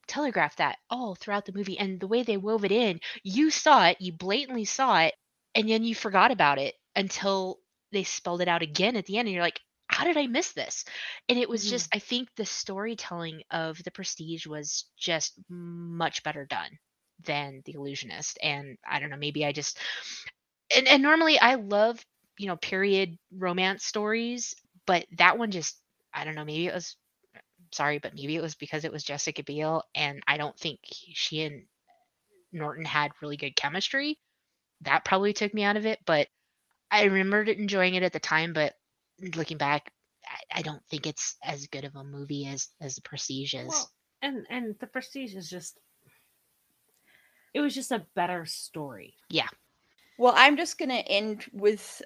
telegraphed that all throughout the movie, and the way they wove it in, you saw it, you blatantly saw it, and then you forgot about it until they spelled it out again at the end, and you're like, how did I miss this? And it was just, I think the storytelling of The Prestige was just much better done than The Illusionist. And I don't know, maybe I just, and normally I love, you know, period romance stories, but that one just, I don't know, maybe it was, sorry, but maybe it was because it was Jessica Biel, and I don't think she and Norton had really good chemistry. That probably took me out of it, but I remembered enjoying it at the time, but looking back, I don't think it's as good of a movie as The Prestige is. Well, and The Prestige is just, it was just a better story. Yeah. Well, I'm just going to end with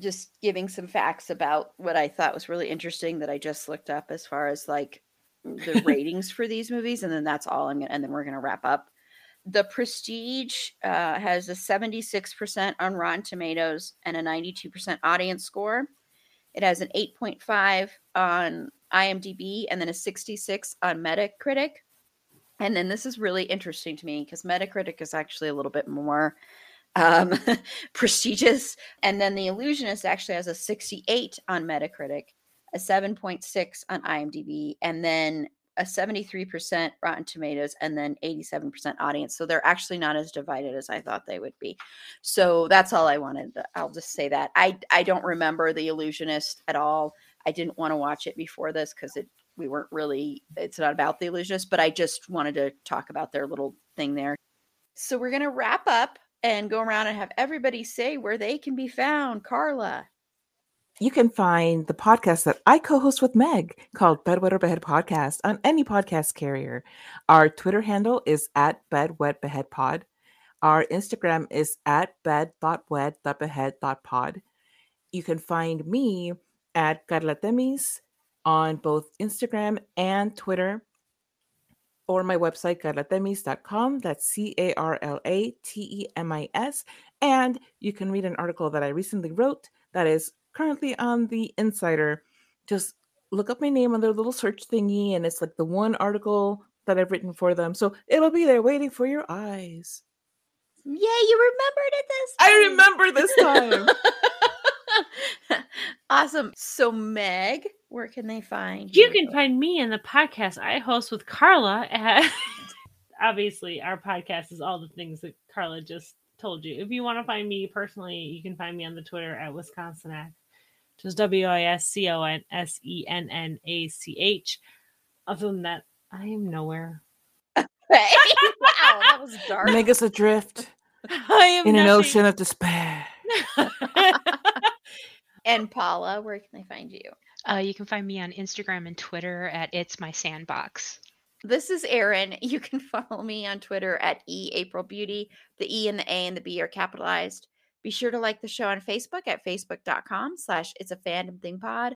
just giving some facts about what I thought was really interesting that I just looked up as far as like the ratings for these movies. And then that's all and then we're going to wrap up. The Prestige has a 76% on Rotten Tomatoes and a 92% audience score. It has an 8.5 on IMDb and then a 66 on Metacritic. And then this is really interesting to me because Metacritic is actually a little bit more prestigious. And then The Illusionist actually has a 68 on Metacritic, a 7.6 on IMDb, and then a 73% Rotten Tomatoes, and then 87% audience. So they're actually not as divided as I thought they would be. So that's all I wanted. I'll just say that. I don't remember The Illusionist at all. I didn't want to watch it before this because we weren't really, it's not about The Illusionist, but I just wanted to talk about their little thing there. So we're going to wrap up and go around and have everybody say where they can be found. Carla. You can find the podcast that I co-host with Meg called Bed, Wet, or Behead Podcast on any podcast carrier. Our Twitter handle is @BedWetBeheadPod. Our Instagram is @Bed.Wet.Behead.Pod. You can find me @Carla Temis on both Instagram and Twitter. or my website, carlatemis.com. That's Carlatemis. And you can read an article that I recently wrote that is currently on the Insider. Just look up my name on their little search thingy, and it's like the one article that I've written for them. So it'll be there waiting for your eyes. Yay, you remembered it this time. I remember this time. Awesome. So Meg, where can they find you? You can find me in the podcast I host with Carla at... Obviously, our podcast is all the things that Carla just told you. If you want to find me personally, you can find me on the Twitter at WisconsinAct. Just WISCONSENNACH. Other than that, I am nowhere. Wow, that was dark. Make us adrift in an ocean of despair. And Paula, where can they find you? You can find me on Instagram and Twitter at It's My Sandbox. This is Erin. You can follow me on Twitter at eAprilBeauty. The E and the A and the B are capitalized. Be sure to like the show on Facebook at facebook.com/itsafandomthingpod.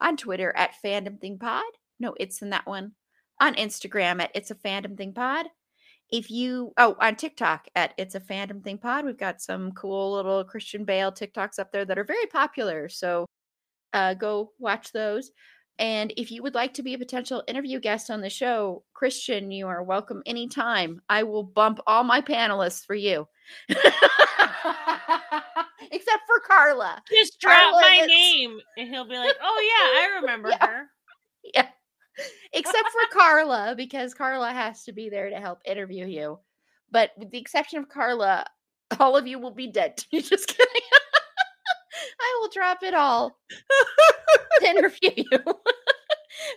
On Twitter at fandomthingpod. No, it's in that one. On Instagram at It's a Fandom Thing Pod. On TikTok at It's a Fandom Thing Pod. We've got some cool little Christian Bale TikToks up there that are very popular. So go watch those. And if you would like to be a potential interview guest on the show, Christian, you are welcome anytime. I will bump all my panelists for you. Except for Carla. Just drop Carla my name and he'll be like, oh yeah, I remember her. Yeah. Except for Carla, because Carla has to be there to help interview you. But with the exception of Carla, all of you will be dead. Just kidding. I will drop it all to interview you.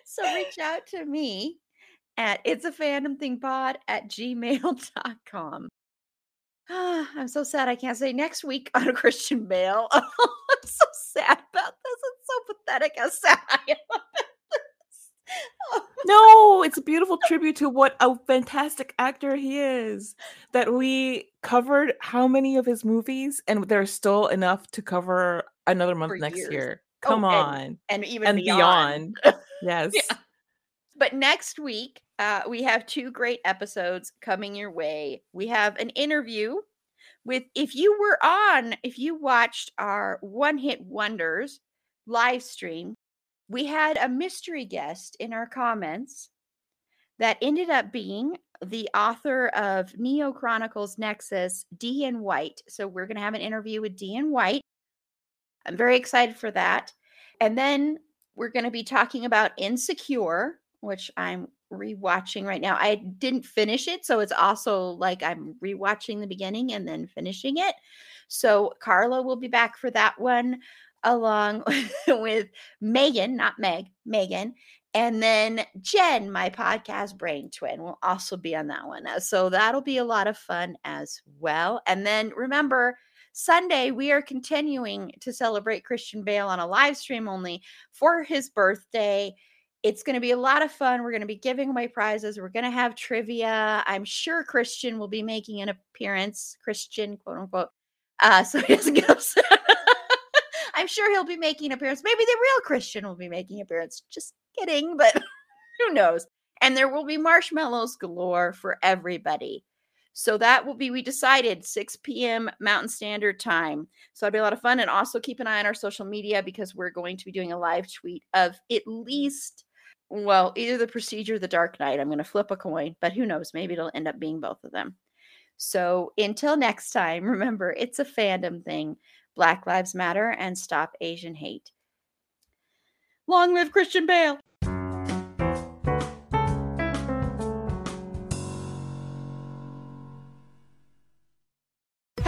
So reach out to me at itsafandomthingpod@gmail.com. I'm so sad I can't say next week on Christian Bale. I'm so sad about this. It's so pathetic how sad I am about this. No, it's a beautiful tribute to what a fantastic actor he is, that we covered how many of his movies, and there's still enough to cover another month next year. Come on. And even beyond. Yes. Yeah. But next week, we have two great episodes coming your way. We have an interview with, if you watched our One Hit Wonders live stream, we had a mystery guest in our comments that ended up being the author of Neo Chronicles Nexus, D.N. White. So we're going to have an interview with D.N. White. I'm very excited for that. And then we're going to be talking about Insecure, which I'm rewatching right now. I didn't finish it, so it's also like I'm rewatching the beginning and then finishing it. So Carla will be back for that one, along with Megan, not Meg, Megan, and then Jen, my podcast brain twin, will also be on that one. So that'll be a lot of fun as well. And then remember, Sunday, we are continuing to celebrate Christian Bale on a live stream only for his birthday. It's going to be a lot of fun. We're going to be giving away prizes. We're going to have trivia. I'm sure Christian will be making an appearance. Christian, quote unquote. So he doesn't get upset. I'm sure he'll be making an appearance. Maybe the real Christian will be making an appearance. Just kidding, but who knows? And there will be marshmallows galore for everybody. So that will be, we decided, 6 p.m. Mountain Standard Time. So that'll be a lot of fun. And also keep an eye on our social media, because we're going to be doing a live tweet of at least, well, either The Prestige or The Dark Knight. I'm going to flip a coin, but who knows? Maybe it'll end up being both of them. So until next time, remember, it's a fandom thing. Black Lives Matter, and stop Asian hate. Long live Christian Bale!